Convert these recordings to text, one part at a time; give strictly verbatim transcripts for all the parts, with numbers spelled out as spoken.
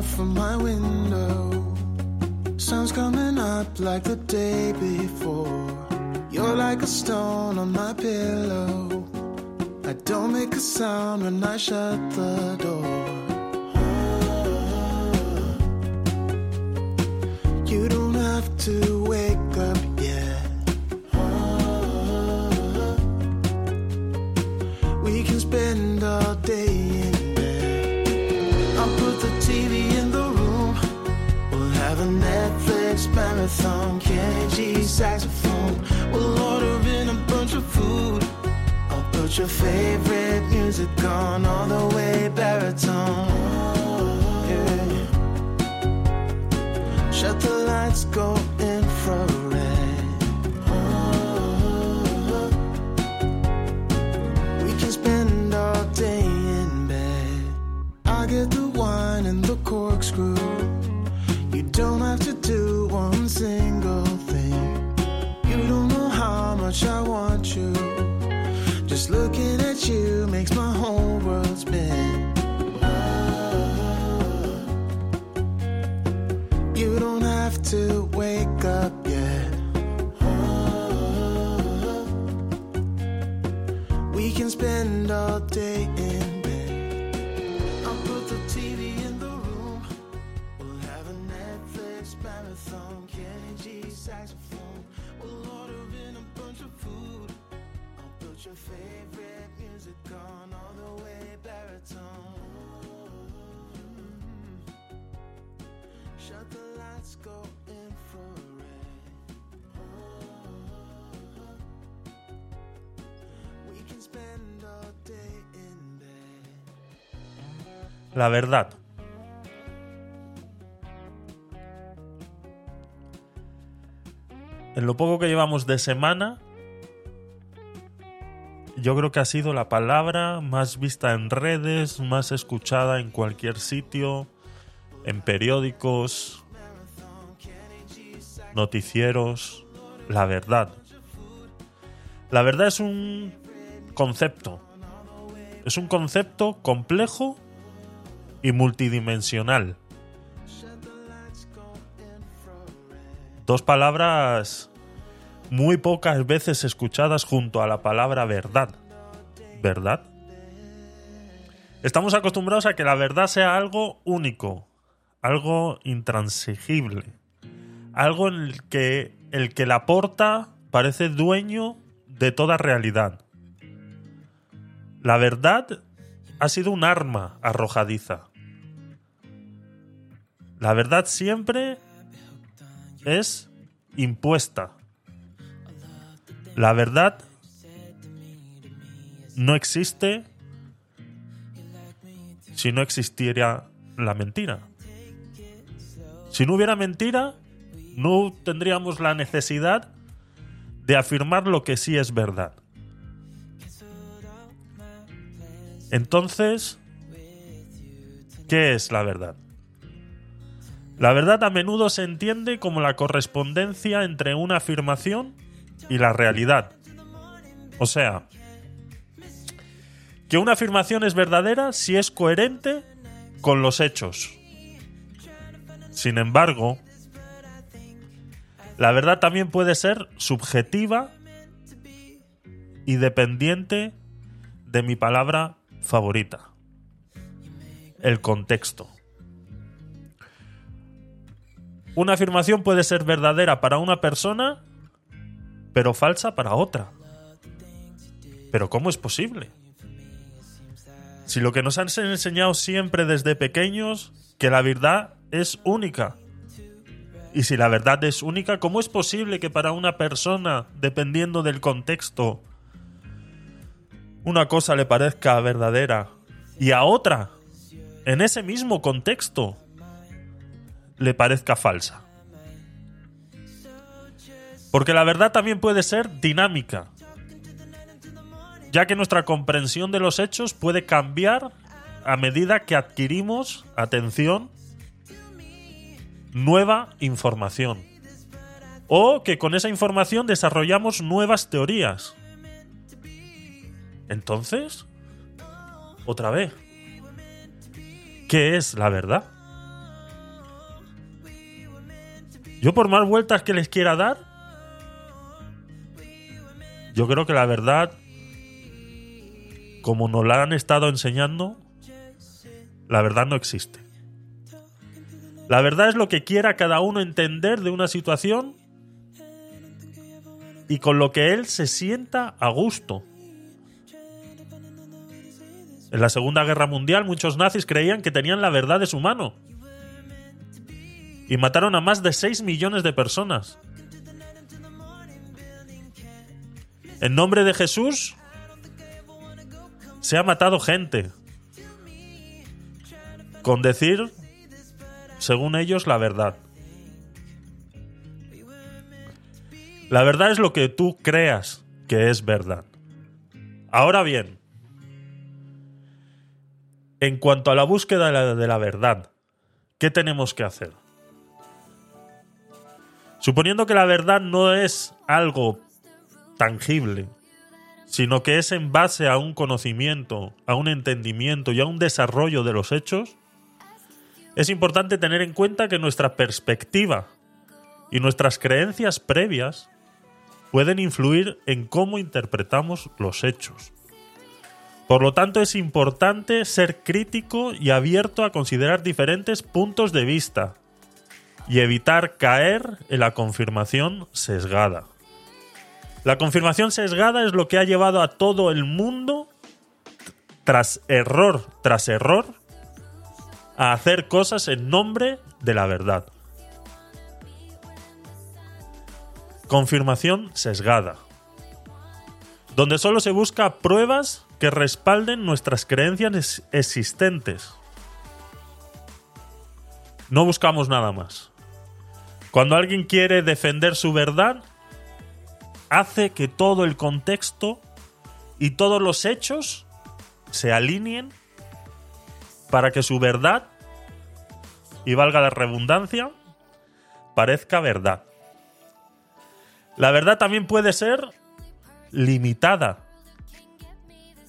out from my window. Sun's coming up like the day before. You're like a stone on my pillow. I don't make a sound when I shut the door. Oh, you don't have to wake up yet. Oh, we can spend all day in bed. I'll put the T V in the room. We'll have a Netflix marathon. Kenji saxophone. We'll order in a bunch of food. Put your favorite music on, all the way baritone, yeah. Shut the lights, go infrared, oh. We can spend all day in bed. I'll get the wine and the corkscrew. You don't have to do one single thing. You don't know how much I want you. Just looking at you makes my whole world spin. Oh, you don't have to wake up yet. Oh, we can spend all day in bed. I'll put the T V in the room. We'll have a Netflix marathon. Kenji saxophone. We'll order in a bunch of food. Your favorite music on all the way baritone. Shut the lights, go infrared. We can spend all day in bed. La verdad. En lo poco que llevamos de semana, yo creo que ha sido la palabra más vista en redes, más escuchada en cualquier sitio, en periódicos, noticieros, la verdad. La verdad es un concepto. Es un concepto complejo y multidimensional. Dos palabras muy pocas veces escuchadas junto a la palabra verdad. ¿Verdad? Estamos acostumbrados a que la verdad sea algo único, algo intransigible, algo en el que el que la aporta parece dueño de toda realidad. La verdad ha sido un arma arrojadiza. La verdad siempre es impuesta. La verdad no existe si no existiera la mentira. Si no hubiera mentira, no tendríamos la necesidad de afirmar lo que sí es verdad. Entonces, ¿qué es la verdad? La verdad a menudo se entiende como la correspondencia entre una afirmación y la realidad. O sea, que una afirmación es verdadera si es coherente con los hechos. Sin embargo, la verdad también puede ser subjetiva y dependiente de mi palabra favorita: el contexto. Una afirmación puede ser verdadera para una persona pero falsa para otra. ¿Pero cómo es posible? Si lo que nos han enseñado siempre desde pequeños, que la verdad es única. Y si la verdad es única, ¿cómo es posible que para una persona, dependiendo del contexto, una cosa le parezca verdadera y a otra, en ese mismo contexto, le parezca falsa? Porque la verdad también puede ser dinámica, ya que nuestra comprensión de los hechos puede cambiar a medida que adquirimos, atención, nueva información, o que con esa información desarrollamos nuevas teorías. Entonces, otra vez, ¿qué es la verdad? Yo, por más vueltas que les quiera dar, yo creo que la verdad, como nos la han estado enseñando, la verdad no existe. La verdad es lo que quiera cada uno entender de una situación y con lo que él se sienta a gusto. En la Segunda Guerra Mundial muchos nazis creían que tenían la verdad de su mano y mataron a más de seis millones de personas. En nombre de Jesús se ha matado gente con decir, según ellos, la verdad. La verdad es lo que tú creas que es verdad. Ahora bien, en cuanto a la búsqueda de la, de la verdad, ¿qué tenemos que hacer? Suponiendo que la verdad no es algo tangible, sino que es en base a un conocimiento, a un entendimiento y a un desarrollo de los hechos, es importante tener en cuenta que nuestra perspectiva y nuestras creencias previas pueden influir en cómo interpretamos los hechos. Por lo tanto, es importante ser crítico y abierto a considerar diferentes puntos de vista y evitar caer en la confirmación sesgada. La confirmación sesgada es lo que ha llevado a todo el mundo, tras error tras error, a hacer cosas en nombre de la verdad. Confirmación sesgada, donde solo se busca pruebas que respalden nuestras creencias existentes. No buscamos nada más. Cuando alguien quiere defender su verdad, hace que todo el contexto y todos los hechos se alineen para que su verdad, y valga la redundancia, parezca verdad. La verdad también puede ser limitada.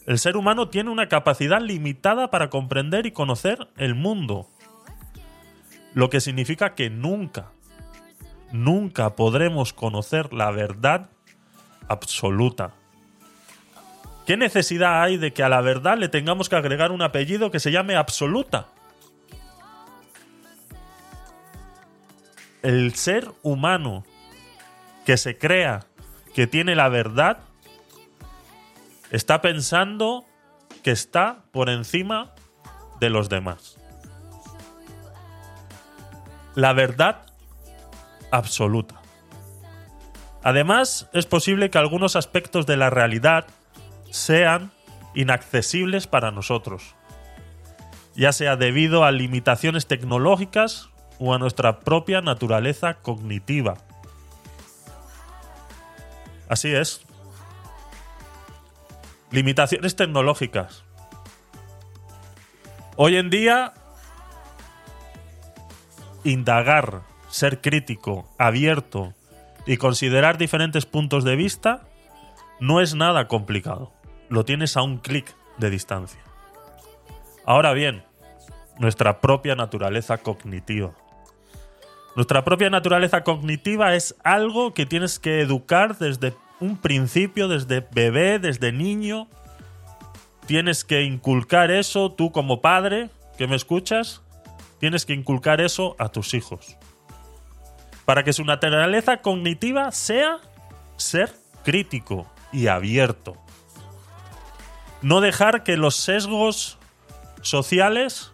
El ser humano tiene una capacidad limitada para comprender y conocer el mundo, lo que significa que nunca, nunca podremos conocer la verdad absoluta. ¿Qué necesidad hay de que a la verdad le tengamos que agregar un apellido que se llame absoluta? El ser humano que se crea que tiene la verdad está pensando que está por encima de los demás. La verdad absoluta. Además, es posible que algunos aspectos de la realidad sean inaccesibles para nosotros, ya sea debido a limitaciones tecnológicas o a nuestra propia naturaleza cognitiva. Así es. Limitaciones tecnológicas. Hoy en día, indagar, ser crítico, abierto y considerar diferentes puntos de vista no es nada complicado. Lo tienes a un clic de distancia. Ahora bien, nuestra propia naturaleza cognitiva. Nuestra propia naturaleza cognitiva es algo que tienes que educar desde un principio, desde bebé, desde niño. Tienes que inculcar eso, tú como padre que me escuchas, tienes que inculcar eso a tus hijos. Para que su naturaleza cognitiva sea ser crítico y abierto. No dejar que los sesgos sociales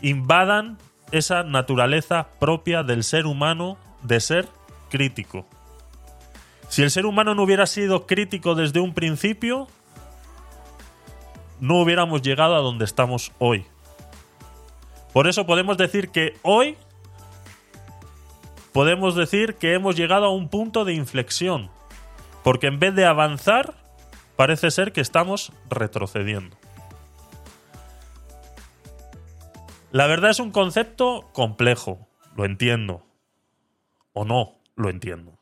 invadan esa naturaleza propia del ser humano de ser crítico. Si el ser humano no hubiera sido crítico desde un principio, no hubiéramos llegado a donde estamos hoy. Por eso podemos decir que hoy podemos decir que hemos llegado a un punto de inflexión, porque en vez de avanzar, parece ser que estamos retrocediendo. La verdad es un concepto complejo, lo entiendo. O no, lo entiendo.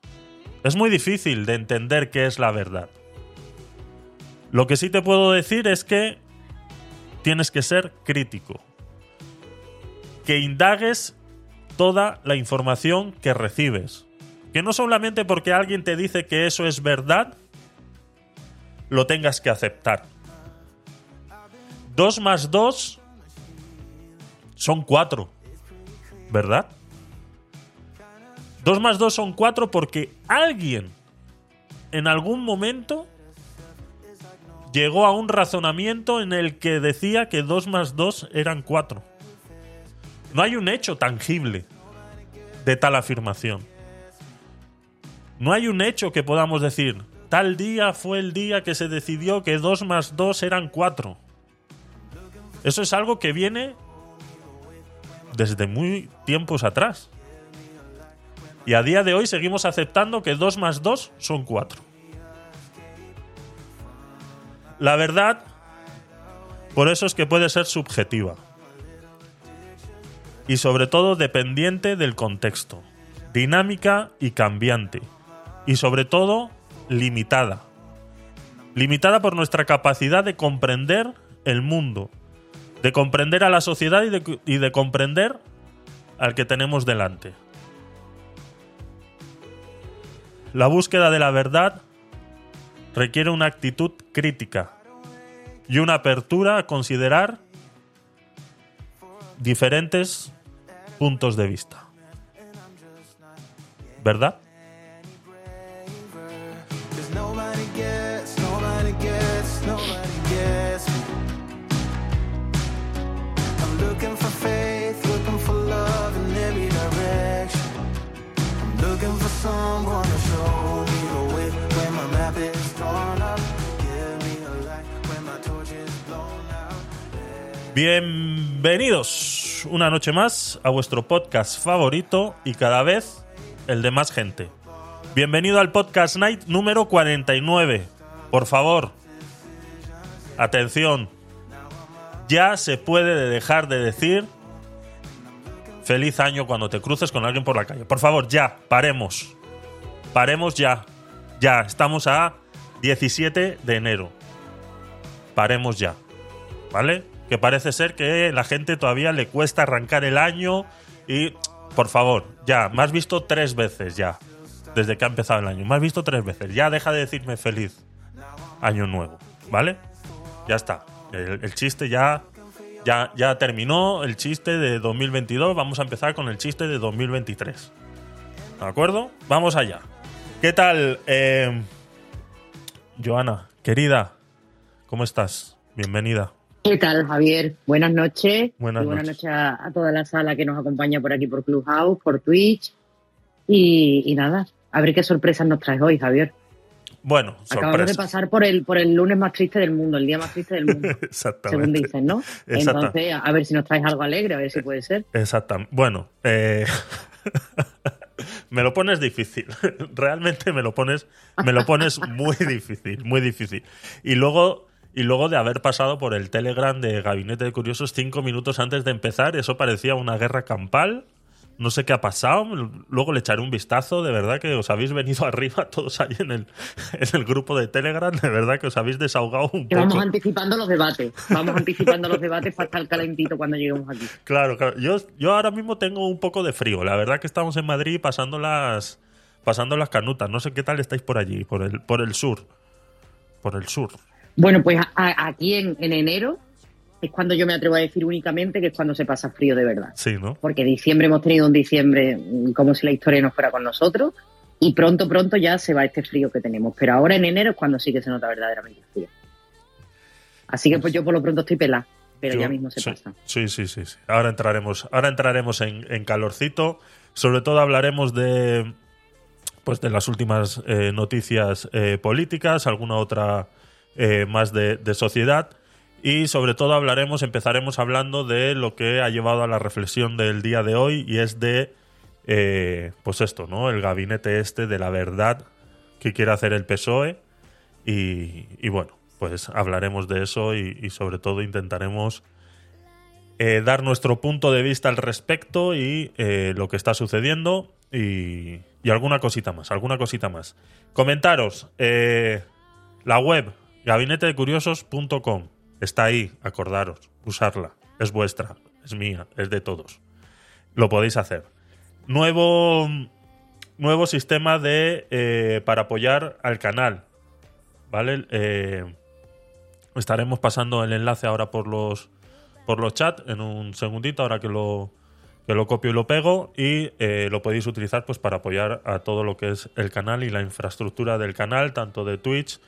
Es muy difícil de entender qué es la verdad. Lo que sí te puedo decir es que tienes que ser crítico, que indagues toda la información que recibes. Que no solamente porque alguien te dice que eso es verdad, lo tengas que aceptar. Dos más dos son cuatro, ¿verdad? Dos más dos son cuatro porque alguien en algún momento llegó a un razonamiento en el que decía que dos más dos eran cuatro. No hay un hecho tangible de tal afirmación. No hay un hecho que podamos decir, tal día fue el día que se decidió que dos más dos eran cuatro. Eso es algo que viene desde muy tiempos atrás. Y a día de hoy seguimos aceptando que dos más dos son cuatro. La verdad, por eso es que puede ser subjetiva. Y sobre todo dependiente del contexto, dinámica y cambiante, y sobre todo limitada. Limitada por nuestra capacidad de comprender el mundo, de comprender a la sociedad y de, y de comprender al que tenemos delante. La búsqueda de la verdad requiere una actitud crítica y una apertura a considerar diferentes puntos de vista. ¿Verdad? Bienvenidos una noche más a vuestro podcast favorito y cada vez el de más gente. Bienvenido al Podcast Night número cuarenta y nueve. Por favor, atención, ya se puede dejar de decir feliz año cuando te cruces con alguien por la calle. Por favor, ya, paremos. Paremos ya. Ya, estamos a diecisiete de enero. Paremos ya, ¿vale? Que parece ser que la gente todavía le cuesta arrancar el año y, por favor, ya, me has visto tres veces ya, desde que ha empezado el año. Me has visto tres veces. Ya deja de decirme feliz año nuevo, ¿vale? Ya está. El, el chiste ya, ya, ya terminó, el chiste de dos mil veintidós. Vamos a empezar con el chiste de dos mil veintitrés. ¿De acuerdo? Vamos allá. ¿Qué tal, eh, Joana, querida? ¿Cómo estás? Bienvenida. ¿Qué tal, Javier? Buenas noches. Buenas, buenas noches, noches a, a toda la sala que nos acompaña por aquí, por Clubhouse, por Twitch. Y, y nada, a ver qué sorpresas nos traes hoy, Javier. Bueno, sorpresas. Acabamos de pasar por el, por el lunes más triste del mundo, el día más triste del mundo. Exactamente. Según dicen, ¿no? Entonces, a ver si nos traes algo alegre, a ver si puede ser. Exactamente. Bueno, eh... me lo pones difícil. Realmente me lo pones, me lo pones muy difícil, muy difícil. Y luego... Y luego de haber pasado por el Telegram de Gabinete de Curiosos cinco minutos antes de empezar, eso parecía una guerra campal. No sé qué ha pasado. Luego le echaré un vistazo. De verdad que os habéis venido arriba todos ahí en el, en el grupo de Telegram. De verdad que os habéis desahogado un que poco. Vamos anticipando los debates. Vamos anticipando los debates para estar calentito cuando lleguemos aquí. Claro, claro. Yo, yo ahora mismo tengo un poco de frío. La verdad que estamos en Madrid pasando las, pasando las canutas. No sé qué tal estáis por allí, por el, por el sur. Por el sur. Bueno, pues a, aquí en, en enero es cuando yo me atrevo a decir únicamente que es cuando se pasa frío de verdad. Sí, ¿no? Porque diciembre hemos tenido un diciembre como si la historia no fuera con nosotros y pronto, pronto ya se va este frío que tenemos. Pero ahora en enero es cuando sí que se nota verdaderamente frío. Así que pues yo por lo pronto estoy pelada, pero yo, ya mismo se sí, pasa. Sí, sí, sí, sí. Ahora entraremos, ahora entraremos en, en calorcito. Sobre todo hablaremos de, pues de las últimas eh, noticias eh, políticas, alguna otra... Eh, más de, de sociedad y sobre todo hablaremos, empezaremos hablando de lo que ha llevado a la reflexión del día de hoy y es de eh, pues esto, ¿no? El gabinete este de la verdad que quiere hacer el P S O E y, y bueno, pues hablaremos de eso y, y sobre todo intentaremos eh, dar nuestro punto de vista al respecto y eh, lo que está sucediendo y, y alguna cosita más, alguna cosita más. Comentaros eh, la web gabinete de curiosos punto com. Está ahí, acordaros, usarla. Es vuestra, es mía, es de todos. Lo podéis hacer. Nuevo, nuevo sistema de eh, para apoyar al canal, ¿vale? Eh, estaremos pasando el enlace ahora por los por los chats en un segundito, ahora que lo, que lo copio y lo pego, y eh, lo podéis utilizar pues para apoyar a todo lo que es el canal y la infraestructura del canal, tanto de Twitch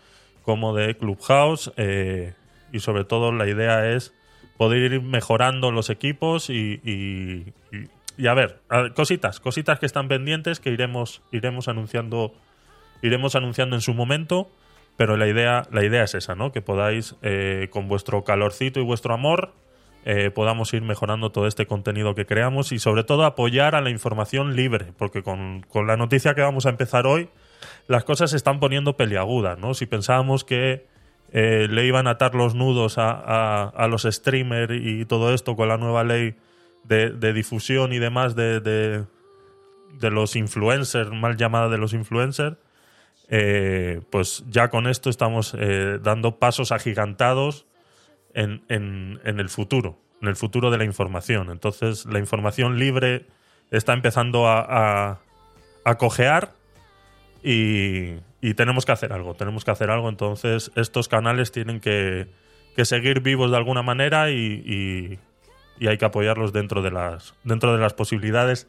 como de Clubhouse, eh, y sobre todo la idea es poder ir mejorando los equipos y, y, y, y a ver, a ver, cositas, cositas que están pendientes que iremos, iremos anunciando, iremos anunciando en su momento, pero la idea, la idea es esa, ¿no? Que podáis, eh, con vuestro calorcito y vuestro amor, eh, podamos ir mejorando todo este contenido que creamos y sobre todo apoyar a la información libre, porque con, con la noticia que vamos a empezar hoy, las cosas se están poniendo peliagudas, ¿no? Si pensábamos que Eh, le iban a atar los nudos a, a, a los streamers y todo esto con la nueva ley de, de difusión y demás de, de, de los influencers, mal llamada de los influencers, eh, pues ya con esto estamos eh, dando pasos agigantados en, en, en el futuro, en el futuro de la información. Entonces la información libre está empezando a, a, a cojear y... Y tenemos que hacer algo, tenemos que hacer algo. Entonces, estos canales tienen que, que seguir vivos de alguna manera y, y, y hay que apoyarlos dentro de las, dentro de las posibilidades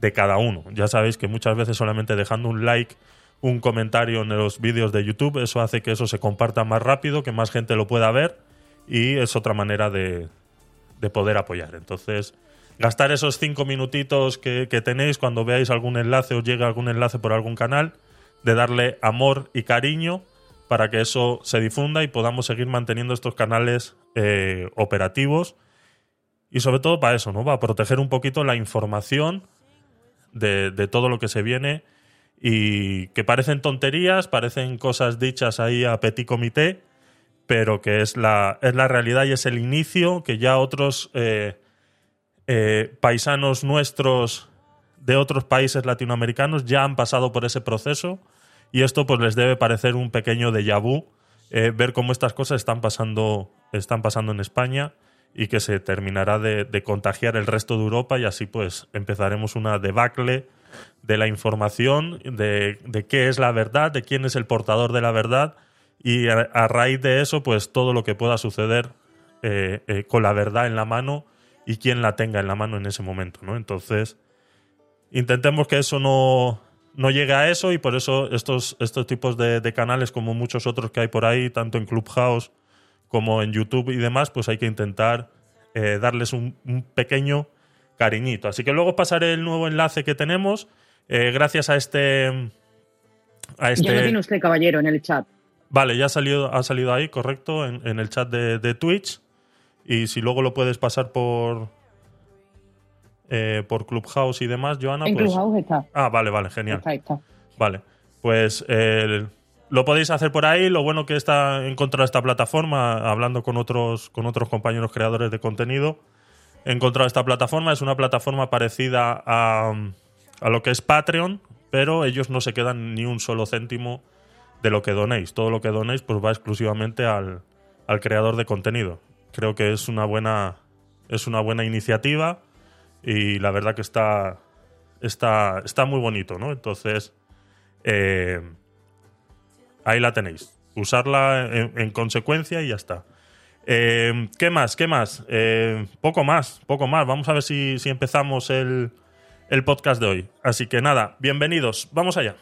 de cada uno. Ya sabéis que muchas veces solamente dejando un like, un comentario en los vídeos de YouTube, eso hace que eso se comparta más rápido, que más gente lo pueda ver y es otra manera de, de poder apoyar. Entonces, gastar esos cinco minutitos que, que tenéis cuando veáis algún enlace o llegue algún enlace por algún canal, de darle amor y cariño para que eso se difunda y podamos seguir manteniendo estos canales eh, operativos y sobre todo para eso, ¿no? Para proteger un poquito la información de, de todo lo que se viene y que parecen tonterías, parecen cosas dichas ahí a petit comité, pero que es la, es la realidad y es el inicio que ya otros eh, eh, paisanos nuestros de otros países latinoamericanos ya han pasado por ese proceso y esto pues les debe parecer un pequeño déjà vu, eh, ver cómo estas cosas están pasando, están pasando en España y que se terminará de, de contagiar el resto de Europa y así pues empezaremos una debacle de la información, de, de qué es la verdad, de quién es el portador de la verdad y a, a raíz de eso pues todo lo que pueda suceder eh, eh, con la verdad en la mano y quién la tenga en la mano en ese momento, ¿no? Entonces intentemos que eso no, no llegue a eso y por eso estos, estos tipos de, de canales como muchos otros que hay por ahí, tanto en Clubhouse como en YouTube y demás, pues hay que intentar eh, darles un, un pequeño cariñito. Así que luego pasaré el nuevo enlace que tenemos. Eh, gracias a este, a este... Ya lo tiene usted, caballero, en el chat. Vale, ya ha salido, ha salido ahí, correcto, en, en el chat de, de Twitch. Y si luego lo puedes pasar por... Eh, por Clubhouse y demás, Joana. En pues, Clubhouse está. Ah, vale, vale, genial. Está, está. Vale, pues eh, lo podéis hacer por ahí. Lo bueno que está he encontrado esta plataforma, hablando con otros, con otros compañeros creadores de contenido, he encontrado esta plataforma. Es una plataforma parecida a, a lo que es Patreon, pero ellos no se quedan ni un solo céntimo de lo que donéis. Todo lo que donéis pues va exclusivamente al, al creador de contenido. Creo que es una buena, es una buena iniciativa. Y la verdad que está, está, está muy bonito, ¿no? Entonces, eh, ahí la tenéis. Usarla en, en consecuencia y ya está. Eh, ¿Qué más? ¿Qué más? Eh, poco más, poco más. Vamos a ver si, si empezamos el, el podcast de hoy. Así que nada, bienvenidos. Vamos allá.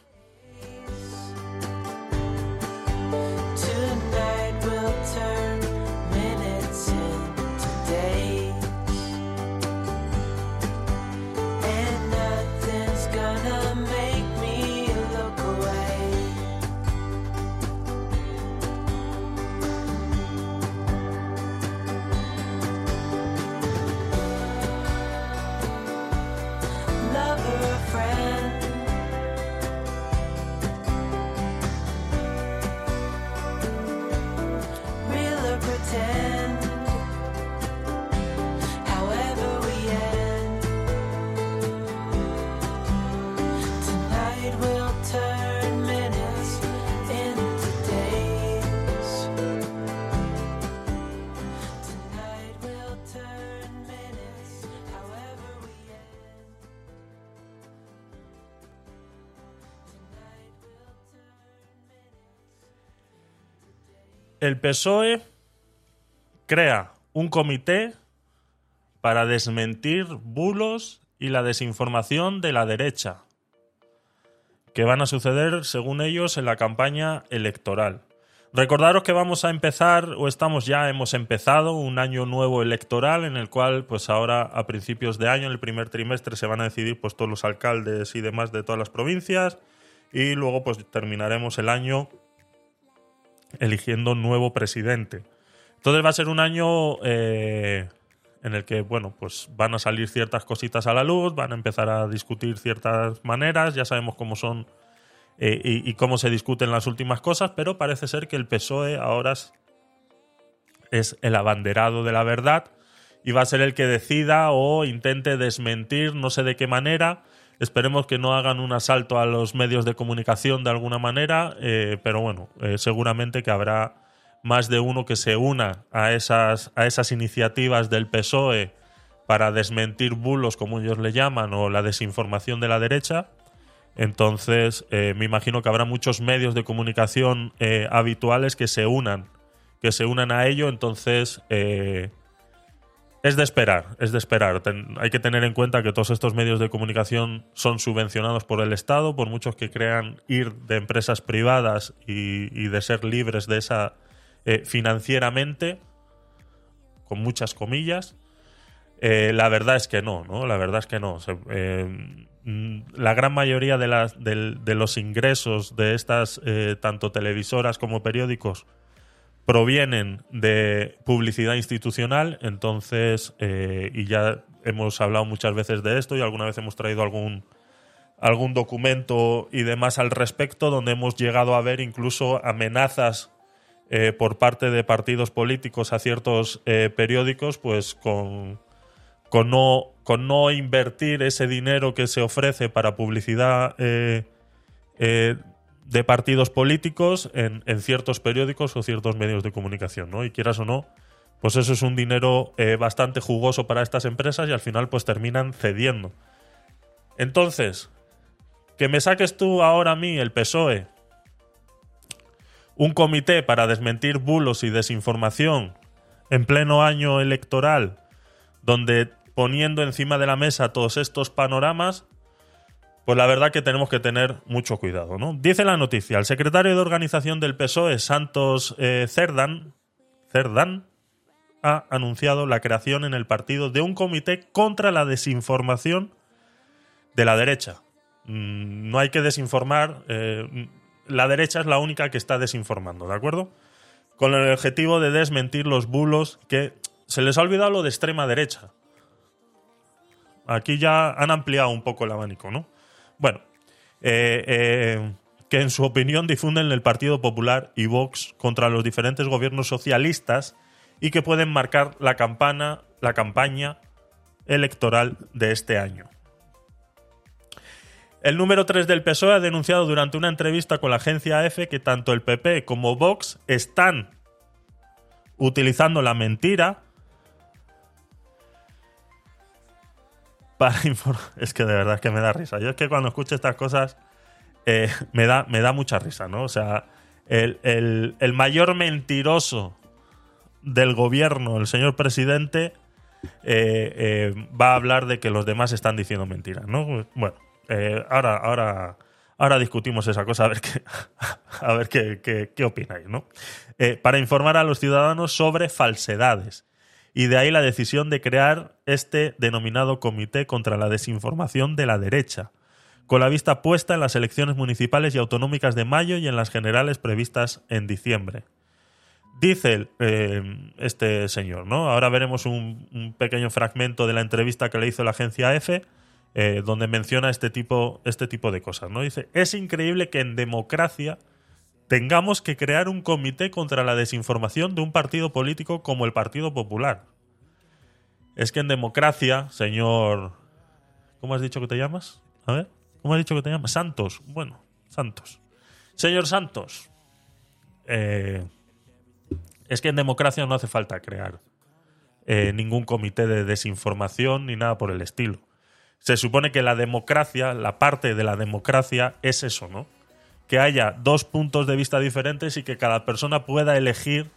El P S O E crea un comité para desmentir bulos y la desinformación de la derecha, que van a suceder, según ellos, en la campaña electoral. Recordaros que vamos a empezar, o estamos ya, hemos empezado un año nuevo electoral en el cual, pues ahora a principios de año, en el primer trimestre, se van a decidir pues todos los alcaldes y demás de todas las provincias, y luego pues terminaremos el año eligiendo nuevo presidente. Entonces va a ser un año eh, en el que, bueno, pues van a salir ciertas cositas a la luz, van a empezar a discutir ciertas maneras, ya sabemos cómo son Eh, y, y cómo se discuten las últimas cosas, pero parece ser que el P S O E ahora es, es el abanderado de la verdad y va a ser el que decida o intente desmentir, no sé de qué manera. Esperemos que no hagan un asalto a los medios de comunicación de alguna manera, eh, pero bueno, eh, seguramente que habrá más de uno que se una a esas, a esas iniciativas del P S O E para desmentir bulos, como ellos le llaman, o la desinformación de la derecha. Entonces, eh, me imagino que habrá muchos medios de comunicación eh, habituales que se unan, que se unan a ello. Entonces, eh, es de esperar, es de esperar. Ten, hay que tener en cuenta que todos estos medios de comunicación son subvencionados por el Estado, por muchos que crean ir de empresas privadas y, y de ser libres de esa eh, financieramente, con muchas comillas. Eh, la verdad es que no, ¿no? La verdad es que no. Se, eh, la gran mayoría de, las, de, de los ingresos de estas eh, tanto televisoras como periódicos provienen de publicidad institucional, entonces eh, y ya hemos hablado muchas veces de esto y alguna vez hemos traído algún, algún documento y demás al respecto, donde hemos llegado a ver incluso amenazas eh, por parte de partidos políticos a ciertos eh, periódicos, pues con... Con no, con no invertir ese dinero que se ofrece para publicidad eh, eh, de partidos políticos en, en ciertos periódicos o ciertos medios de comunicación, ¿no? Y quieras o no, pues eso es un dinero eh, bastante jugoso para estas empresas y al final pues terminan cediendo. Entonces, que me saques tú ahora a mí, el P S O E, un comité para desmentir bulos y desinformación en pleno año electoral, donde poniendo encima de la mesa todos estos panoramas, pues la verdad que tenemos que tener mucho cuidado, ¿no? Dice la noticia, el secretario de organización del P S O E, Santos eh, Cerdán, Cerdán, ha anunciado la creación en el partido de un comité contra la desinformación de la derecha. Mm, no hay que desinformar, eh, la derecha es la única que está desinformando, ¿de acuerdo? Con el objetivo de desmentir los bulos que... Se les ha olvidado lo de extrema derecha. Aquí ya han ampliado un poco el abanico, ¿no? Bueno, eh, eh, que en su opinión difunden el Partido Popular y Vox contra los diferentes gobiernos socialistas y que pueden marcar la campana, la campaña electoral de este año. El número tres del P S O E ha denunciado durante una entrevista con la agencia EFE que tanto el P P como Vox están utilizando la mentira para informar. Es que de verdad es que me da risa. Yo es que cuando escucho estas cosas eh, me da, me da mucha risa, ¿no? O sea, el, el, el mayor mentiroso del gobierno, el señor presidente, eh, eh, va a hablar de que los demás están diciendo mentiras, ¿no? Bueno, eh, ahora, ahora, ahora discutimos esa cosa, a ver qué, a ver qué, qué, qué opináis, ¿no? Eh, para informar a los ciudadanos sobre falsedades. Y de ahí la decisión de crear este denominado Comité contra la Desinformación de la Derecha, con la vista puesta en las elecciones municipales y autonómicas de mayo y en las generales previstas en diciembre. Dice eh, este señor, ¿no? Ahora veremos un, un pequeño fragmento de la entrevista que le hizo la agencia EFE, eh, donde menciona este tipo, este tipo de cosas, ¿no? Dice, es increíble que en democracia tengamos que crear un comité contra la desinformación de un partido político como el Partido Popular. Es que en democracia, señor... ¿Cómo has dicho que te llamas? A ver, ¿cómo has dicho que te llamas? Santos. Bueno, Santos. Señor Santos, eh, es que en democracia no hace falta crear eh, ningún comité de desinformación ni nada por el estilo. Se supone que la democracia, la parte de la democracia es eso, ¿no? que haya dos puntos de vista diferentes y que cada persona pueda elegir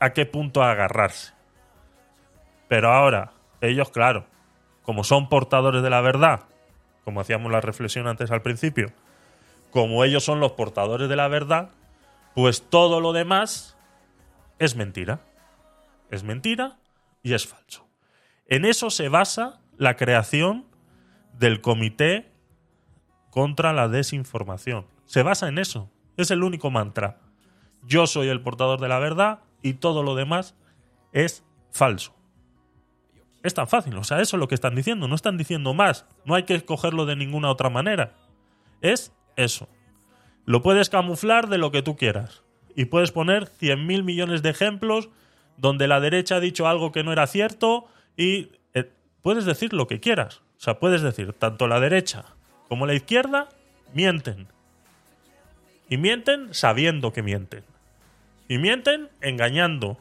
a qué punto agarrarse. Pero ahora, ellos, claro, como son portadores de la verdad, como hacíamos la reflexión antes al principio, como ellos son los portadores de la verdad, pues todo lo demás es mentira. Es mentira y es falso. En eso se basa la creación del Comité contra la Desinformación. Se basa en eso. Es el único mantra. Yo soy el portador de la verdad y todo lo demás es falso. Es tan fácil, o sea, eso es lo que están diciendo, no están diciendo más, no hay que escogerlo de ninguna otra manera. Es eso. Lo puedes camuflar de lo que tú quieras y puedes poner cien mil millones de ejemplos donde la derecha ha dicho algo que no era cierto y eh, puedes decir lo que quieras. O sea, puedes decir, tanto la derecha como la izquierda mienten. Y mienten sabiendo que mienten. Y mienten engañando.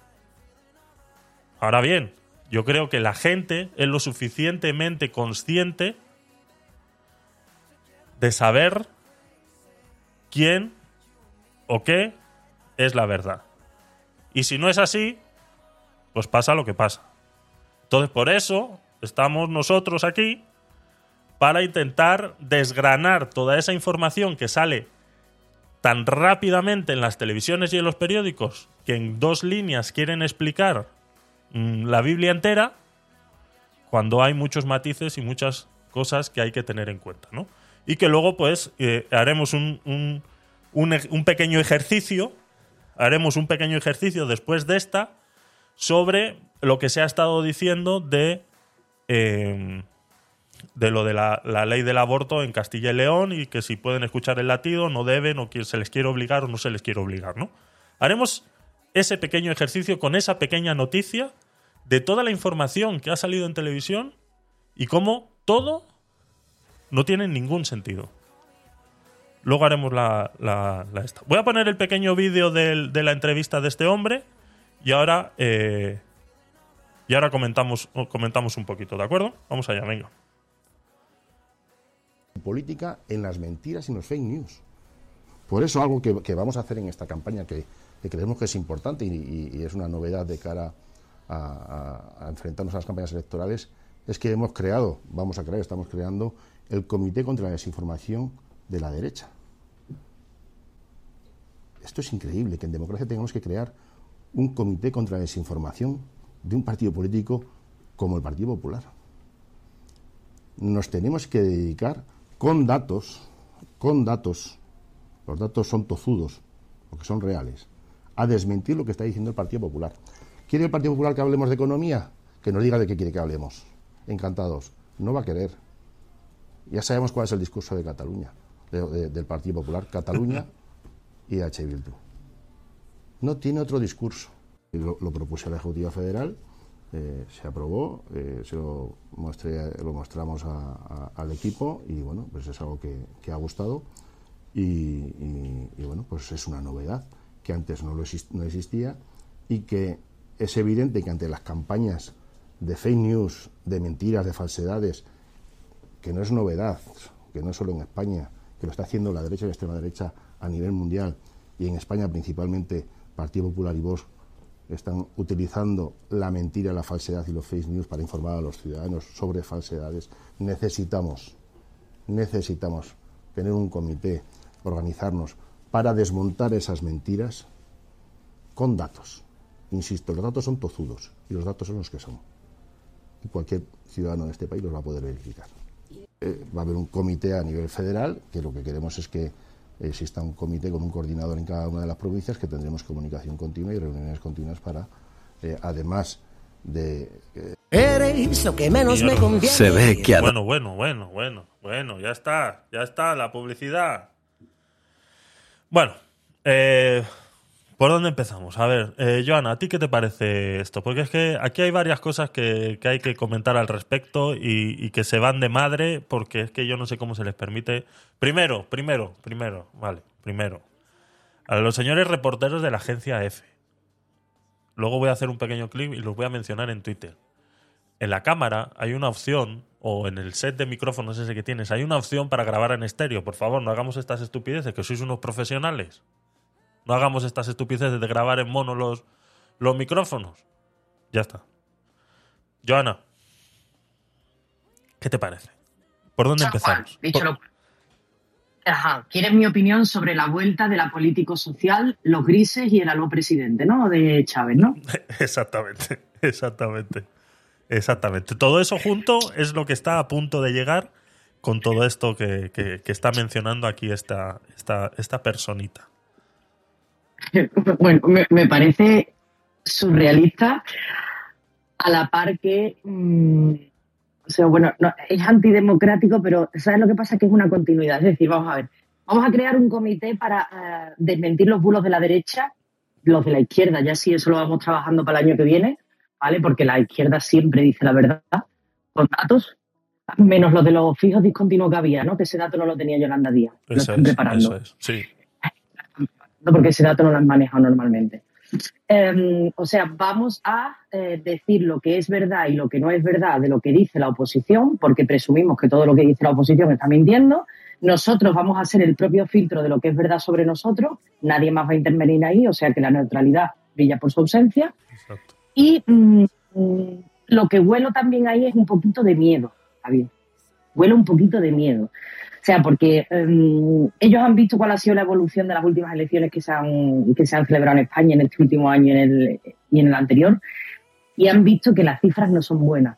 Ahora bien, yo creo que la gente es lo suficientemente consciente de saber quién o qué es la verdad. Y si no es así, pues pasa lo que pasa. Entonces, por eso estamos nosotros aquí, para intentar desgranar toda esa información que sale tan rápidamente en las televisiones y en los periódicos, que en dos líneas quieren explicar la Biblia entera, cuando hay muchos matices y muchas cosas que hay que tener en cuenta, ¿no? Y que luego, pues, eh, haremos un, un, un, un pequeño ejercicio, haremos un pequeño ejercicio después de esta sobre lo que se ha estado diciendo de, eh, de lo de la, la ley del aborto en Castilla y León y que si pueden escuchar el latido, no deben, o que se les quiere obligar o no se les quiere obligar, ¿no? Haremos ese pequeño ejercicio con esa pequeña noticia de toda la información que ha salido en televisión y cómo todo no tiene ningún sentido. Luego haremos la, la, la esta. Voy a poner el pequeño vídeo de, de la entrevista de este hombre y ahora, eh, y ahora comentamos, comentamos un poquito, ¿de acuerdo? Vamos allá, venga. Política en las mentiras y en los fake news. Por eso algo que, que vamos a hacer en esta campaña que... que creemos que es importante y, y, y es una novedad de cara a, a, a enfrentarnos a las campañas electorales, es que hemos creado, vamos a crear, estamos creando el Comité contra la Desinformación de la Derecha. Esto es increíble, que en democracia tengamos que crear un Comité contra la Desinformación de un partido político como el Partido Popular. Nos tenemos que dedicar con datos, con datos, los datos son tozudos, porque son reales, a desmentir lo que está diciendo el Partido Popular. ¿Quiere el Partido Popular que hablemos de economía? Que nos diga de qué quiere que hablemos. Encantados. No va a querer. Ya sabemos cuál es el discurso de Cataluña, de, de, del Partido Popular. Cataluña y E H Bildu. No tiene otro discurso. Lo, lo propuse a la Ejecutiva Federal, eh, se aprobó, eh, se lo, mostré, lo mostramos a, a, al equipo y bueno, pues es algo que, que ha gustado y, y, y bueno, pues es una novedad que antes no, lo exist- no existía y que es evidente que ante las campañas de fake news, de mentiras, de falsedades, que no es novedad, que no es solo en España, que lo está haciendo la derecha y la extrema derecha a nivel mundial, y en España principalmente Partido Popular y Vox están utilizando la mentira, la falsedad y los fake news para informar a los ciudadanos sobre falsedades. Necesitamos, necesitamos tener un comité, organizarnos, para desmontar esas mentiras con datos. Insisto, los datos son tozudos y los datos son los que son. Y cualquier ciudadano de este país los va a poder verificar. Eh, va a haber un comité a nivel federal, que lo que queremos es que exista un comité con un coordinador en cada una de las provincias, que tendremos comunicación continua y reuniones continuas para, eh, además de... Eh... Eres lo que menos me conviene. Se ve que... Bueno, bueno, bueno, bueno, bueno, ya está, ya está la publicidad. Bueno, eh, ¿por dónde empezamos? A ver, eh, Joana, ¿a ti qué te parece esto? Porque es que aquí hay varias cosas que, que hay que comentar al respecto y, y que se van de madre, porque es que yo no sé cómo se les permite. Primero, primero, primero, vale, primero. A los señores reporteros de la agencia F. Luego voy a hacer un pequeño clip y los voy a mencionar en Twitter. En la cámara hay una opción o en el set de micrófonos ese que tienes, hay una opción para grabar en estéreo. Por favor, no hagamos estas estupideces, que sois unos profesionales. No hagamos estas estupideces de grabar en mono los, los micrófonos. Ya está. Joana, ¿qué te parece? ¿Por dónde empezamos? Por... Ajá. ¿Quieres mi opinión sobre la vuelta de la político-social, los grises y el aló presidente, ¿no? De Chávez, ¿no? Exactamente, exactamente. Exactamente. Todo eso junto es lo que está a punto de llegar con todo esto que, que, que está mencionando aquí esta, esta, esta personita. Bueno, me, me parece surrealista a la par que... Mmm, o sea, bueno, no, es antidemocrático, pero ¿sabes lo que pasa? Que es una continuidad. Es decir, vamos a ver, vamos a crear un comité para uh, desmentir los bulos de la derecha, los de la izquierda, ya sí, eso lo vamos trabajando para el año que viene, ¿vale? Porque la izquierda siempre dice la verdad, con datos, menos los de los fijos discontinuos que había, ¿no? Que ese dato no lo tenía Yolanda Díaz. Eso lo están es, preparando. Eso es, sí. Porque ese dato no lo han manejado normalmente. Eh, o sea, vamos a eh, decir lo que es verdad y lo que no es verdad de lo que dice la oposición, porque presumimos que todo lo que dice la oposición está mintiendo. Nosotros vamos a ser el propio filtro de lo que es verdad sobre nosotros. Nadie más va a intervenir ahí, o sea que la neutralidad brilla por su ausencia. Exacto. Y mmm, lo que huelo también ahí es un poquito de miedo, Javier. Huelo un poquito de miedo. O sea, porque um, ellos han visto cuál ha sido la evolución de las últimas elecciones que se han, que se han celebrado en España en este último año y en, el, y en el anterior, y han visto que las cifras no son buenas.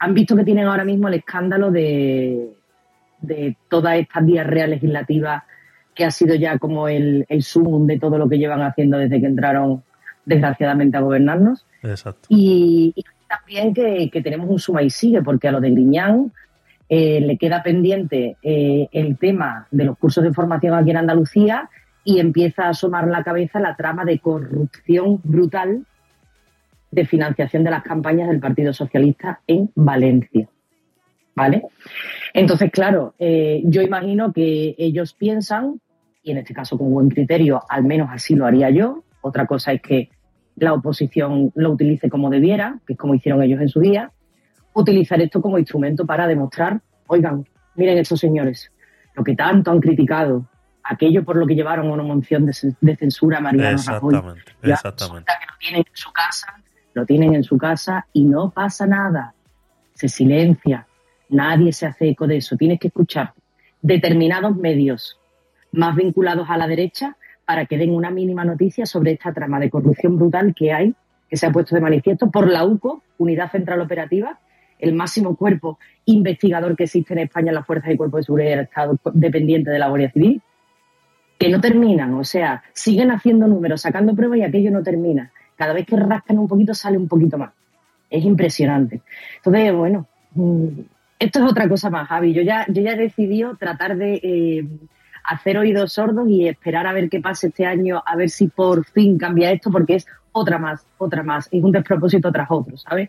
Han visto que tienen ahora mismo el escándalo de, de todas estas diarreas legislativas que ha sido ya como el, el sumum de todo lo que llevan haciendo desde que entraron, desgraciadamente, a gobernarnos. Exacto. Y, y también que, que tenemos un suma y sigue, porque a lo de Griñán Eh, le queda pendiente eh, el tema de los cursos de formación aquí en Andalucía y empieza a asomar la cabeza la trama de corrupción brutal de financiación de las campañas del Partido Socialista en Valencia, ¿vale? Entonces, claro, eh, yo imagino que ellos piensan, y en este caso con buen criterio, al menos así lo haría yo, otra cosa es que la oposición lo utilice como debiera, que es como hicieron ellos en su día, utilizar esto como instrumento para demostrar, oigan, miren estos señores, lo que tanto han criticado, aquello por lo que llevaron una moción de, de censura a Mariano Rajoy. Ya exactamente. Que lo tienen en su casa, lo tienen en su casa y no pasa nada. Se silencia, nadie se hace eco de eso. Tienes que escuchar determinados medios más vinculados a la derecha para que den una mínima noticia sobre esta trama de corrupción brutal que hay, que se ha puesto de manifiesto por la U C O, Unidad Central Operativa, el máximo cuerpo investigador que existe en España en las Fuerzas y Cuerpos de Seguridad del Estado, dependiente de la Guardia Civil, que no terminan, o sea, siguen haciendo números, sacando pruebas y aquello no termina. Cada vez que rascan un poquito sale un poquito más. Es impresionante. Entonces, bueno, esto es otra cosa más, Javi. Yo ya, yo ya he decidido tratar de eh, hacer oídos sordos y esperar a ver qué pasa este año, a ver si por fin cambia esto, porque es otra más, otra más. Es un despropósito tras otro, ¿sabes?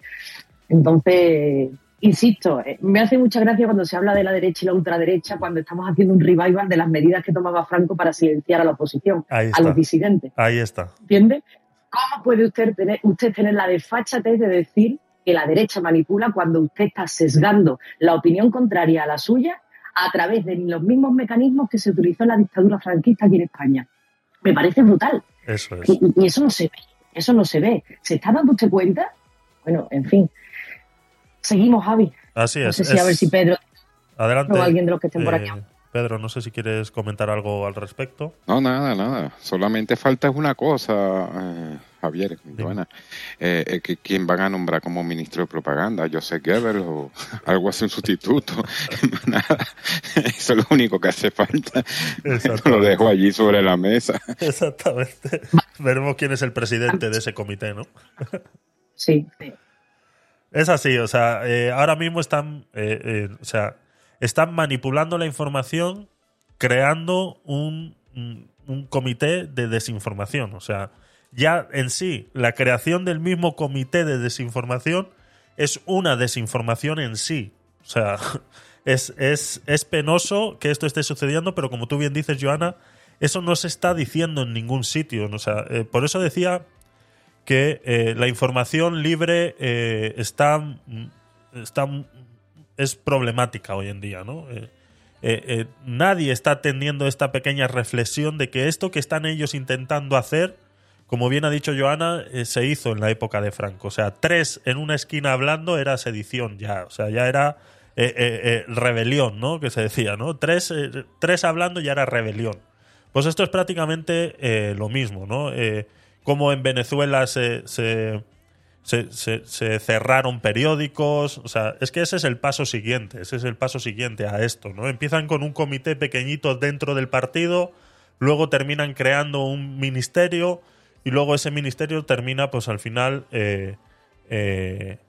Entonces, insisto, me hace mucha gracia cuando se habla de la derecha y la ultraderecha, cuando estamos haciendo un revival de las medidas que tomaba Franco para silenciar a la oposición, a los disidentes. Ahí está. ¿Entiende? ¿Cómo puede usted tener, usted tener la desfachatez de decir que la derecha manipula cuando usted está sesgando la opinión contraria a la suya a través de los mismos mecanismos que se utilizó en la dictadura franquista aquí en España? Me parece brutal. Eso es. Y, y eso no se ve. Eso no se ve. ¿Se está dando usted cuenta? Bueno, en fin. Seguimos, Javi. Así es. No sé si es... a ver si Pedro Adelante. o alguien de los que estén eh, por aquí. Pedro, no sé si quieres comentar algo al respecto. No, nada, nada. Solamente falta una cosa, eh, Javier, sí. Joana. Eh, eh, que, ¿Quién van a nombrar como ministro de propaganda? ¿Joseph Goebbels o algo así, un sustituto? Nada. Eso es lo único que hace falta. Lo dejo allí sobre la mesa. Exactamente. Veremos quién es el presidente de ese comité, ¿no? Sí, sí. Es así, o sea, eh, ahora mismo están, eh, eh, o sea, están manipulando la información, creando un, un comité de desinformación. O sea, ya en sí, la creación del mismo comité de desinformación es una desinformación en sí. O sea, es, es, es penoso que esto esté sucediendo, pero como tú bien dices, Joana, eso no se está diciendo en ningún sitio. O sea, eh, por eso decía... que eh, la información libre eh, está, está es problemática hoy en día, ¿no? Eh, eh, eh, nadie está teniendo esta pequeña reflexión de que esto que están ellos intentando hacer, como bien ha dicho Joana, eh, se hizo en la época de Franco. O sea, tres en una esquina hablando era sedición ya. O sea, ya era eh, eh, eh, rebelión, ¿no? Que se decía, ¿no? Tres, eh, tres hablando ya era rebelión. Pues esto es prácticamente eh, lo mismo, ¿no? Eh, como en Venezuela se... se Se, se, se cerraron periódicos. O sea, es que ese es el paso siguiente. Ese es el paso siguiente a esto, ¿no? Empiezan con un comité pequeñito dentro del partido, luego terminan creando un ministerio y luego ese ministerio termina, pues al final, eh, eh,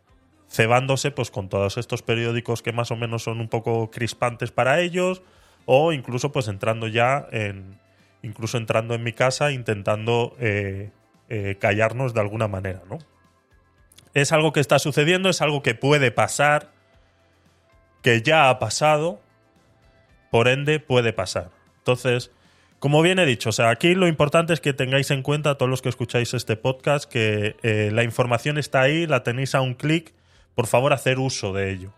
cebándose pues con todos estos periódicos que más o menos son un poco crispantes para ellos, o incluso pues entrando ya en... Incluso entrando en mi casa intentando eh, eh, callarnos de alguna manera, ¿no? Es algo que está sucediendo, es algo que puede pasar, que ya ha pasado, por ende puede pasar. Entonces, como bien he dicho, o sea, aquí lo importante es que tengáis en cuenta, todos los que escucháis este podcast, que eh, la información está ahí, la tenéis a un clic, por favor, hacer uso de ello,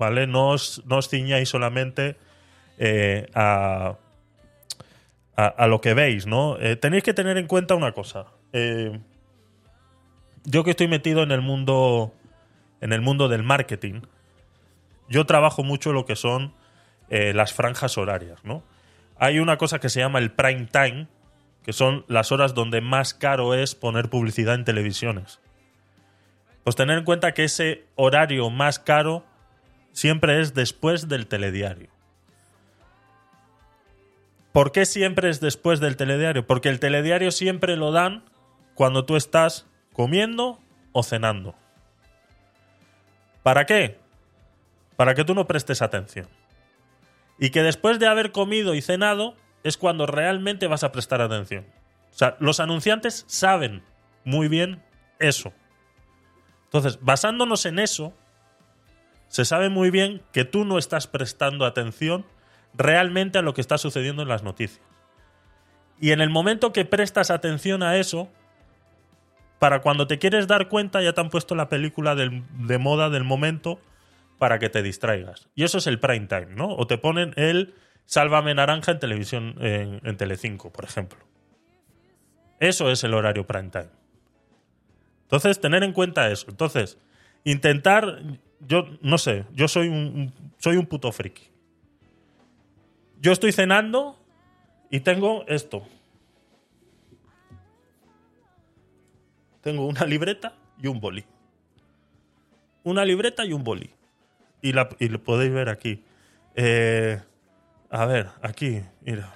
¿vale? No os, no os ciñáis solamente eh, a, a, a lo que veis, ¿no? Eh, tenéis que tener en cuenta una cosa. Eh, Yo que estoy metido en el mundo en el mundo del marketing, yo trabajo mucho lo que son eh, las franjas horarias, ¿no? Hay una cosa que se llama el prime time, que son las horas donde más caro es poner publicidad en televisiones. Pues tener en cuenta que ese horario más caro siempre es después del telediario. ¿Por qué siempre es después del telediario? Porque el telediario siempre lo dan cuando tú estás comiendo o cenando. ¿Para qué? Para que tú no prestes atención. Y que después de haber comido y cenado es cuando realmente vas a prestar atención. O sea, los anunciantes saben muy bien eso. Entonces, basándonos en eso, se sabe muy bien que tú no estás prestando atención realmente a lo que está sucediendo en las noticias. Y en el momento que prestas atención a eso, para cuando te quieres dar cuenta ya te han puesto la película del, de moda del momento para que te distraigas. Y eso es el prime time, ¿no? O te ponen el Sálvame Naranja en televisión, en, en Telecinco, por ejemplo. Eso es el horario prime time. Entonces, tener en cuenta eso. Entonces, intentar... Yo no sé, yo soy un, un, soy un puto friki. Yo estoy cenando y tengo esto. Tengo una libreta y un boli. Una libreta y un boli. Y, la, y lo podéis ver aquí. Eh, a ver, aquí. Mira.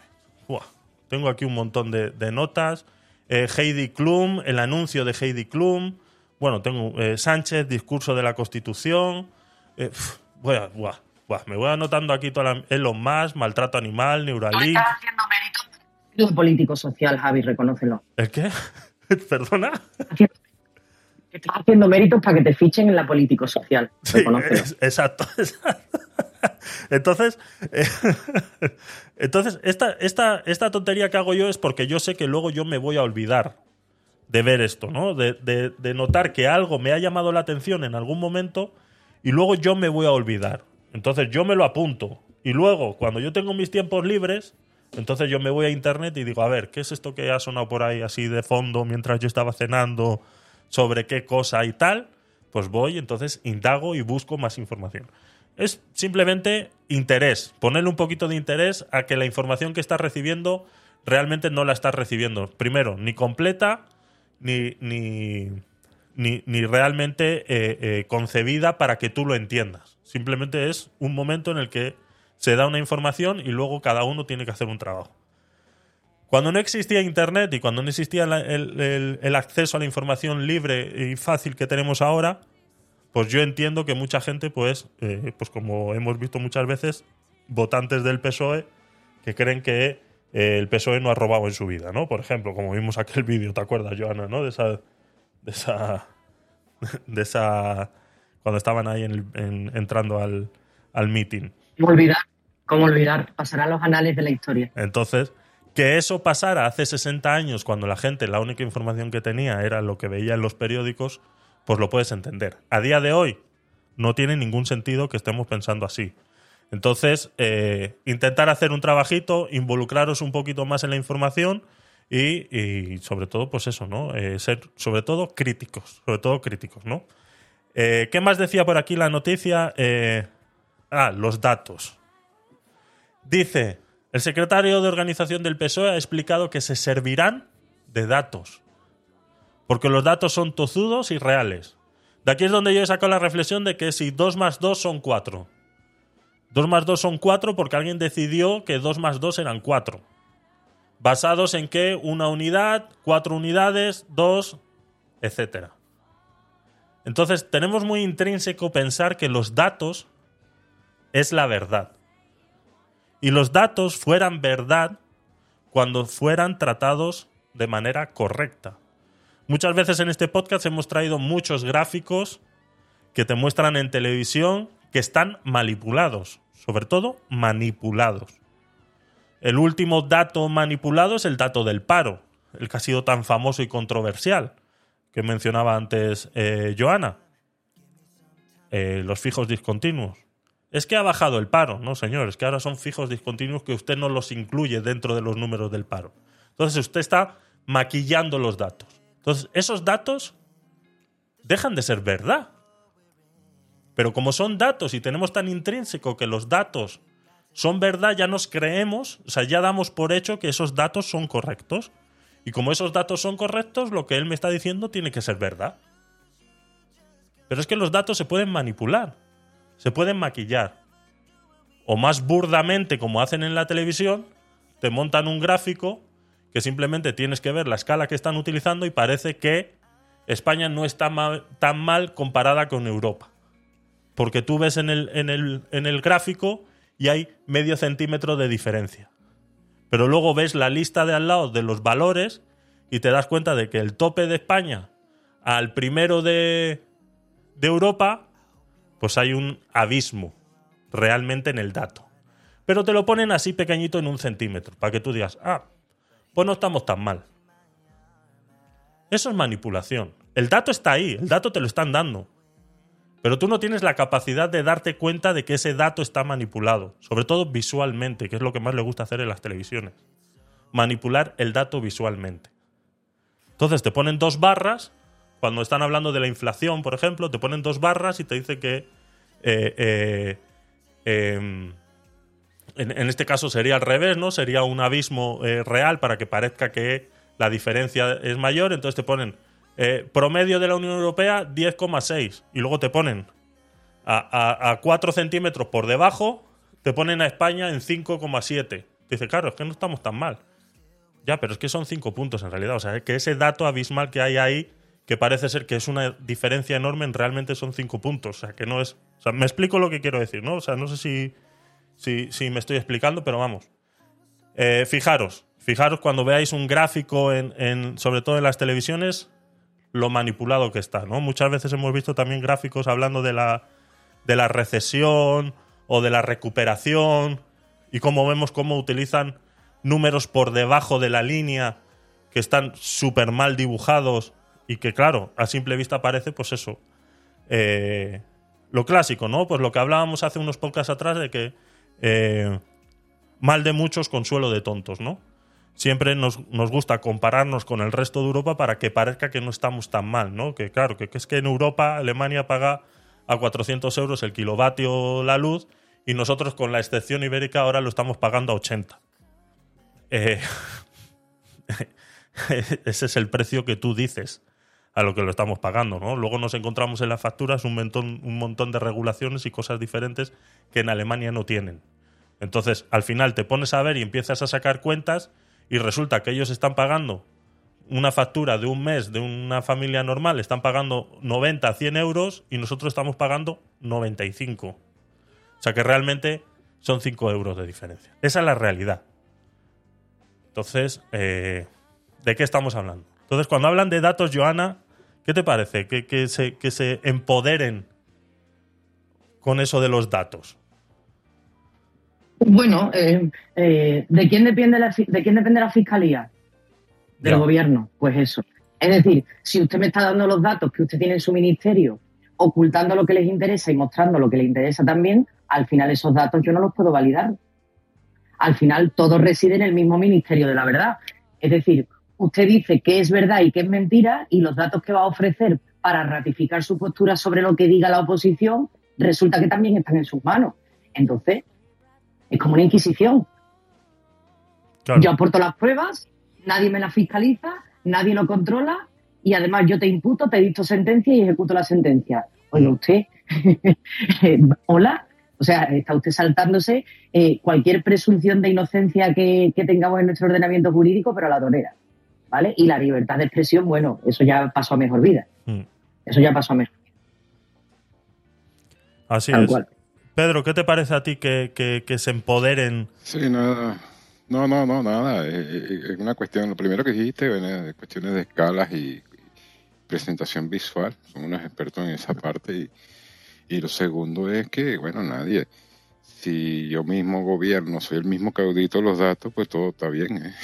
Uah, tengo aquí un montón de, de notas. Eh, Heidi Klum, el anuncio de Heidi Klum. Bueno, tengo eh, Sánchez, discurso de la Constitución. Eh, pf, buah, buah, buah, me voy anotando aquí toda la, Elon Musk, maltrato animal, Neuralink. Estás haciendo mérito. Eres un político social, Javi, reconócelo. ¿El qué? ¿Perdona? Que estás haciendo méritos para que te fichen en la político social. Sí, es, exacto, exacto. Entonces, eh, entonces esta, esta, esta tontería que hago yo es porque yo sé que luego yo me voy a olvidar de ver esto, ¿no? De, de, de notar que algo me ha llamado la atención en algún momento y luego yo me voy a olvidar. Entonces yo me lo apunto y luego cuando yo tengo mis tiempos libres... Entonces yo me voy a internet y digo, a ver, ¿qué es esto que ha sonado por ahí así de fondo mientras yo estaba cenando sobre qué cosa y tal? Pues voy, entonces indago y busco más información. Es simplemente interés, ponerle un poquito de interés a que la información que estás recibiendo realmente no la estás recibiendo. Primero, ni completa, ni, ni, ni, ni realmente eh, eh, concebida para que tú lo entiendas. Simplemente es un momento en el que se da una información y luego cada uno tiene que hacer un trabajo. Cuando no existía internet y cuando no existía la, el, el, el acceso a la información libre y fácil que tenemos ahora, pues yo entiendo que mucha gente, pues, eh, pues como hemos visto muchas veces, votantes del P S O E que creen que eh, el P S O E no ha robado en su vida, ¿no? Por ejemplo, como vimos aquel vídeo, ¿te acuerdas, Joana, no? De esa... De esa... De esa cuando estaban ahí en, en, entrando al, al meeting. ¿Cómo olvidar? ¿Cómo olvidar? Pasará los anales de la historia. Entonces, que eso pasara hace sesenta años, cuando la gente, la única información que tenía era lo que veía en los periódicos, pues lo puedes entender. A día de hoy, no tiene ningún sentido que estemos pensando así. Entonces, eh, intentar hacer un trabajito, involucraros un poquito más en la información y, y sobre todo, pues eso, ¿no? Eh, ser, sobre todo, críticos. Sobre todo, críticos, ¿no? Eh, ¿Qué más decía por aquí la noticia? Eh, ah, los datos. Dice, el secretario de organización del P S O E ha explicado que se servirán de datos, porque los datos son tozudos y reales. De aquí es donde yo he sacado la reflexión de que si dos más dos son cuatro. dos más dos son cuatro porque alguien decidió que dos más dos eran cuatro. Basados en que una unidad, cuatro unidades, dos, etcétera. Entonces, tenemos muy intrínseco pensar que los datos es la verdad. Y los datos fueran verdad cuando fueran tratados de manera correcta. Muchas veces en este podcast hemos traído muchos gráficos que te muestran en televisión que están manipulados, sobre todo manipulados. El último dato manipulado es el dato del paro, el que ha sido tan famoso y controversial, que mencionaba antes eh, Joana. Eh, los fijos discontinuos. Es que ha bajado el paro, no señor, es que ahora son fijos discontinuos que usted no los incluye dentro de los números del paro. Entonces usted está maquillando los datos. Entonces esos datos dejan de ser verdad. Pero como son datos y tenemos tan intrínseco que los datos son verdad, ya nos creemos, o sea, ya damos por hecho que esos datos son correctos. Y como esos datos son correctos, lo que él me está diciendo tiene que ser verdad. Pero es que los datos se pueden manipular, se pueden maquillar. O más burdamente, como hacen en la televisión, te montan un gráfico que simplemente tienes que ver la escala que están utilizando y parece que España no está mal, tan mal comparada con Europa. Porque tú ves en el, en, el, en el gráfico y hay medio centímetro de diferencia. Pero luego ves la lista de al lado de los valores y te das cuenta de que el tope de España al primero de, de Europa, pues hay un abismo realmente en el dato. Pero te lo ponen así pequeñito en un centímetro, para que tú digas, ah, pues no estamos tan mal. Eso es manipulación. El dato está ahí, el dato te lo están dando. Pero tú no tienes la capacidad de darte cuenta de que ese dato está manipulado, sobre todo visualmente, que es lo que más le gusta hacer en las televisiones. Manipular el dato visualmente. Entonces te ponen dos barras, cuando están hablando de la inflación, por ejemplo, te ponen dos barras y te dicen que, eh, eh, eh, en, en este caso sería al revés, ¿no? Sería un abismo eh, real para que parezca que la diferencia es mayor, entonces te ponen Eh, promedio de la Unión Europea diez coma seis y luego te ponen a, a, a cuatro centímetros por debajo, te ponen a España en cinco coma siete. Dice, claro, es que no estamos tan mal. Ya, pero es que son cinco puntos en realidad. O sea, es que ese dato abismal que hay ahí, que parece ser que es una diferencia enorme, realmente son cinco puntos. O sea, que no es. O sea, me explico lo que quiero decir, ¿no? O sea, no sé si, si, si me estoy explicando, pero vamos. Eh, fijaros, fijaros cuando veáis un gráfico, en, en, sobre todo en las televisiones, lo manipulado que está, ¿no? Muchas veces hemos visto también gráficos hablando de la, de la recesión o de la recuperación y cómo vemos cómo utilizan números por debajo de la línea que están súper mal dibujados y que, claro, a simple vista parece, pues eso, eh, lo clásico, ¿no? Pues lo que hablábamos hace unos podcasts atrás de que eh, mal de muchos, consuelo de tontos, ¿no? Siempre nos, nos gusta compararnos con el resto de Europa para que parezca que no estamos tan mal, ¿no? Que claro, que, que es que en Europa, Alemania paga a cuatrocientos euros el kilovatio la luz y nosotros con la excepción ibérica ahora lo estamos pagando a ochenta. Eh, ese es el precio que tú dices a lo que lo estamos pagando, ¿no? Luego nos encontramos en las facturas un montón, un montón de regulaciones y cosas diferentes que en Alemania no tienen. Entonces, al final te pones a ver y empiezas a sacar cuentas y resulta que ellos están pagando una factura de un mes de una familia normal, están pagando noventa, cien euros y nosotros estamos pagando noventa y cinco. O sea que realmente son cinco euros de diferencia. Esa es la realidad. Entonces, eh, ¿de qué estamos hablando? Entonces, cuando hablan de datos, Joana, ¿qué te parece? Que, que, se, que se empoderen con eso de los datos. Bueno, eh, eh, ¿de quién depende la de quién depende la fiscalía? Del gobierno, pues eso. Es decir, si usted me está dando los datos que usted tiene en su ministerio ocultando lo que les interesa y mostrando lo que les interesa también, al final esos datos yo no los puedo validar. Al final todo reside en el mismo Ministerio de la Verdad. Es decir, usted dice qué es verdad y qué es mentira, y los datos que va a ofrecer para ratificar su postura sobre lo que diga la oposición resulta que también están en sus manos. Entonces, es como una inquisición. Claro. Yo aporto las pruebas, nadie me las fiscaliza, nadie lo controla, y además yo te imputo, te dicto sentencia y ejecuto la sentencia. Oiga, usted, hola, o sea, está usted saltándose eh, cualquier presunción de inocencia que, que tengamos en nuestro ordenamiento jurídico, pero a la torera, ¿vale? Y la libertad de expresión, bueno, eso ya pasó a mejor vida. Mm. Eso ya pasó a mejor vida. Así Tal es. Cual. Pedro, ¿qué te parece a ti que, que, que se empoderen? Sí, no, no, no, no nada. Es una cuestión, lo primero que dijiste, bueno, cuestiones de escalas y presentación visual. Son unos expertos en esa parte. Y, y lo segundo es que, bueno, nadie. Si yo mismo gobierno, soy el mismo que audito los datos, pues todo está bien, ¿eh?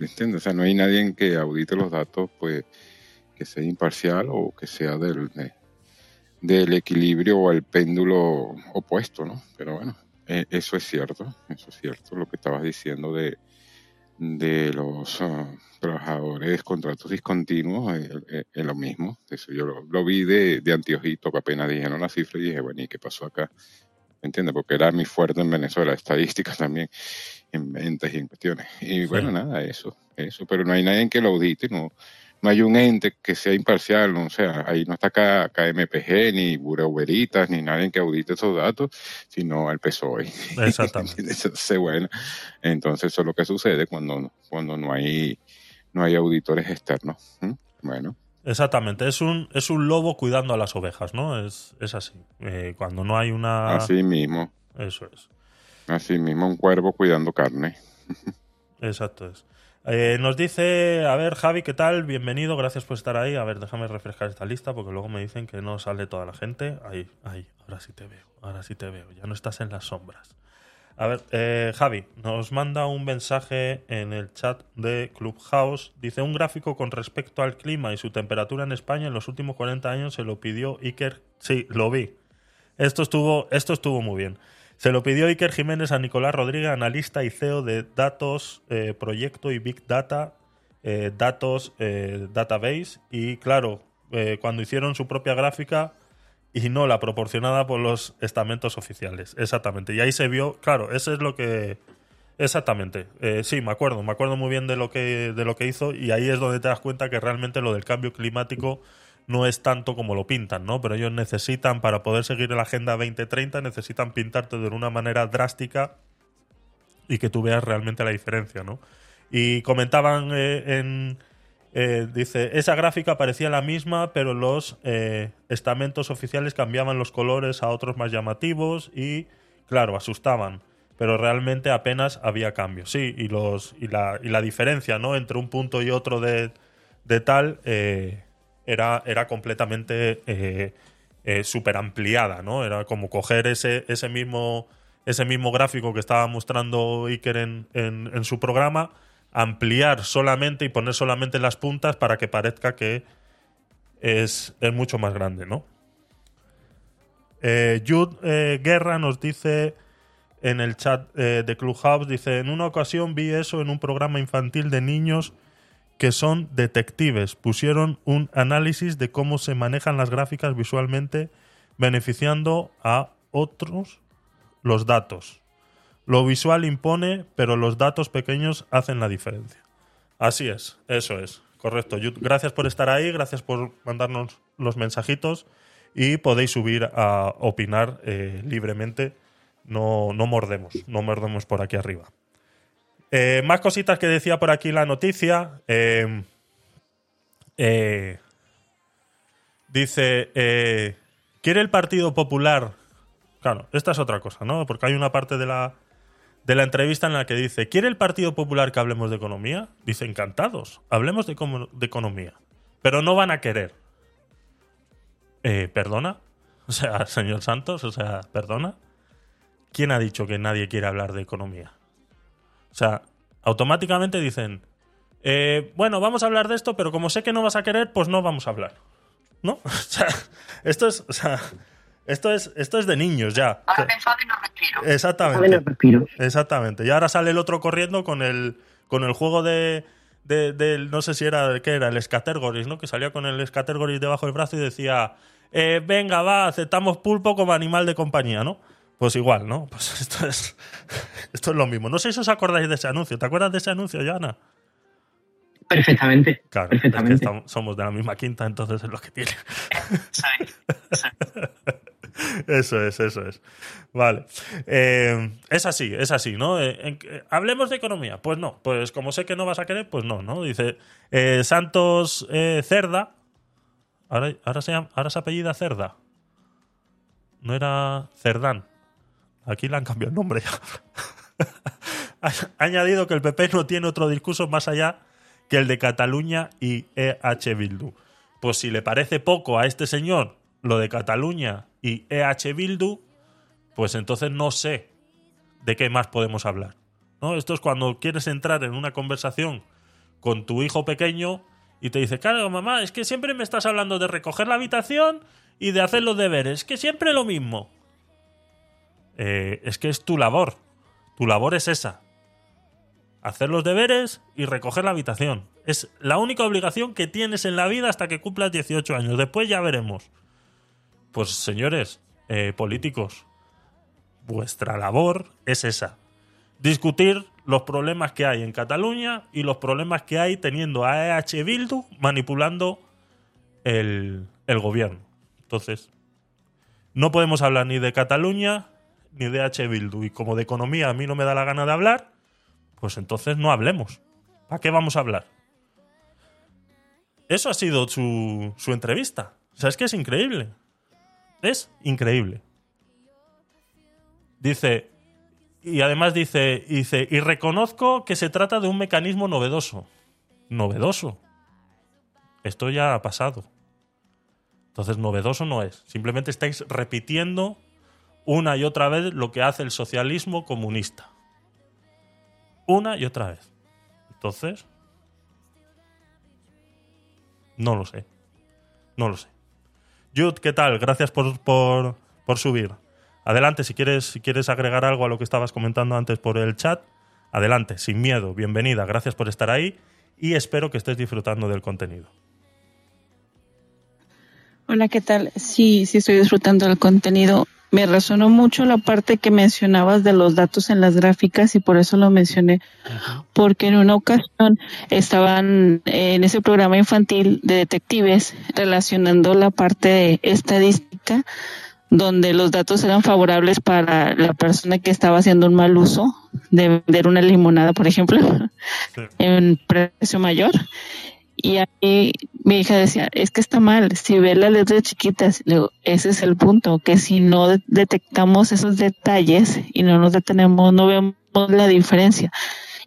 ¿Entiendes? O sea, no hay nadie en que audite los datos, pues, que sea imparcial o que sea del... De, del equilibrio o al péndulo opuesto, ¿no? Pero bueno, eh, eso es cierto, eso es cierto, lo que estabas diciendo de, de los uh, trabajadores, contratos discontinuos, es eh, eh, eh, lo mismo, eso yo lo, lo vi de, de anteojito, que apenas dijeron la cifra y dije, bueno, ¿y qué pasó acá? ¿Me entiendes? Porque era mi fuerte en Venezuela, estadísticas también, en ventas y en cuestiones. Y bueno, sí. nada, eso, eso, pero no hay nadie que lo audite, no. No hay un ente que sea imparcial, o sea, ahí no está K M P G, ni Bureuberitas, ni nadie que audite esos datos, sino el P S O E. Exactamente. Eso se bueno. Entonces, eso es lo que sucede cuando, cuando no hay no hay auditores externos. ¿Mm? Bueno. Exactamente. Es un es un lobo cuidando a las ovejas, ¿no? Es, es así. Eh, cuando no hay una... Así mismo. Eso es. Así mismo, un cuervo cuidando carne. Exacto es. Eh, nos dice, a ver, Javi, ¿qué tal? Bienvenido, gracias por estar ahí. A ver, déjame refrescar esta lista porque luego me dicen que no sale toda la gente. Ahí, ahí, ahora sí te veo, ahora sí te veo. Ya no estás en las sombras. A ver, eh, Javi, nos manda un mensaje en el chat de Clubhouse. Dice, un gráfico con respecto al clima y su temperatura en España en los últimos cuarenta años se lo pidió Iker... Sí, lo vi. Esto estuvo, esto estuvo muy bien. Se lo pidió Iker Jiménez a Nicolás Rodríguez, analista y C E O de Datos, eh, Proyecto y Big Data, eh, Datos, eh, Database. Y claro, eh, cuando hicieron su propia gráfica y no la proporcionada por los estamentos oficiales. Exactamente. Y ahí se vio, claro, eso es lo que... Exactamente. Eh, sí, me acuerdo. Me acuerdo muy bien de lo que, de lo que hizo y ahí es donde te das cuenta que realmente lo del cambio climático... no es tanto como lo pintan, ¿no? Pero ellos necesitan, para poder seguir la Agenda veinte treinta, necesitan pintarte de una manera drástica y que tú veas realmente la diferencia, ¿no? Y comentaban eh, en... Eh, dice, esa gráfica parecía la misma, pero los eh, estamentos oficiales cambiaban los colores a otros más llamativos y, claro, asustaban. Pero realmente apenas había cambios. Sí, y, los, y, la, y la diferencia, ¿no? Entre un punto y otro de, de tal... Eh, Era, era completamente eh, eh, súper ampliada, ¿no? Era como coger ese, ese, mismo, ese mismo gráfico que estaba mostrando Iker en, en, en su programa, ampliar solamente y poner solamente las puntas para que parezca que es, es mucho más grande, ¿no? Eh, Jude eh, Guerra nos dice en el chat eh, de Clubhouse, dice, en una ocasión vi eso en un programa infantil de niños que son detectives. Pusieron un análisis de cómo se manejan las gráficas visualmente, beneficiando a otros los datos. Lo visual impone, pero los datos pequeños hacen la diferencia. Así es, eso es, correcto. Gracias por estar ahí, gracias por mandarnos los mensajitos y podéis subir a opinar eh, libremente. No, no mordemos, no mordemos por aquí arriba. Eh, más cositas que decía por aquí la noticia. Eh, eh, dice, eh, ¿quiere el Partido Popular? Claro, esta es otra cosa, ¿no? Porque hay una parte de la, de la entrevista en la que dice, ¿quiere el Partido Popular que hablemos de economía? Dice, encantados, hablemos de, de economía. Pero no van a querer. Eh, ¿Perdona? O sea, señor Santos, o sea, ¿perdona? ¿Quién ha dicho que nadie quiere hablar de economía? O sea, automáticamente dicen, eh, bueno, vamos a hablar de esto, pero como sé que no vas a querer, pues no vamos a hablar. ¿no? O sea, esto es, o sea, esto es, esto es de niños ya. Ahora pensad en los respiros. Exactamente. En los respiros. Exactamente. Y ahora sale el otro corriendo con el, con el juego de, de, de, no sé si era, ¿qué era? El Scattergories, ¿no? Que salía con el Scattergories debajo del brazo y decía, eh, venga, va, aceptamos pulpo como animal de compañía, ¿no? Pues igual, ¿no? Pues esto es, esto es lo mismo. No sé si os acordáis de ese anuncio. ¿Te acuerdas de ese anuncio, Joana? Perfectamente. Claro, perfectamente. Es que estamos, somos de la misma quinta, entonces es lo que tiene. Eso es, eso es. Vale. Eh, es así, es así, ¿no? Eh, en, eh, ¿hablemos de economía? Pues no. Pues como sé que no vas a querer, pues no, ¿no? Dice eh, Santos eh, Cerda. Ahora, ahora, se llama, ahora se apellida Cerda. No era Cerdán. Aquí le han cambiado el nombre ya. Ha añadido que el P P no tiene otro discurso más allá que el de Cataluña y E H Bildu. Pues si le parece poco a este señor lo de Cataluña y E H Bildu, pues entonces no sé de qué más podemos hablar, ¿no? Esto es cuando quieres entrar en una conversación con tu hijo pequeño y te dice, claro, mamá, es que siempre me estás hablando de recoger la habitación y de hacer los deberes, que siempre lo mismo. Eh, es que es tu labor. Tu labor es esa. Hacer los deberes y recoger la habitación. Es la única obligación que tienes en la vida hasta que cumplas dieciocho años. Después ya veremos. Pues, señores, eh, políticos, vuestra labor es esa. Discutir los problemas que hay en Cataluña y los problemas que hay teniendo a E H Bildu manipulando el, el gobierno. Entonces, no podemos hablar ni de Cataluña ni de E H Bildu. Y como de economía a mí no me da la gana de hablar, pues entonces no hablemos. ¿Para qué vamos a hablar? Eso ha sido su, su entrevista. O sea, es que es increíble. Es increíble. Dice, y además dice, dice, y reconozco que se trata de un mecanismo novedoso. Novedoso. Esto ya ha pasado. Entonces, novedoso no es. Simplemente estáis repitiendo una y otra vez lo que hace el socialismo comunista. Una y otra vez. Entonces, no lo sé. No lo sé. Jude, ¿qué tal? Gracias por, por, por subir. Adelante, si quieres, si quieres agregar algo a lo que estabas comentando antes por el chat, adelante, sin miedo, bienvenida. Gracias por estar ahí y espero que estés disfrutando del contenido. Hola, ¿qué tal? Sí, sí estoy disfrutando del contenido. Me resonó mucho la parte que mencionabas de los datos en las gráficas y por eso lo mencioné, porque en una ocasión estaban en ese programa infantil de detectives relacionando la parte de estadística donde los datos eran favorables para la persona que estaba haciendo un mal uso de vender una limonada, por ejemplo, sí, en precio mayor. Y ahí mi hija decía, es que está mal, si ves las letras chiquitas, digo, ese es el punto, que si no detectamos esos detalles y no nos detenemos, no vemos la diferencia.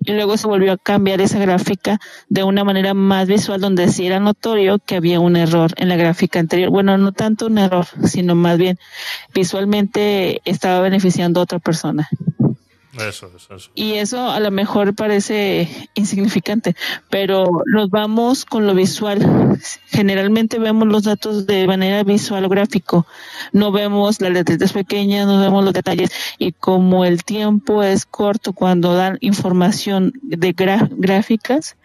Y luego se volvió a cambiar esa gráfica de una manera más visual, donde sí era notorio que había un error en la gráfica anterior. Bueno, no tanto un error, sino más bien visualmente estaba beneficiando a otra persona. Eso, eso, eso. Y eso a lo mejor parece insignificante, pero nos vamos con lo visual. Generalmente vemos los datos de manera visual o gráfico. No vemos las letras pequeñas, no vemos los detalles. Y como el tiempo es corto cuando dan información de gra- gráficas,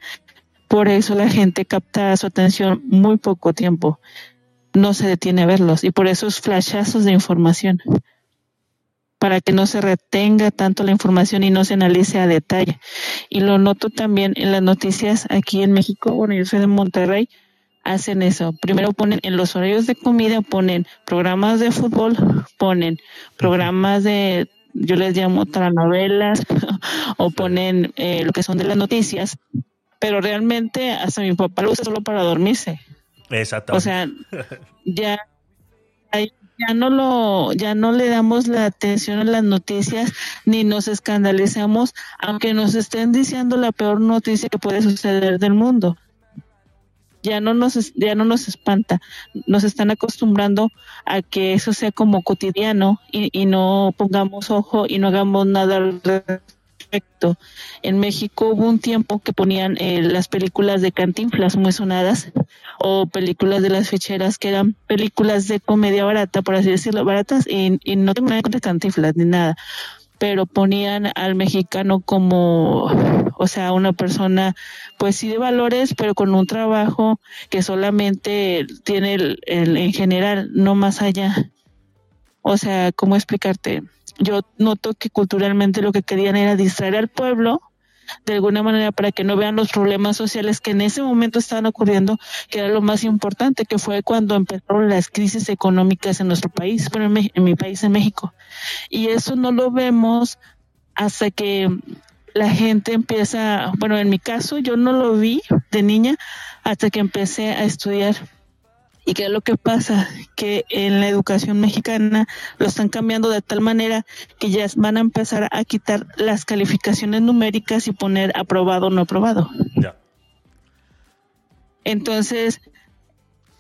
por eso la gente capta su atención muy poco tiempo. No se detiene a verlos. Y por esos flashazos de información, para que no se retenga tanto la información y no se analice a detalle. Y lo noto también en las noticias aquí en México. Bueno, yo soy de Monterrey, hacen eso. Primero ponen en los horarios de comida, ponen programas de fútbol, ponen programas de, yo les llamo telenovelas, o ponen eh, lo que son de las noticias. Pero realmente hasta mi papá lo usa solo para dormirse. Exacto. O sea, ya hay... Ya no lo, ya no le damos la atención a las noticias ni nos escandalizamos, aunque nos estén diciendo la peor noticia que puede suceder del mundo. Ya no nos, ya no nos espanta. Nos están acostumbrando a que eso sea como cotidiano y, y no pongamos ojo y no hagamos nada al respecto. efecto. En México hubo un tiempo que ponían eh, las películas de Cantinflas muy sonadas o películas de las ficheras, que eran películas de comedia barata, por así decirlo, baratas, y, y no tenían contra Cantinflas ni nada, pero ponían al mexicano como, o sea, una persona pues sí de valores, pero con un trabajo que solamente tiene el, el en general, no más allá. O sea, ¿cómo explicarte? Yo noto que culturalmente lo que querían era distraer al pueblo de alguna manera para que no vean los problemas sociales que en ese momento estaban ocurriendo, que era lo más importante, que fue cuando empezaron las crisis económicas en nuestro país, bueno, en mi, en mi país, en México. Y eso no lo vemos hasta que la gente empieza, bueno, en mi caso, yo no lo vi de niña hasta que empecé a estudiar. ¿Y qué es lo que pasa? Que en la educación mexicana lo están cambiando de tal manera que ya van a empezar a quitar las calificaciones numéricas y poner aprobado o no aprobado. Ya. Entonces,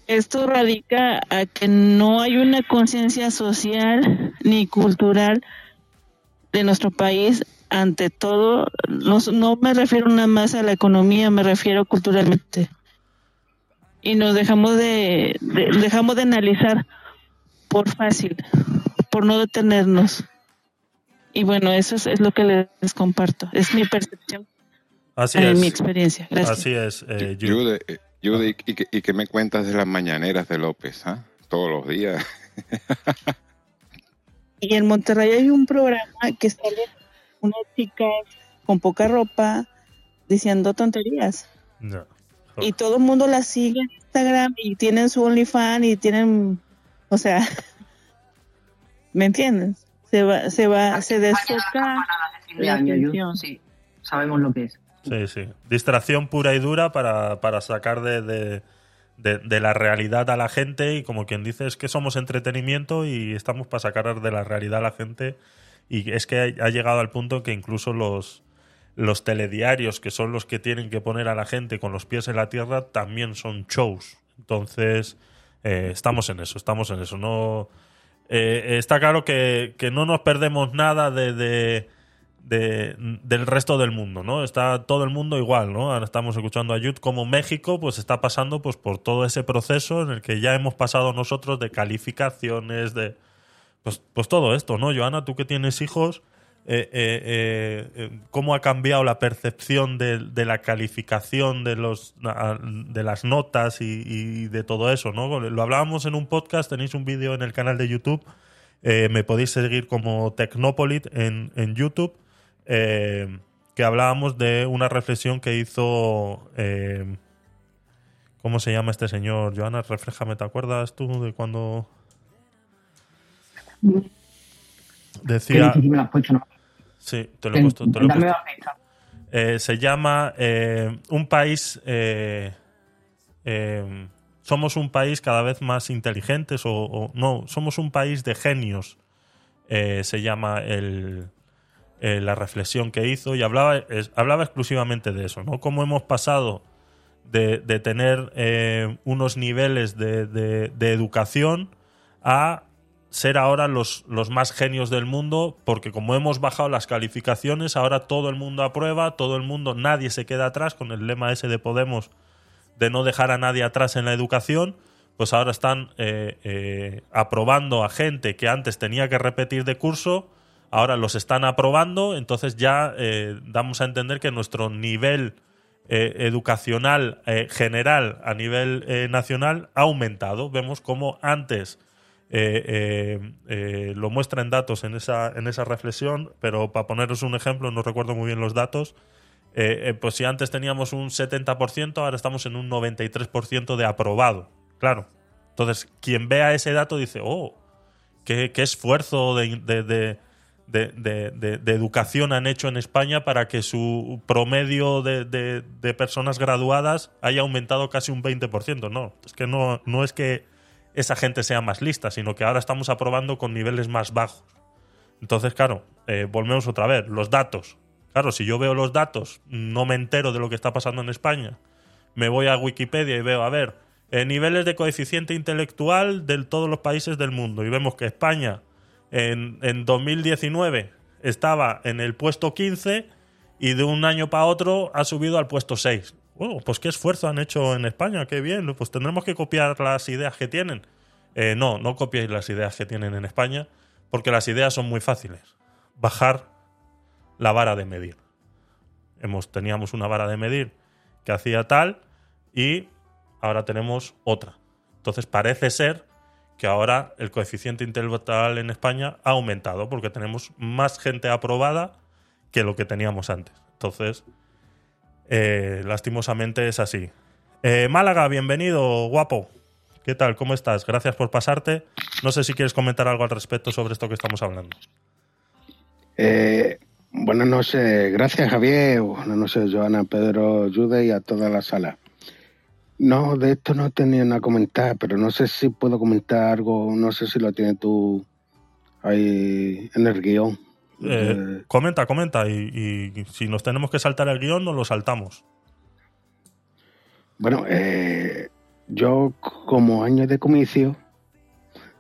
esto radica a que no hay una conciencia social ni cultural de nuestro país. Ante todo, no, no me refiero nada más a la economía, me refiero culturalmente. Y nos dejamos de, de dejamos de analizar por fácil, por no detenernos. Y bueno, eso es, es lo que les comparto. Es mi percepción. Así eh, es. Mi experiencia. Gracias. Así es. Eh, Jude, Jude, y, que, y que me cuentas de las mañaneras de López, ¿ah? ¿eh? Todos los días. Y en Monterrey hay un programa que sale una chica con poca ropa diciendo tonterías. No. Y todo el mundo la sigue en Instagram y tienen su OnlyFans y tienen, o sea, ¿me entiendes? Se va, se va, se desfoca la atención. Sí, sabemos lo que es. Sí, sí. Distracción pura y dura para, para sacar de, de, de, de la realidad a la gente, y como quien dice, es que somos entretenimiento y estamos para sacar de la realidad a la gente, y es que ha llegado al punto que incluso los... los telediarios, que son los que tienen que poner a la gente con los pies en la tierra, también son shows. Entonces, eh, estamos en eso, estamos en eso. No, eh, está claro que, que no nos perdemos nada de, de, de, del resto del mundo, ¿no? Está todo el mundo igual, ¿no? Ahora estamos escuchando a Yud, como México pues está pasando pues por todo ese proceso en el que ya hemos pasado nosotros, de calificaciones, de pues, pues todo esto, ¿no? Joana, tú que tienes hijos... Eh, eh, eh, cómo ha cambiado la percepción de, de la calificación de los de las notas y, y de todo eso, ¿no? Lo hablábamos en un podcast, tenéis un vídeo en el canal de YouTube, eh, me podéis seguir como Tecnopolit en, en YouTube, eh, que hablábamos de una reflexión que hizo eh, ¿cómo se llama este señor? Joana, refléjame, ¿te acuerdas tú de cuando...? Decía... Sí, te lo he puesto. Te lo he puesto. Eh, se llama eh, un país. Eh, eh, somos un país cada vez más inteligentes, o, o no, somos un país de genios. Eh, se llama el, eh, la reflexión que hizo, y hablaba, es, hablaba exclusivamente de eso, ¿no? Cómo hemos pasado de, de tener eh, unos niveles de, de, de educación a ser ahora los, los más genios del mundo, porque como hemos bajado las calificaciones, ahora todo el mundo aprueba, todo el mundo, nadie se queda atrás, con el lema ese de Podemos de no dejar a nadie atrás en la educación, pues ahora están eh, eh, aprobando a gente que antes tenía que repetir de curso, ahora los están aprobando, entonces ya eh, damos a entender que nuestro nivel Eh, educacional eh, general a nivel eh, nacional ha aumentado. Vemos como antes... Eh, eh, eh, lo muestra en datos en esa, en esa reflexión, pero para poneros un ejemplo, no recuerdo muy bien los datos, eh, eh, pues si antes teníamos un setenta por ciento, ahora estamos en un noventa y tres por ciento de aprobado, claro. Entonces, quien vea ese dato dice, oh, qué, qué esfuerzo de, de, de, de, de, de, de educación han hecho en España para que su promedio de, de, de personas graduadas haya aumentado casi un veinte por ciento. No, es que no, no es que esa gente sea más lista, sino que ahora estamos aprobando con niveles más bajos. Entonces, claro, eh, volvemos otra vez, los datos. Claro, si yo veo los datos, no me entero de lo que está pasando en España. Me voy a Wikipedia y veo, a ver, eh, niveles de coeficiente intelectual de todos los países del mundo. Y vemos que España en, en dos mil diecinueve estaba en el puesto quince y de un año para otro ha subido al puesto seis. Bueno, pues qué esfuerzo han hecho en España, qué bien, pues tendremos que copiar las ideas que tienen. Eh, no, no copiéis las ideas que tienen en España, porque las ideas son muy fáciles. Bajar la vara de medir. Hemos, teníamos una vara de medir que hacía tal y ahora tenemos otra. Entonces parece ser que ahora el coeficiente intelectual en España ha aumentado porque tenemos más gente aprobada que lo que teníamos antes. Entonces, eh, lastimosamente es así. Eh, Málaga, bienvenido, guapo. ¿Qué tal? ¿Cómo estás? Gracias por pasarte. No sé si quieres comentar algo al respecto sobre esto que estamos hablando. Eh, buenas noches. Gracias, Javier. Buenas noches, Joana, Pedro, Jude y a toda la sala. No, de esto no tenía nada que comentar, pero no sé si puedo comentar algo, no sé si lo tienes tú ahí en el guión. Eh, eh, comenta, comenta, y, y si nos tenemos que saltar el guión, nos lo saltamos. Bueno, eh, yo como año de comicio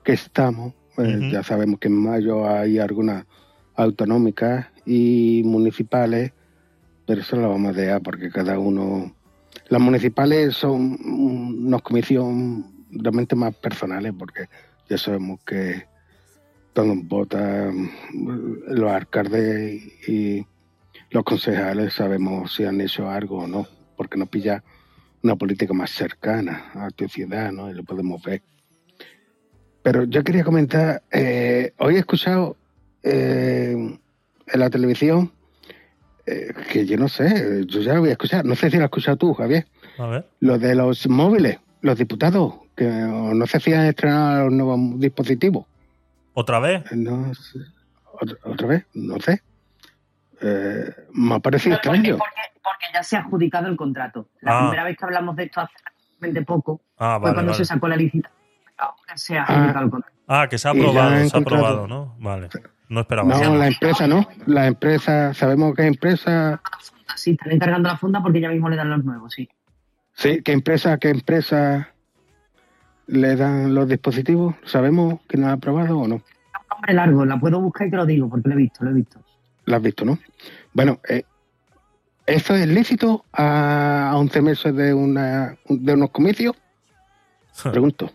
que estamos, eh, uh-huh. ya sabemos que en mayo hay algunas autonómicas y municipales, pero eso lo vamos a dejar porque cada uno... Las municipales son unos comicios realmente más personales porque ya sabemos que todos votan los alcaldes y los concejales, sabemos si han hecho algo o no, porque nos pilla una política más cercana a tu ciudad, ¿no? Y lo podemos ver. Pero yo quería comentar, eh, hoy he escuchado eh, en la televisión que yo no sé, yo ya lo voy a escuchar, no sé si lo has escuchado tú, Javier. A ver. Lo de los móviles, los diputados, que no sé si han estrenado los nuevos dispositivos. ¿Otra vez? No sé. ¿Otra, otra vez? No sé. Eh, me ha parecido no, extraño. Porque, porque, porque ya se ha adjudicado el contrato. La ah. primera vez que hablamos de esto hace relativamente poco ah, vale, fue cuando vale. se sacó la licitación. Ahora se ha adjudicado ah, el contrato. Ah, que se ha aprobado, se ha aprobado, ¿no? Vale. No esperaba. No, la empresa no. La empresa, sabemos qué empresa. Sí, están encargando la funda porque ya mismo le dan los nuevos, sí. Sí, ¿qué empresa, qué empresa le dan los dispositivos? ¿Sabemos que no ha aprobado o no? Un nombre largo, la puedo buscar y te lo digo porque lo he visto, lo he visto. La has visto, ¿no? Bueno, eh, ¿eso es lícito a once meses de, una, de unos comicios? Pregunto.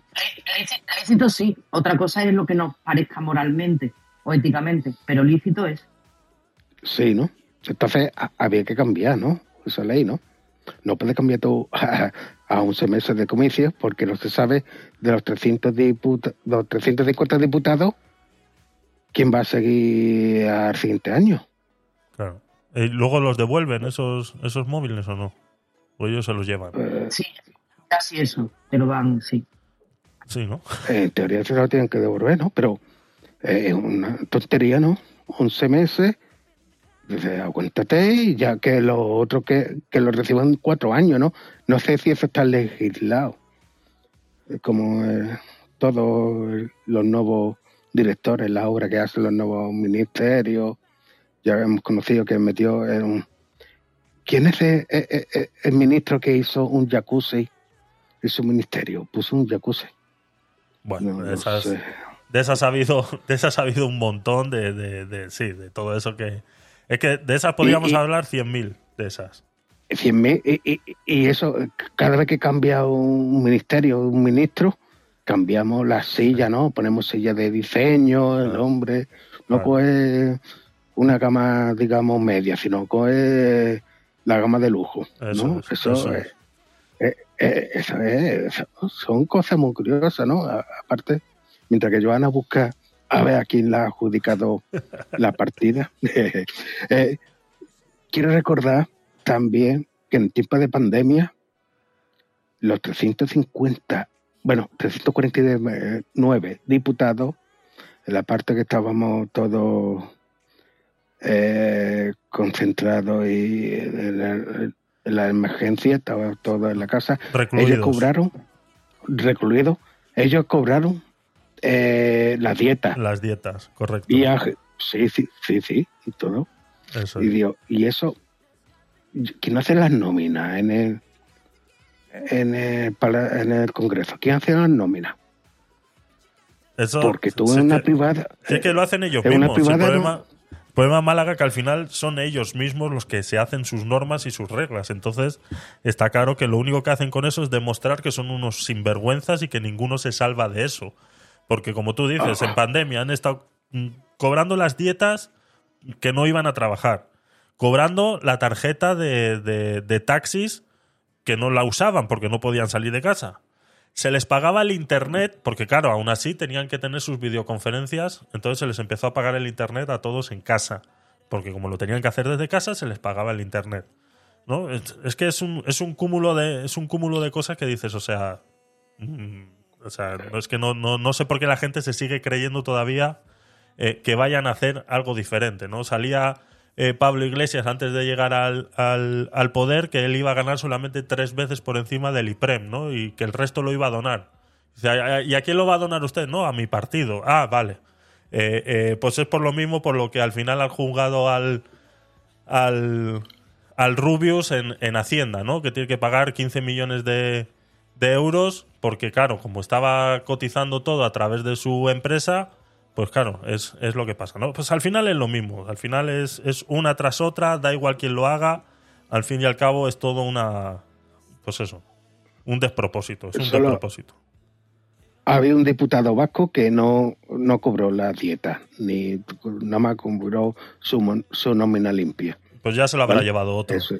Lícito sí, otra cosa es lo que nos parezca moralmente o éticamente, pero lícito es. Sí, ¿no? Entonces a, había que cambiar, ¿no? Esa ley, ¿no? No puede cambiar todo a, a once meses de comicios porque no se sabe de los trescientos diputa, los trescientos cincuenta diputados quién va a seguir al siguiente año. Claro. ¿Y luego los devuelven esos esos móviles o no? ¿O ellos se los llevan? Eh, sí, casi eso. Te lo van, sí. Sí, ¿no? En teoría se lo tienen que devolver, ¿no? Pero... Es eh, una tontería, ¿no? once meses, dices, aguántate, y ya que los otros que, que lo reciban cuatro años, ¿no? No sé si eso está legislado. Como eh, todos los nuevos directores, la obra que hacen los nuevos ministerios, ya hemos conocido que metió en un... ¿Quién es el, el, el ministro que hizo un jacuzzi en su ministerio? Puso un jacuzzi. Bueno, no, esa es... No sé. De esas ha habido, de esas ha habido un montón de, de, de, sí, de todo eso que... Es que de esas podríamos y, y, hablar cien mil, de esas. cien mil, y, y, y eso, cada vez que cambia un ministerio, un ministro, cambiamos la silla, ¿no? Ponemos silla de diseño, el hombre, no claro. coge una gama, digamos, media, sino coge la gama de lujo, eso, ¿no? Eso, eso es. es, es, eso es eso. Son cosas muy curiosas, ¿no? A, aparte... Mientras que Joana busca a ver a quién le ha adjudicado la partida. eh, quiero recordar también que en tiempos de pandemia, los trescientos cincuenta, bueno, trescientos cuarenta y nueve diputados, en la parte que estábamos todos eh, concentrados y en la, en la emergencia, estaban todos en la casa, recluidos. ellos cobraron, recluidos, ellos cobraron. Eh, las dietas. Las dietas, correcto. Viaje, sí, sí, sí, sí, y todo. Eso es. Y, digo, y eso, ¿quién hace las nóminas en el, en el, en el Congreso? ¿Quién hace las nóminas? Eso, Porque tú en una que, privada... Es que lo hacen ellos mismos. Privada, si el, problema, no... El problema de Málaga es que al final son ellos mismos los que se hacen sus normas y sus reglas. Entonces está claro que lo único que hacen con eso es demostrar que son unos sinvergüenzas y que ninguno se salva de eso. Porque como tú dices, en pandemia han estado cobrando las dietas que no iban a trabajar, cobrando la tarjeta de, de, de taxis que no la usaban porque no podían salir de casa. Se les pagaba el internet, porque claro, aún así tenían que tener sus videoconferencias, entonces se les empezó a pagar el internet a todos en casa, porque como lo tenían que hacer desde casa, se les pagaba el internet, ¿no? Es, es que es un, es un cúmulo de, es un cúmulo de cosas que dices, o sea, mm, o sea no, es que no, no, no sé por qué la gente se sigue creyendo todavía eh, que vayan a hacer algo diferente, ¿no? Salía eh, Pablo Iglesias antes de llegar al, al, al poder, que él iba a ganar solamente tres veces por encima del IPREM, ¿no? Y que el resto lo iba a donar. O sea, ¿y a quién lo va a donar usted? No, a mi partido. Ah, vale. Eh, eh, pues es por lo mismo por lo que al final han juzgado al, al, al Rubius en, en Hacienda, ¿no? Que tiene que pagar quince millones de, de euros porque, claro, como estaba cotizando todo a través de su empresa... Pues claro, es, es lo que pasa, ¿no? Pues al final es lo mismo, al final es, es una tras otra, da igual quién lo haga, al fin y al cabo es todo una... Pues eso, un despropósito, es un Solo despropósito. Había un diputado vasco que no, no cobró la dieta, ni nada más cobró su, mon, su nómina limpia. Pues ya se lo habrá ¿Vale? llevado otro. Eso.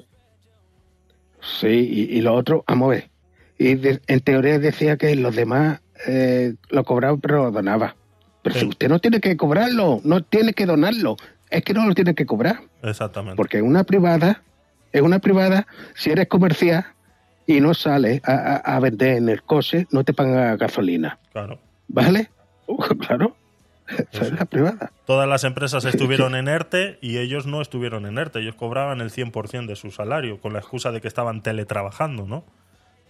Sí, y, y lo otro, a mover. Y de, en teoría decía que los demás eh, lo cobraban pero lo donaban. Pero sí. Si usted no tiene que cobrarlo, no tiene que donarlo, es que no lo tiene que cobrar. Exactamente. Porque es una privada, es una privada, si eres comercial y no sales a, a, a vender en el coche, no te pagan gasolina. Claro. ¿Vale? Uh, claro. Esa sí. Es la privada. Todas las empresas estuvieron en ERTE y ellos no estuvieron en ERTE. Ellos cobraban el cien por ciento de su salario con la excusa de que estaban teletrabajando, ¿no?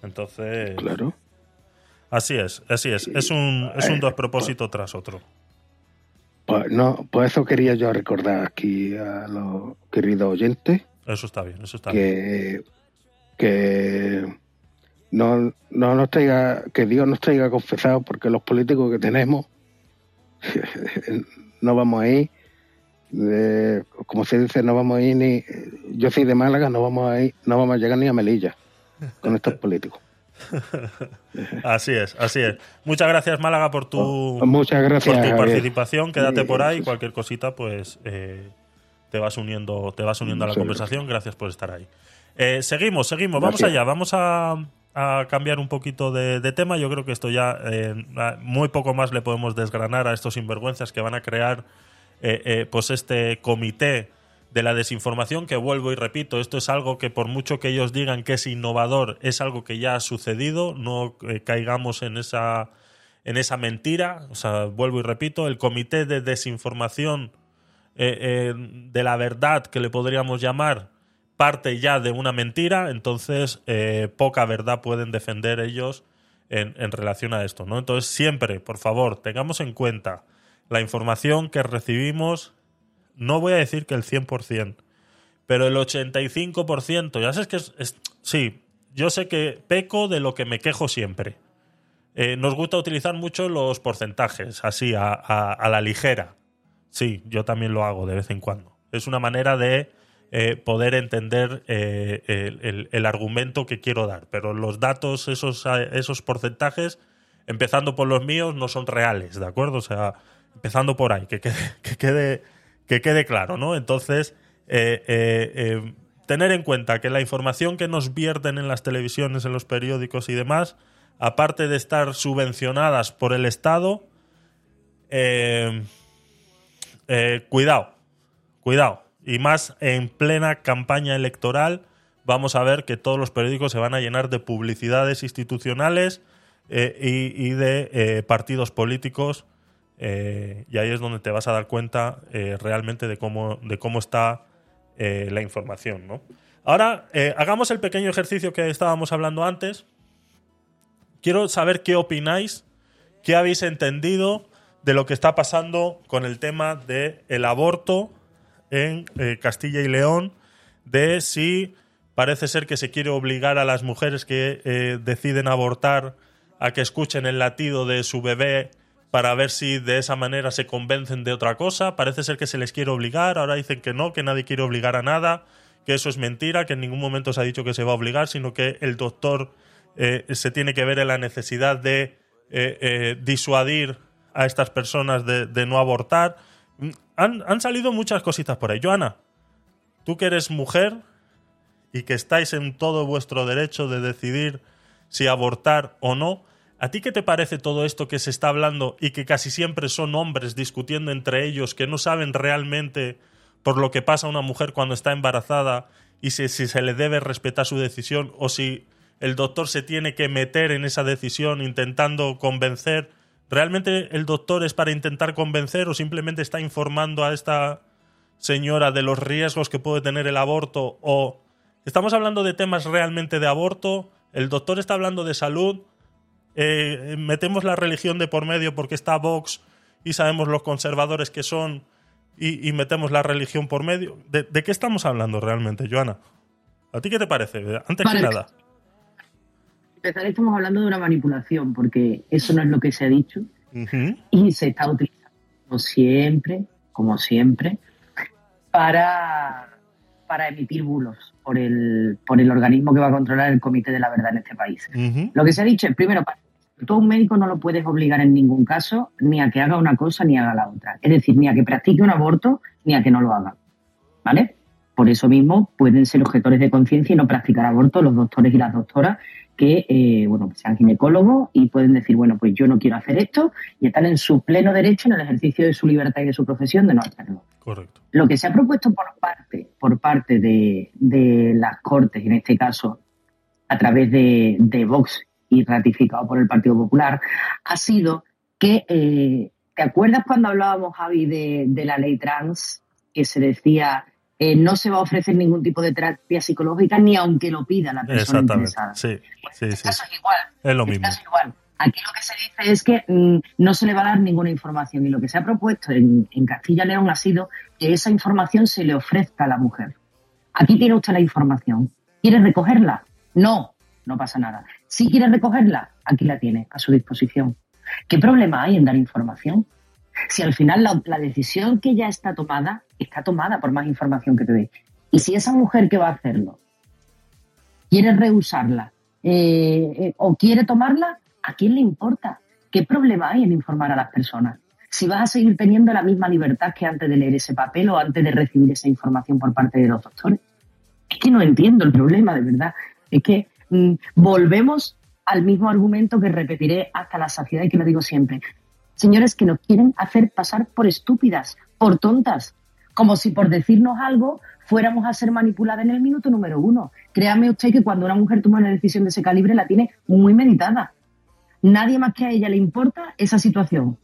Entonces... Claro. Así es, así es. Es un, es un despropósito tras otro. Pues, no, pues eso quería yo recordar aquí a los queridos oyentes. Eso está bien, eso está que, bien. Que no, no nos traiga, que Dios nos traiga confesado, porque los políticos que tenemos no vamos a ir, de, como se dice, no vamos a ir ni, yo soy de Málaga, no vamos a ir, no vamos a llegar ni a Melilla con estos políticos. Así es, así es. Muchas gracias, Málaga, por tu, Muchas gracias, por tu participación. Quédate por ahí, cualquier cosita, pues eh, te vas uniendo, te vas uniendo a la conversación. Gracias por estar ahí. Eh, seguimos, seguimos. Vamos gracias. allá. Vamos a, a cambiar un poquito de, de tema. Yo creo que esto ya eh, muy poco más le podemos desgranar a estos sinvergüenzas que van a crear eh, eh, pues este comité de la desinformación, que vuelvo y repito, esto es algo que por mucho que ellos digan que es innovador, es algo que ya ha sucedido, no eh, caigamos en esa, en esa mentira. O sea, vuelvo y repito, el Comité de Desinformación eh, eh, de la Verdad, que le podríamos llamar, parte ya de una mentira, entonces eh, poca verdad pueden defender ellos en, en relación a esto, ¿no? Entonces siempre, por favor, tengamos en cuenta la información que recibimos. No voy a decir que el cien por ciento, pero el ochenta y cinco por ciento. Ya sabes que es, es... Sí, yo sé que peco de lo que me quejo siempre. Eh, nos gusta utilizar mucho los porcentajes, así, a, a, a la ligera. Sí, yo también lo hago de vez en cuando. Es una manera de eh, poder entender eh, el, el, el argumento que quiero dar. Pero los datos, esos, esos porcentajes, empezando por los míos, no son reales, ¿de acuerdo? O sea, empezando por ahí, que quede... Que quede Que quede claro, ¿no? Entonces, eh, eh, eh, tener en cuenta que la información que nos vierten en las televisiones, en los periódicos y demás, aparte de estar subvencionadas por el Estado, eh, eh, cuidado, cuidado. Y más en plena campaña electoral, vamos a ver que todos los periódicos se van a llenar de publicidades institucionales eh, y, y de eh, partidos políticos. Eh, y ahí es donde te vas a dar cuenta eh, realmente de cómo, de cómo está eh, la información, ¿no? Ahora, eh, hagamos el pequeño ejercicio que estábamos hablando antes. Quiero saber qué opináis, qué habéis entendido de lo que está pasando con el tema del aborto en eh, Castilla y León, de si parece ser que se quiere obligar a las mujeres que eh, deciden abortar a que escuchen el latido de su bebé para ver si de esa manera se convencen de otra cosa. Parece ser que se les quiere obligar, ahora dicen que no, que nadie quiere obligar a nada, que eso es mentira, que en ningún momento se ha dicho que se va a obligar, sino que el doctor eh, se tiene que ver en la necesidad de eh, eh, disuadir a estas personas de, de no abortar. Han, han salido muchas cositas por ahí. Joana, tú que eres mujer y que estáis en todo vuestro derecho de decidir si abortar o no, ¿a ti qué te parece todo esto que se está hablando y que casi siempre son hombres discutiendo entre ellos que no saben realmente por lo que pasa a una mujer cuando está embarazada y si, si se le debe respetar su decisión o si el doctor se tiene que meter en esa decisión intentando convencer? ¿Realmente el doctor es para intentar convencer o simplemente está informando a esta señora de los riesgos que puede tener el aborto? ¿O estamos hablando de temas realmente de aborto? ¿El doctor está hablando de salud? Eh, metemos la religión de por medio porque está Vox y sabemos los conservadores que son y, y metemos la religión por medio. ¿De, de qué estamos hablando realmente, Joana? ¿A ti qué te parece? Antes vale, que nada. Empezar, estamos hablando de una manipulación porque eso no es lo que se ha dicho. Uh-huh. Y se está utilizando como siempre, como siempre, para, para emitir bulos por el por el organismo que va a controlar el Comité de la Verdad en este país. Uh-huh. Lo que se ha dicho es, primero, tú a un médico no lo puedes obligar en ningún caso ni a que haga una cosa ni haga la otra. Es decir, ni a que practique un aborto ni a que no lo haga. ¿Vale? Por eso mismo pueden ser objetores de conciencia y no practicar aborto los doctores y las doctoras que eh, bueno que sean ginecólogos y pueden decir, bueno, pues yo no quiero hacer esto y están en su pleno derecho en el ejercicio de su libertad y de su profesión de no hacerlo. Correcto. Lo que se ha propuesto por parte por parte de, de las Cortes, en este caso a través de, de Vox y ratificado por el Partido Popular, ha sido que, eh, ¿te acuerdas cuando hablábamos, Javi, de, de la ley trans que se decía... Eh, no se va a ofrecer ningún tipo de terapia psicológica ni aunque lo pida la persona interesada? Sí, pues sí, en este sí. Caso es igual. Es lo en este mismo. Caso es igual. Aquí lo que se dice es que mmm, no se le va a dar ninguna información y lo que se ha propuesto en, en Castilla y León ha sido que esa información se le ofrezca a la mujer. Aquí tiene usted la información. ¿Quiere recogerla? No, no pasa nada. Si quiere recogerla, aquí la tiene a su disposición. ¿Qué problema hay en dar información? Si al final la, la decisión que ya está tomada, está tomada por más información que te dé. Y si esa mujer que va a hacerlo quiere rehusarla eh, eh, o quiere tomarla, ¿a quién le importa? ¿Qué problema hay en informar a las personas? Si vas a seguir teniendo la misma libertad que antes de leer ese papel o antes de recibir esa información por parte de los doctores. Es que no entiendo el problema, de verdad. Es que mm, volvemos al mismo argumento que repetiré hasta la saciedad y que lo digo siempre. Señores que nos quieren hacer pasar por estúpidas, por tontas, como si por decirnos algo fuéramos a ser manipuladas en el minuto número uno. Créame usted que cuando una mujer toma una decisión de ese calibre la tiene muy meditada. Nadie más que a ella le importa esa situación.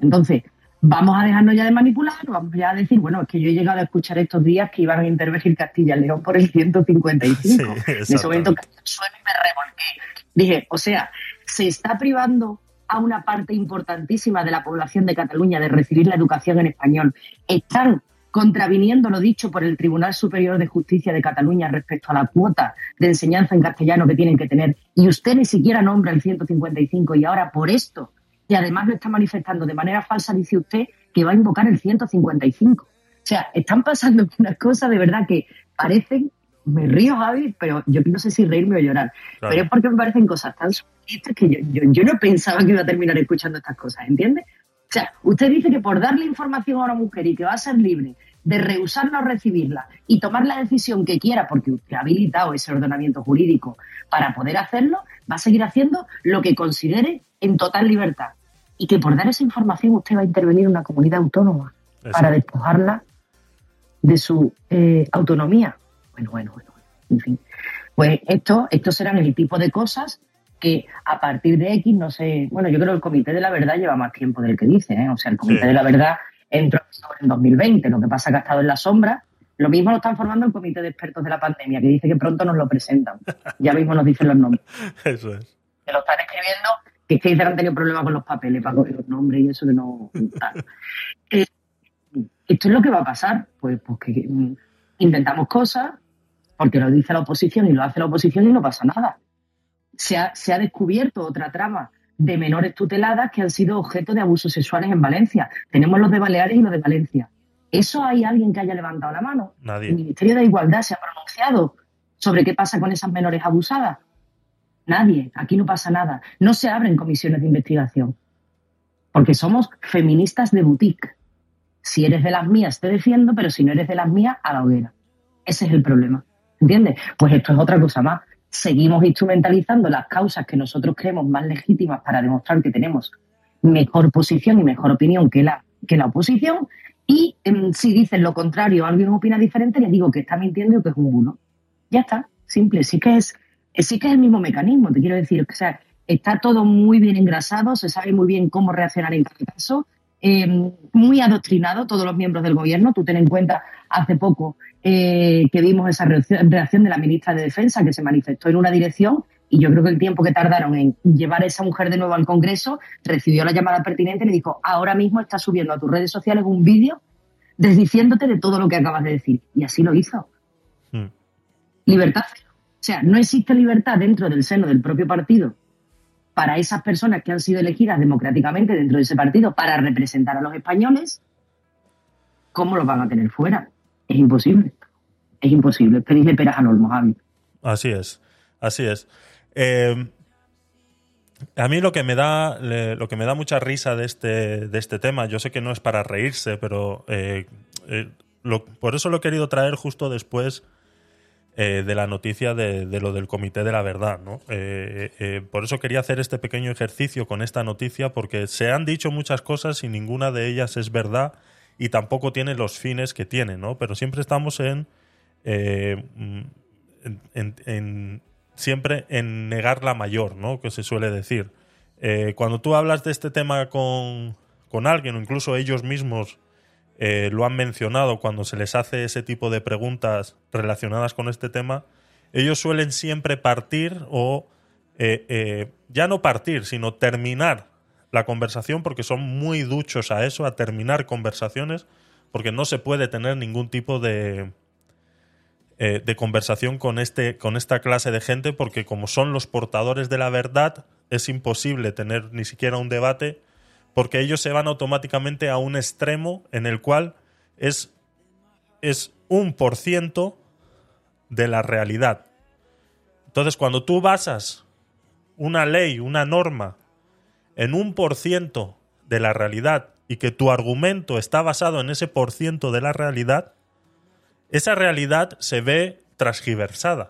Entonces, vamos a dejarnos ya de manipular, vamos ya a decir, bueno, es que yo he llegado a escuchar estos días que iban a intervenir Castilla y León por el ciento cincuenta y cinco. Sí, en ese momento caí al suelo y me revolqué. Dije, o sea, se está privando a una parte importantísima de la población de Cataluña de recibir la educación en español. Están contraviniendo lo dicho por el Tribunal Superior de Justicia de Cataluña respecto a la cuota de enseñanza en castellano que tienen que tener. Y usted ni siquiera nombra el ciento cincuenta y cinco y ahora por esto, y además lo está manifestando de manera falsa, dice usted que va a invocar el ciento cincuenta y cinco. O sea, están pasando unas cosas de verdad que parecen... Me río, Javi, pero yo no sé si reírme o llorar. Claro. Pero es porque me parecen cosas tan surrealistas que yo, yo, yo no pensaba que iba a terminar escuchando estas cosas, ¿entiendes? O sea, usted dice que por darle información a una mujer y que va a ser libre de rehusarla o recibirla y tomar la decisión que quiera, porque usted ha habilitado ese ordenamiento jurídico para poder hacerlo, va a seguir haciendo lo que considere en total libertad. Y que por dar esa información usted va a intervenir en una comunidad autónoma. Eso. Para despojarla de su eh, autonomía. Bueno, bueno, bueno, en fin. Pues esto, estos serán el tipo de cosas que a partir de X, no sé... Bueno, yo creo que el Comité de la Verdad lleva más tiempo del que dice, ¿eh? O sea, el Comité sí. de la Verdad entró en dos mil veinte, lo que pasa que ha estado en la sombra. Lo mismo lo están formando el Comité de Expertos de la Pandemia, que dice que pronto nos lo presentan. Ya mismo nos dicen los nombres. Eso es. Que lo están escribiendo, que es que dicen que han tenido problemas con los papeles para coger los nombres y eso que no... Claro. eh, ¿Esto es lo que va a pasar? Pues, pues que... Intentamos cosas porque lo dice la oposición y lo hace la oposición y no pasa nada. Se ha, se ha descubierto otra trama de menores tuteladas que han sido objeto de abusos sexuales en Valencia. Tenemos los de Baleares y los de Valencia. ¿Eso hay alguien que haya levantado la mano? Nadie. ¿El Ministerio de Igualdad se ha pronunciado sobre qué pasa con esas menores abusadas? Nadie. Aquí no pasa nada. No se abren comisiones de investigación. Porque somos feministas de boutique. Si eres de las mías, te defiendo, pero si no eres de las mías, a la hoguera. Ese es el problema. ¿Entiendes? Pues esto es otra cosa más. Seguimos instrumentalizando las causas que nosotros creemos más legítimas para demostrar que tenemos mejor posición y mejor opinión que la, que la oposición. Y em, si dices lo contrario, alguien opina diferente, le digo que está mintiendo o que es un bulo. Ya está, simple. Sí que es, sí que es el mismo mecanismo, te quiero decir. O sea, está todo muy bien engrasado, se sabe muy bien cómo reaccionar en cada caso. Eh, muy adoctrinado todos los miembros del gobierno. Tú ten en cuenta hace poco eh, que vimos esa reacción, reacción de la ministra de Defensa, que se manifestó en una dirección, y yo creo que el tiempo que tardaron en llevar a esa mujer de nuevo al Congreso, recibió la llamada pertinente y le dijo: ahora mismo estás subiendo a tus redes sociales un vídeo desdiciéndote de todo lo que acabas de decir. Y así lo hizo. Mm. Libertad. O sea, no existe libertad dentro del seno del propio partido para esas personas que han sido elegidas democráticamente dentro de ese partido para representar a los españoles. ¿Cómo los van a tener fuera? Es imposible. Es imposible. Pedirle peras al olmo, Javi. Así es. Así es. Eh, a mí lo que me da lo que me da mucha risa de este, de este tema, yo sé que no es para reírse, pero eh, eh, lo, por eso lo he querido traer justo después Eh, de la noticia de, de lo del Comité de la Verdad, ¿no? Eh, eh, por eso quería hacer este pequeño ejercicio con esta noticia, porque se han dicho muchas cosas y ninguna de ellas es verdad y tampoco tiene los fines que tiene, ¿no? Pero siempre estamos en, eh, en, en, en siempre en negar la mayor, ¿no? Que se suele decir. Eh, cuando tú hablas de este tema con, con alguien, o incluso ellos mismos Eh, lo han mencionado cuando se les hace ese tipo de preguntas relacionadas con este tema, ellos suelen siempre partir o eh, eh, ya no partir, sino terminar la conversación, porque son muy duchos a eso, a terminar conversaciones, porque no se puede tener ningún tipo de, eh, de conversación con, este, con esta clase de gente, porque como son los portadores de la verdad, es imposible tener ni siquiera un debate, porque ellos se van automáticamente a un extremo en el cual es, es un por ciento de la realidad. Entonces, cuando tú basas una ley, una norma, en un por ciento de la realidad y que tu argumento está basado en ese por ciento de la realidad, esa realidad se ve transgiversada.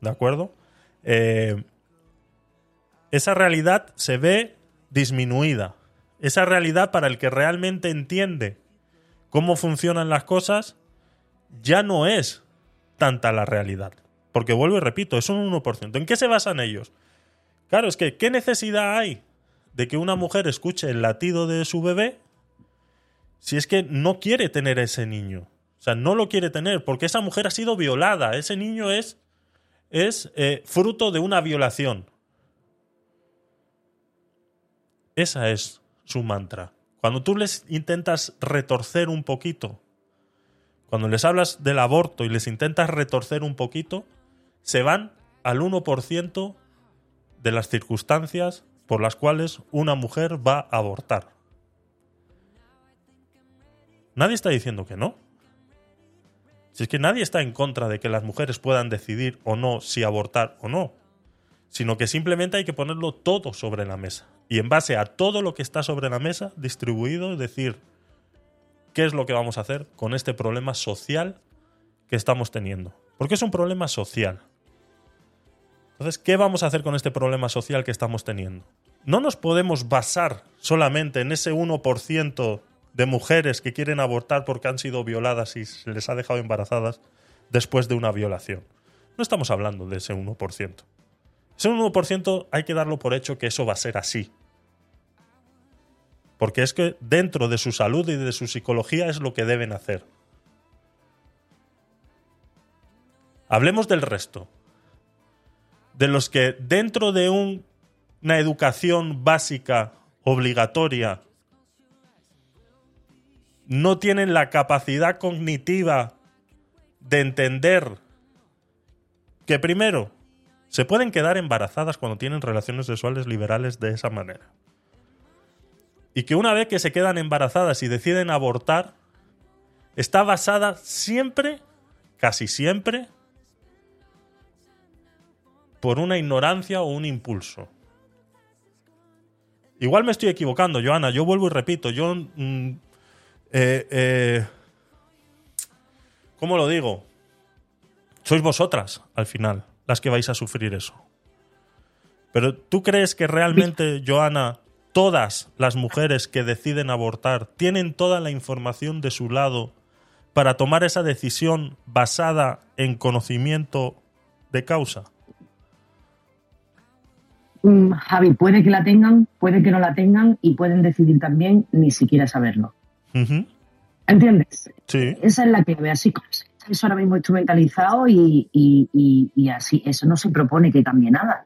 ¿De acuerdo? Eh, esa realidad se ve disminuida. Esa realidad, para el que realmente entiende cómo funcionan las cosas, ya no es tanta la realidad. Porque vuelvo y repito, es un uno por ciento. ¿En qué se basan ellos? Claro, es que ¿qué necesidad hay de que una mujer escuche el latido de su bebé si es que no quiere tener ese niño? O sea, no lo quiere tener porque esa mujer ha sido violada. Ese niño es, es eh, fruto de una violación. Esa es su mantra. Cuando tú les intentas retorcer un poquito, cuando les hablas del aborto y les intentas retorcer un poquito, se van al uno por ciento de las circunstancias por las cuales una mujer va a abortar. Nadie está diciendo que no. Si es que nadie está en contra de que las mujeres puedan decidir o no si abortar o no, sino que simplemente hay que ponerlo todo sobre la mesa. Y en base a todo lo que está sobre la mesa, distribuido, es decir, ¿qué es lo que vamos a hacer con este problema social que estamos teniendo? Porque es un problema social. Entonces, ¿qué vamos a hacer con este problema social que estamos teniendo? No nos podemos basar solamente en ese uno por ciento de mujeres que quieren abortar porque han sido violadas y se les ha dejado embarazadas después de una violación. No estamos hablando de ese uno por ciento. Ese uno por ciento hay que darlo por hecho que eso va a ser así. Porque es que dentro de su salud y de su psicología es lo que deben hacer. Hablemos del resto. De los que dentro de un, una educación básica obligatoria no tienen la capacidad cognitiva de entender que primero Se pueden quedar embarazadas cuando tienen relaciones sexuales liberales de esa manera. Y que una vez que se quedan embarazadas y deciden abortar, está basada siempre, casi siempre, por una ignorancia o un impulso. Igual me estoy equivocando, Joana. Yo vuelvo y repito. Yo... Mm, eh, eh, ¿Cómo lo digo? Sois vosotras, al final, las que vais a sufrir eso. Pero ¿tú crees que realmente, Joana, todas las mujeres que deciden abortar tienen toda la información de su lado para tomar esa decisión basada en conocimiento de causa? Javi, puede que la tengan, puede que no la tengan y pueden decidir también ni siquiera saberlo. Uh-huh. ¿Entiendes? Sí. Esa es la clave. Así como eso ahora mismo instrumentalizado y, y, y, y así, eso no se propone que cambie nada.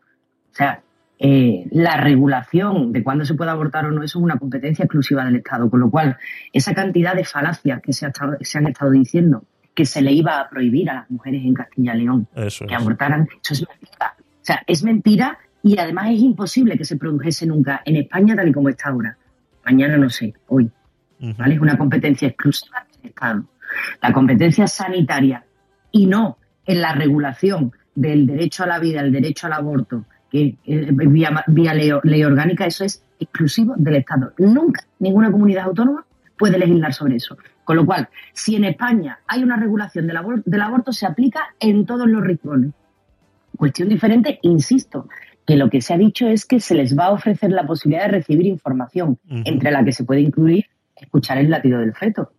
O sea, eh, la regulación de cuándo se puede abortar o no, eso es una competencia exclusiva del Estado. Con lo cual, esa cantidad de falacias que se, ha estado, se han estado diciendo que se le iba a prohibir a las mujeres en Castilla y León eso, que eso. abortaran, eso es mentira. O sea, es mentira. Y además es imposible que se produjese nunca en España tal y como está ahora. Mañana no sé, hoy. Uh-huh. ¿Vale? Es una competencia exclusiva del Estado. La competencia sanitaria y no en la regulación del derecho a la vida, el derecho al aborto, que eh, vía, vía ley, ley orgánica, eso es exclusivo del Estado. Nunca ninguna comunidad autónoma puede legislar sobre eso. Con lo cual, si en España hay una regulación del aborto, del aborto se aplica en todos los rincones. Cuestión diferente, insisto, que lo que se ha dicho es que se les va a ofrecer la posibilidad de recibir información, uh-huh, entre la que se puede incluir escuchar el latido del feto,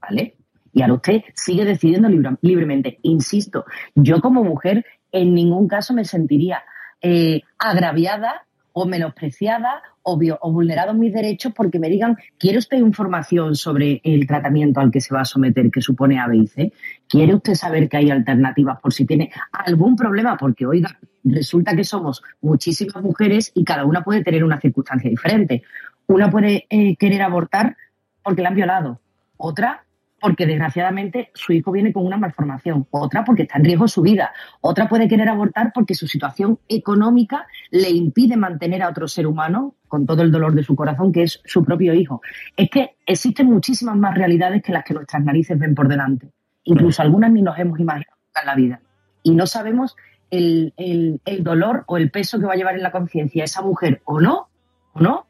¿vale? Y ahora usted sigue decidiendo libre, libremente. Insisto, yo como mujer en ningún caso me sentiría eh, agraviada o menospreciada o, o vulnerado mis derechos porque me digan, ¿quiere usted información sobre el tratamiento al que se va a someter que supone A B I C? ¿Quiere usted saber que hay alternativas por si tiene algún problema? Porque, oiga, resulta que somos muchísimas mujeres y cada una puede tener una circunstancia diferente. Una puede eh, querer abortar porque la han violado. Otra porque, desgraciadamente, su hijo viene con una malformación. Otra porque está en riesgo su vida. Otra puede querer abortar porque su situación económica le impide mantener a otro ser humano con todo el dolor de su corazón, que es su propio hijo. Es que existen muchísimas más realidades que las que nuestras narices ven por delante. Incluso algunas ni nos hemos imaginado en la vida. Y no sabemos el, el, el dolor o el peso que va a llevar en la conciencia esa mujer o no, o no,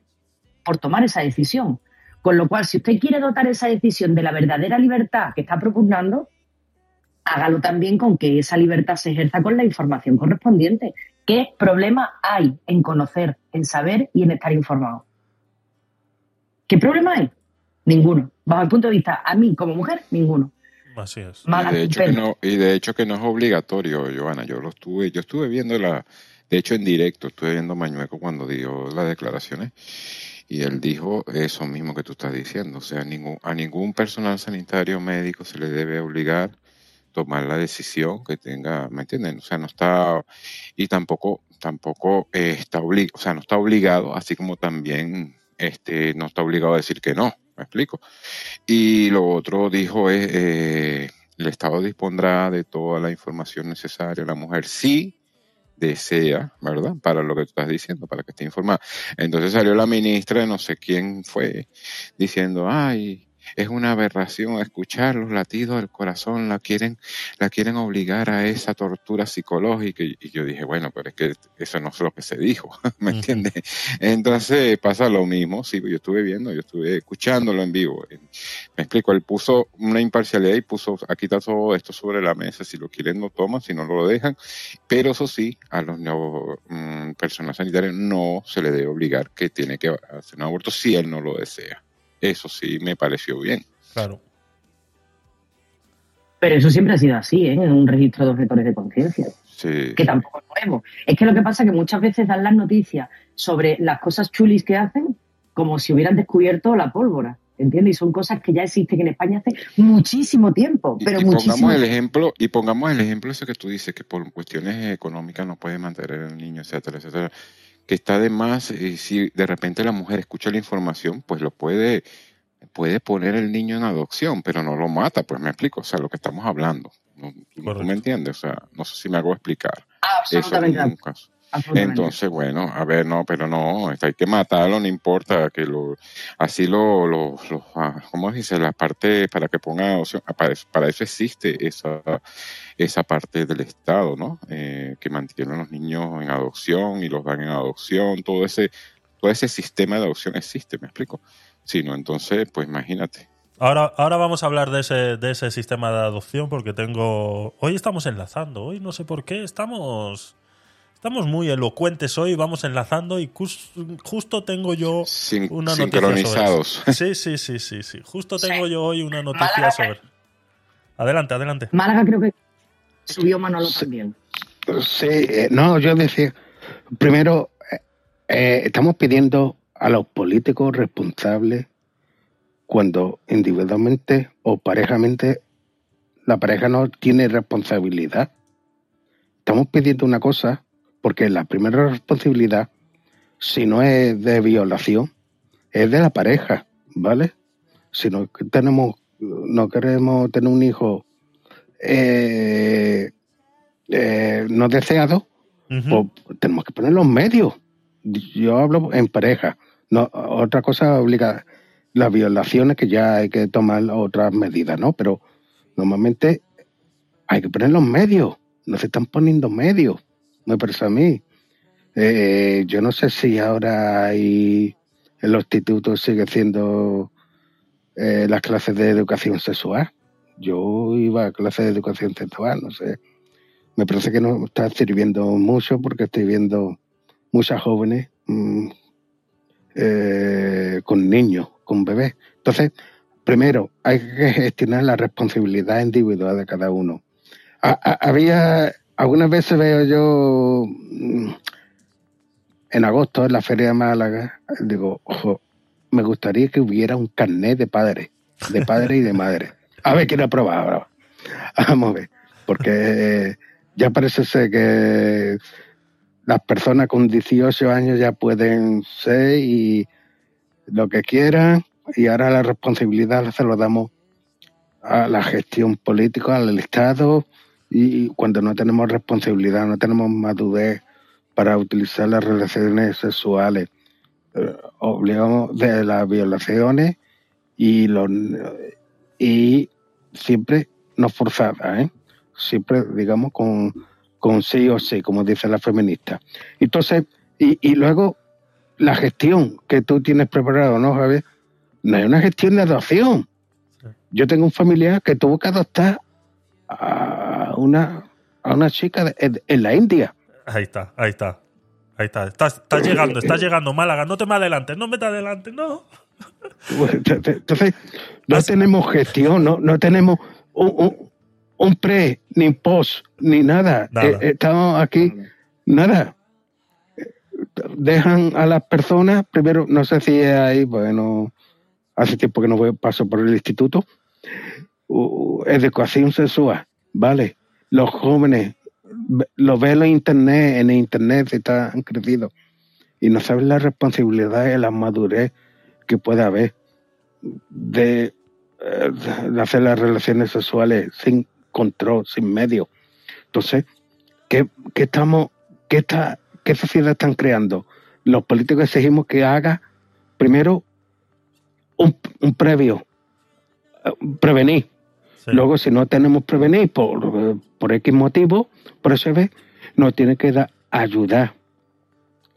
por tomar esa decisión. Con lo cual, si usted quiere dotar esa decisión de la verdadera libertad que está propugnando, hágalo también con que esa libertad se ejerza con la información correspondiente. ¿Qué problema hay en conocer, en saber y en estar informado? ¿Qué problema hay? Ninguno. Bajo el punto de vista, a mí como mujer, ninguno. Así es. Y de hecho que no, y de hecho que no es obligatorio, Joana. Yo lo estuve, yo estuve viendo la, de hecho en directo, estuve viendo Mañueco cuando dio las declaraciones. Y él dijo eso mismo que tú estás diciendo. O sea, ningún, a ningún personal sanitario médico se le debe obligar a tomar la decisión que tenga, ¿me entienden? O sea, no está, y tampoco tampoco eh, está obligado, o sea, no está obligado, así como también este no está obligado a decir que no, ¿me explico? Y lo otro dijo es, eh, el Estado dispondrá de toda la información necesaria, la mujer sí desea, ¿verdad? Para lo que tú estás diciendo, para que esté informada. Entonces salió la ministra, no sé quién fue, diciendo, ay, es una aberración escuchar los latidos del corazón, la quieren la quieren obligar a esa tortura psicológica. Y yo dije, bueno, pero es que eso no es lo que se dijo, ¿me entiendes? Entonces pasa lo mismo, sí, yo estuve viendo, yo estuve escuchándolo en vivo. Me explico, él puso una imparcialidad y puso, aquí está todo esto sobre la mesa, si lo quieren lo toman, si no lo dejan, pero eso sí, a los nuevos mmm, personal sanitario no se le debe obligar que tiene que hacer un aborto si él no lo desea. Eso sí me pareció bien. Claro. Pero eso siempre ha sido así, ¿eh? En un registro de objetores de conciencia. Sí. Que tampoco es nuevo. Es que lo que pasa es que muchas veces dan las noticias sobre las cosas chulis que hacen como si hubieran descubierto la pólvora, ¿entiendes? Y son cosas que ya existen en España hace muchísimo tiempo, pero y, y muchísimo pongamos el ejemplo, y pongamos el ejemplo ese que tú dices, que por cuestiones económicas no puede mantener al niño, etcétera, etcétera. Que está de más, y si de repente la mujer escucha la información, pues lo puede, puede poner el niño en adopción, pero no lo mata, pues me explico, o sea, lo que estamos hablando. No, ¿tú me entiendes? O sea, no sé si me hago explicar. Absolutamente. Eso es un caso. Entonces, bueno, a ver, no, pero no, hay que matarlo, no importa, que lo, así lo, lo, lo ¿cómo dice? La parte para que ponga opción, para eso, para eso existe esa, esa parte del Estado, ¿no? Eh, que mantiene a los niños en adopción y los dan en adopción, todo ese, todo ese sistema de adopción existe, ¿me explico? Si no, entonces, pues imagínate. Ahora, ahora vamos a hablar de ese, de ese sistema de adopción porque tengo... Hoy estamos enlazando, hoy no sé por qué, estamos... Estamos muy elocuentes hoy, vamos enlazando y cus, justo tengo yo Sin, una noticia sincronizados. sobre... Sí, sí, sí, sí, sí. Justo tengo sí. yo hoy una noticia Málaga, sobre... Adelante, adelante. Málaga creo que subió Manolo también. Sí, eh, no, yo decía, primero, eh, estamos pidiendo a los políticos responsables cuando individualmente o parejamente la pareja no tiene responsabilidad. Estamos pidiendo una cosa... Porque la primera responsabilidad, si no es de violación, es de la pareja, ¿vale? Si no tenemos, no queremos tener un hijo eh, eh, no deseado, uh-huh. pues tenemos que poner los medios. Yo hablo en pareja. No, otra cosa obliga las violaciones que ya hay que tomar otras medidas, ¿no? Pero normalmente hay que poner los medios. No se están poniendo medios. Me parece a mí. Eh, yo no sé si ahora hay, en los institutos sigue siendo eh, las clases de educación sexual. Yo iba a clases de educación sexual, no sé. Me parece que no está sirviendo mucho porque estoy viendo muchas jóvenes mmm, eh, con niños, con bebés. Entonces, primero, hay que gestionar la responsabilidad individual de cada uno. Ha, ha, había... Algunas veces veo yo en agosto en la Feria de Málaga, digo, ojo, me gustaría que hubiera un carnet de padre, de padre y de madre. A ver, quiero probar ahora. Vamos a ver, porque ya parece ser que las personas con dieciocho años ya pueden ser y lo que quieran, y ahora la responsabilidad se lo damos a la gestión política, al Estado. Y cuando no tenemos responsabilidad, no tenemos madurez para utilizar las relaciones sexuales, obligamos de las violaciones y los y siempre no forzadas, ¿eh? Siempre, digamos, con, con sí o sí, como dice la feminista. Entonces, y, y luego la gestión que tú tienes preparado, ¿no, Javier? No hay una gestión de adopción. Yo tengo un familiar que tuvo que adoptar a Una, a una chica de, en, en la India. Ahí está, ahí está. Ahí está. Estás, estás llegando, estás llegando, Málaga. No te me adelantes, no me te adelantes, no. Entonces, no Así. tenemos gestión, no, no tenemos un, un, un pre, ni post, ni nada. nada. Eh, estamos aquí, nada. Dejan a las personas, primero, no sé si es ahí, bueno, hace tiempo que no voy, paso por el instituto, uh, educación sexual, ¿vale? Los jóvenes lo ven en internet, en internet están crecidos y no saben la responsabilidad y la madurez que puede haber de, de hacer las relaciones sexuales sin control, sin medio. Entonces, ¿qué, qué estamos, qué está, qué sociedad están creando? Los políticos exigimos que haga primero un, un previo, prevenir. Sí. Luego, si no tenemos prevenir por, por X motivo, por eso ve, nos tiene que dar ayuda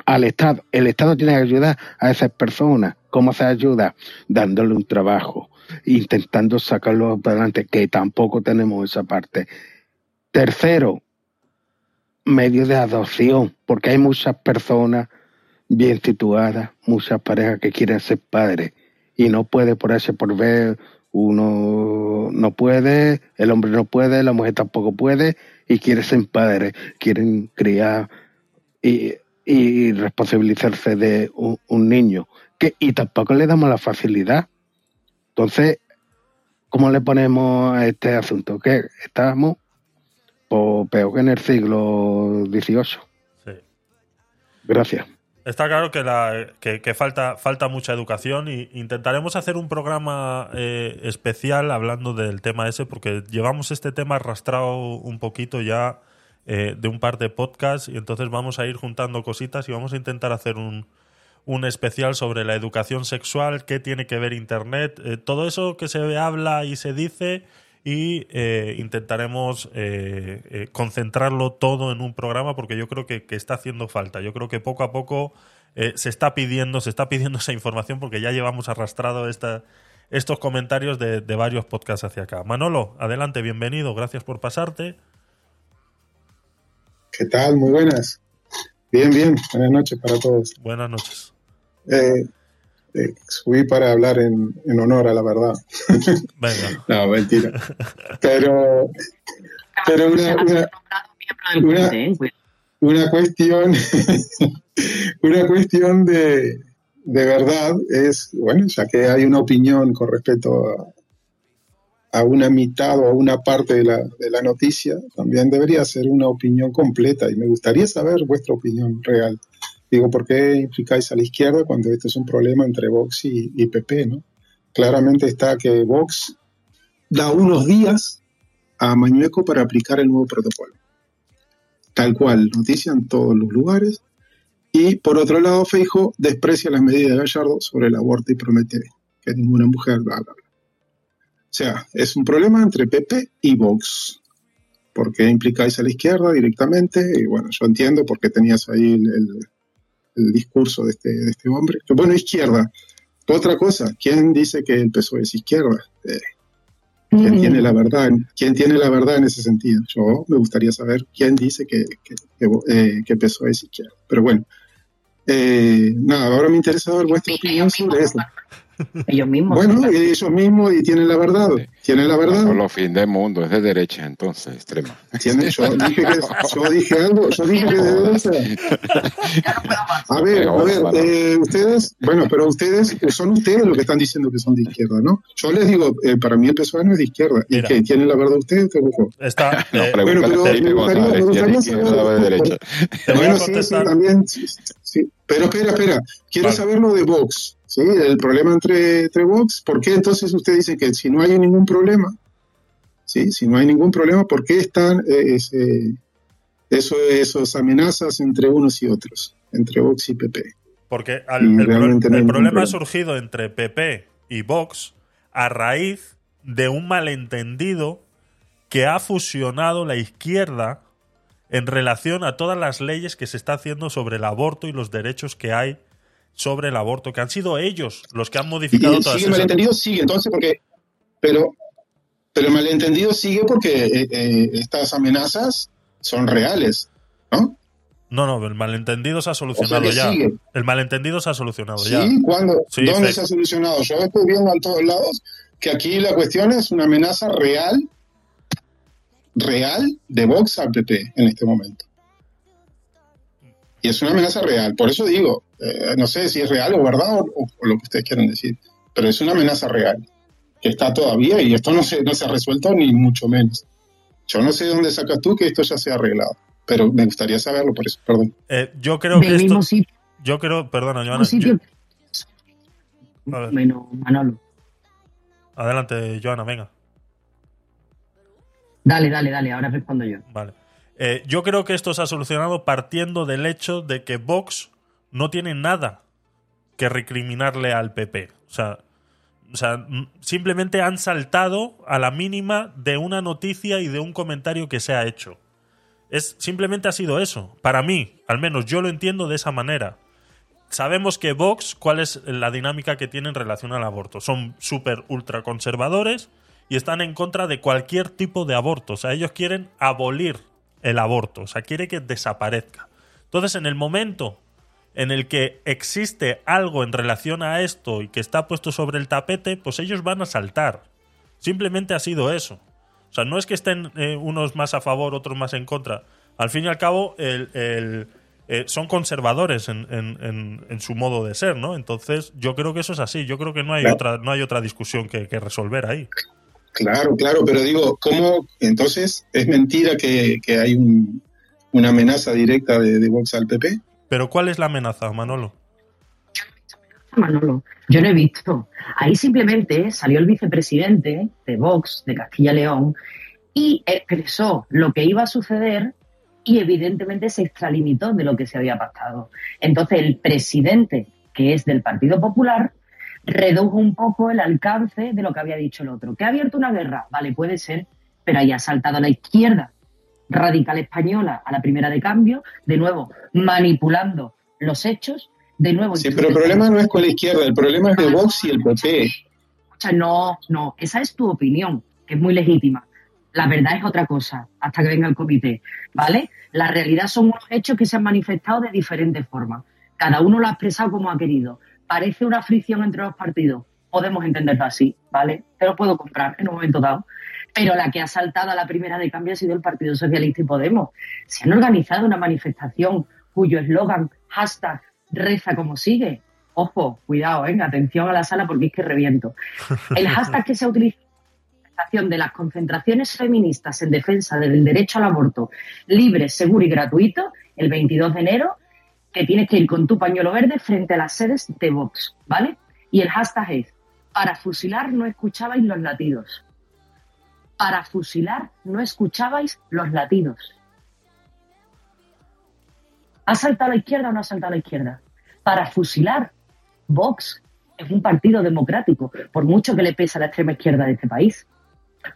al Estado. El Estado tiene que ayudar a esas personas. ¿Cómo se ayuda? Dándole un trabajo, intentando sacarlo adelante, que tampoco tenemos esa parte. Tercero, medio de adopción, porque hay muchas personas bien situadas, muchas parejas que quieren ser padres y no puede por eso, por ver... Uno no puede, el hombre no puede, la mujer tampoco puede y quiere ser padre, quieren criar y, y responsabilizarse de un, un niño que y tampoco le damos la facilidad. Entonces, ¿cómo le ponemos a este asunto? Que estamos por, peor que en el siglo dieciocho. Sí. Gracias. Está claro que, la, que, que falta, falta mucha educación y intentaremos hacer un programa eh, especial hablando del tema ese porque llevamos este tema arrastrado un poquito ya eh, de un par de podcasts, y entonces vamos a ir juntando cositas y vamos a intentar hacer un, un especial sobre la educación sexual, qué tiene que ver Internet, eh, todo eso que se habla y se dice, y eh, intentaremos eh, eh, concentrarlo todo en un programa, porque yo creo que, que está haciendo falta. Yo creo que poco a poco eh, se está pidiendo, se está pidiendo esa información, porque ya llevamos arrastrado esta, estos comentarios de, de varios podcasts hacia acá. Manolo, adelante, bienvenido, gracias por pasarte. ¿Qué tal? Muy buenas. Bien, bien, buenas noches para todos. Buenas noches. Eh, Eh, subí para hablar en, en honor a la verdad. Venga. No, mentira. Pero, pero una, una, una, una cuestión, una cuestión de, de verdad es, bueno, ya que hay una opinión con respecto a, a una mitad o a una parte de la, de la noticia, también debería ser una opinión completa, y me gustaría saber vuestra opinión real. Digo, ¿por qué implicáis a la izquierda cuando este es un problema entre Vox y, y P P, ¿no? Claramente está que Vox da unos días a Mañueco para aplicar el nuevo protocolo. Tal cual, noticia en todos los lugares. Y, por otro lado, Feijóo desprecia las medidas de Gallardo sobre el aborto y promete que ninguna mujer... Bla, bla, bla. O sea, es un problema entre P P y Vox. ¿Por qué implicáis a la izquierda directamente? Y, bueno, yo entiendo por qué tenías ahí el... el el discurso de este, de este hombre. Pero bueno, izquierda. Otra cosa, ¿quién dice que el P S O E es izquierda? Eh, ¿Quién mm. tiene la verdad? ¿Quién tiene la verdad en ese sentido? Yo me gustaría saber quién dice que, que, que, eh, que el P S O E es izquierda. Pero bueno, eh, nada, ahora me interesa ver vuestra sí, opinión sobre eso. Ellos mismos. Bueno, ellos mismos y tienen la verdad. Tienen la verdad. No, no, lo fin del mundo, es de derecha, entonces, extrema. Yo dije, que, yo dije algo, yo dije que de derecha. A ver, a ver, eh, ustedes, bueno, pero ustedes, son ustedes los que están diciendo que son de izquierda, ¿no? Yo les digo, eh, para mí el P S O E no es de izquierda. ¿Y que tienen la verdad ustedes? ¿Qué busco? Está. No, eh, bueno, pero me gustaría, me gustaría saber. Bueno, sí, sí, también. Sí, sí. Pero espera, espera. Quiero vale. saber lo de Vox. Sí, el problema entre, entre Vox, ¿por qué entonces usted dice que si no hay ningún problema, sí, si no hay ningún problema, ¿por qué están eh, ese, eso, esas amenazas entre unos y otros, entre Vox y P P? Porque al, y el, pro, no el problema, problema ha surgido entre P P y Vox a raíz de un malentendido que ha fusionado la izquierda en relación a todas las leyes que se está haciendo sobre el aborto y los derechos que hay sobre el aborto, que han sido ellos los que han modificado todas esas... El malentendido sigue, entonces, porque... Pero, pero el malentendido sigue porque eh, eh, estas amenazas son reales, ¿no? No, no, el malentendido se ha solucionado, o sea, ya. Sigue. El malentendido se ha solucionado ¿Sí? ya. ¿Cuándo? Sí, ¿Dónde fe... se ha solucionado? Yo estoy viendo a todos lados que aquí la cuestión es una amenaza real, real de Vox al P P en este momento. Y es una amenaza real, por eso digo... Eh, no sé si es real o verdad o, o, o lo que ustedes quieran decir, pero es una amenaza real que está todavía y esto no se, no se ha resuelto ni mucho menos. Yo no sé dónde sacas tú que esto ya se ha arreglado, pero me gustaría saberlo por eso, perdón. Eh, yo creo Del que esto... Sitio. Yo creo... Perdona, Joana. Yo... Bueno, Manolo. Adelante, Joana, venga. Dale, dale, dale, ahora respondo yo. Vale. Eh, yo creo que esto se ha solucionado partiendo del hecho de que Vox no tiene nada que recriminarle al P P. O sea, o sea, simplemente han saltado a la mínima de una noticia y de un comentario que se ha hecho. Es, simplemente ha sido eso. Para mí, al menos, yo lo entiendo de esa manera. Sabemos que Vox, cuál es la dinámica que tiene en relación al aborto. Son súper ultra conservadores y están en contra de cualquier tipo de aborto. O sea, ellos quieren abolir el aborto. O sea, quieren que desaparezca. Entonces, en el momento en el que existe algo en relación a esto y que está puesto sobre el tapete, pues ellos van a saltar. Simplemente ha sido eso. O sea, no es que estén eh, unos más a favor, otros más en contra. Al fin y al cabo, el, el, eh, son conservadores en, en, en, en su modo de ser, ¿no? Entonces, yo creo que eso es así. Yo creo que no hay claro. otra no hay otra discusión que, que resolver ahí. Claro, claro. Pero digo, ¿cómo? Entonces, ¿es mentira que, que hay un, una amenaza directa de, de Vox al P P? ¿Pero cuál es la amenaza, Manolo? Yo no he visto amenaza, Manolo. Yo no he visto. Ahí simplemente salió el vicepresidente de Vox, de Castilla y León, y expresó lo que iba a suceder y evidentemente se extralimitó de lo que se había pactado. Entonces el presidente, que es del Partido Popular, redujo un poco el alcance de lo que había dicho el otro. ¿Que ha abierto una guerra? Vale, puede ser, pero ahí ha saltado a la izquierda radical española a la primera de cambio, de nuevo manipulando los hechos, de nuevo... Sí, pero el problema no es con la izquierda, el problema es de Vox y el P P. No, no, esa es tu opinión, que es muy legítima. La verdad es otra cosa, hasta que venga el comité, ¿vale? La realidad son unos hechos que se han manifestado de diferentes formas. Cada uno lo ha expresado como ha querido. Parece una fricción entre los partidos. Podemos entenderlo así, ¿vale? Te lo puedo comprar en un momento dado. Pero la que ha saltado a la primera de cambio ha sido el Partido Socialista y Podemos. Se han organizado una manifestación cuyo eslogan, hashtag, reza como sigue. Ojo, cuidado, ¿eh? Atención a la sala porque es que reviento. El hashtag que se ha utilizado de las concentraciones feministas en defensa del derecho al aborto libre, seguro y gratuito, el veintidós de enero, que tienes que ir con tu pañuelo verde frente a las sedes de Vox, ¿vale? Y el hashtag es, para fusilar no escuchabais los latidos. Para fusilar no escuchabais los latidos. ¿Ha saltado a la izquierda o no ha saltado a la izquierda? Para fusilar, Vox es un partido democrático, por mucho que le pese a la extrema izquierda de este país.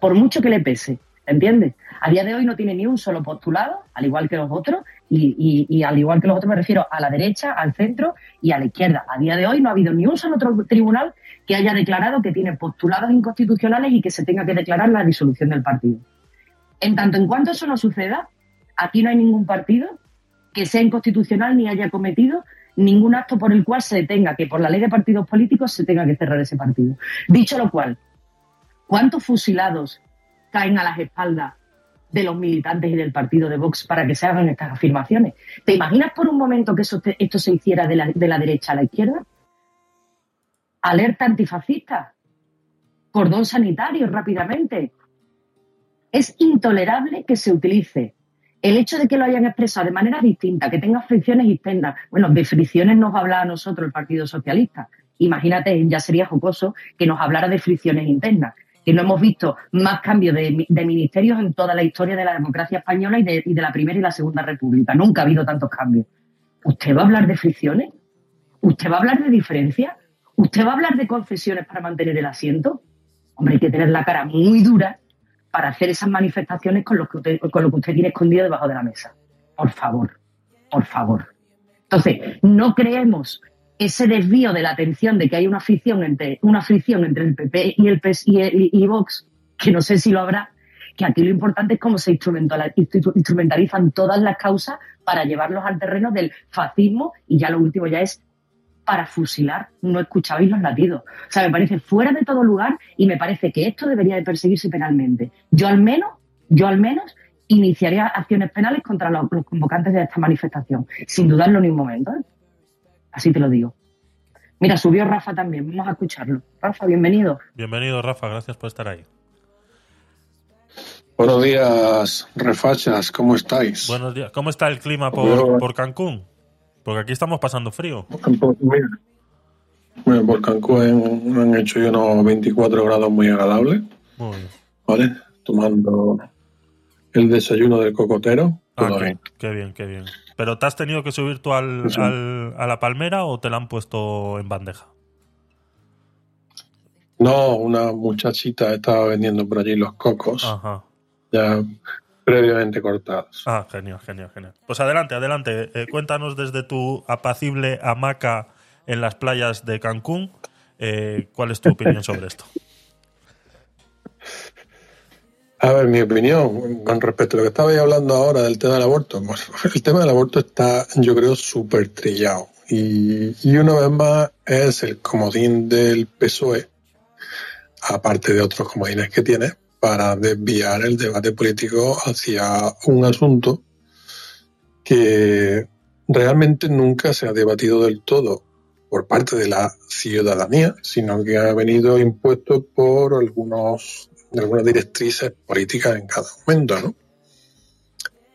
Por mucho que le pese, ¿entiendes? A día de hoy no tiene ni un solo postulado, al igual que los otros, y, y, y al igual que los otros me refiero a la derecha, al centro y a la izquierda. A día de hoy no ha habido ni un solo otro tribunal que haya declarado que tiene postulados inconstitucionales y que se tenga que declarar la disolución del partido. En tanto en cuanto eso no suceda, aquí no hay ningún partido que sea inconstitucional ni haya cometido ningún acto por el cual se tenga que, por la ley de partidos políticos, se tenga que cerrar ese partido. Dicho lo cual, ¿cuántos fusilados caen a las espaldas de los militantes y del partido de Vox para que se hagan estas afirmaciones? ¿Te imaginas por un momento que eso te, esto se hiciera de la, de la derecha a la izquierda? Alerta antifascista, cordón sanitario rápidamente. Es intolerable que se utilice. El hecho de que lo hayan expresado de manera distinta, que tengan fricciones internas, bueno, de fricciones nos habla a nosotros el Partido Socialista. Imagínate, ya sería jocoso que nos hablara de fricciones internas, que no hemos visto más cambios de, de ministerios en toda la historia de la democracia española y de, y de la Primera y la Segunda República. Nunca ha habido tantos cambios. ¿Usted va a hablar de fricciones? ¿Usted va a hablar de diferencias? ¿Usted va a hablar de concesiones para mantener el asiento? Hombre, hay que tener la cara muy dura para hacer esas manifestaciones con lo que usted, con lo que usted tiene escondido debajo de la mesa. Por favor, por favor. Entonces, no creemos ese desvío de la atención de que hay una fricción entre, una fricción entre el P P y el P S O E y, el, y Vox, que no sé si lo habrá, que aquí lo importante es cómo se instrumentalizan todas las causas para llevarlos al terreno del fascismo y ya lo último ya es para fusilar, no escuchabais los latidos. O sea, me parece fuera de todo lugar y me parece que esto debería de perseguirse penalmente. Yo al menos, yo al menos iniciaría acciones penales contra los, los convocantes de esta manifestación, sin dudarlo ni un momento, ¿eh? Así te lo digo. Mira, subió Rafa también. Vamos a escucharlo. Rafa, bienvenido. Bienvenido, Rafa. Gracias por estar ahí. Buenos días, refachas. ¿Cómo estáis? Buenos días. ¿Cómo está el clima por, por Cancún? Porque aquí estamos pasando frío. Mira, bueno, por Cancún han hecho unos veinticuatro grados muy agradables. Muy bien. ¿Vale? Tomando el desayuno del cocotero. Ah, qué bien. qué bien, qué bien. ¿Pero te has tenido que subir tú al, sí. al, a la palmera o te la han puesto en bandeja? No, una muchachita estaba vendiendo por allí los cocos. Ajá. Ya previamente cortados. Ah, genial, genial, genial. Pues adelante, adelante. Eh, cuéntanos desde tu apacible hamaca en las playas de Cancún, eh, ¿cuál es tu opinión sobre esto? A ver, mi opinión con respecto a lo que estabais hablando ahora del tema del aborto. El tema del aborto está, yo creo, súper trillado. Y, y una vez más es el comodín del P S O E, aparte de otros comodines que tiene, para desviar el debate político hacia un asunto que realmente nunca se ha debatido del todo por parte de la ciudadanía, sino que ha venido impuesto por algunos... de algunas directrices políticas en cada momento, ¿no?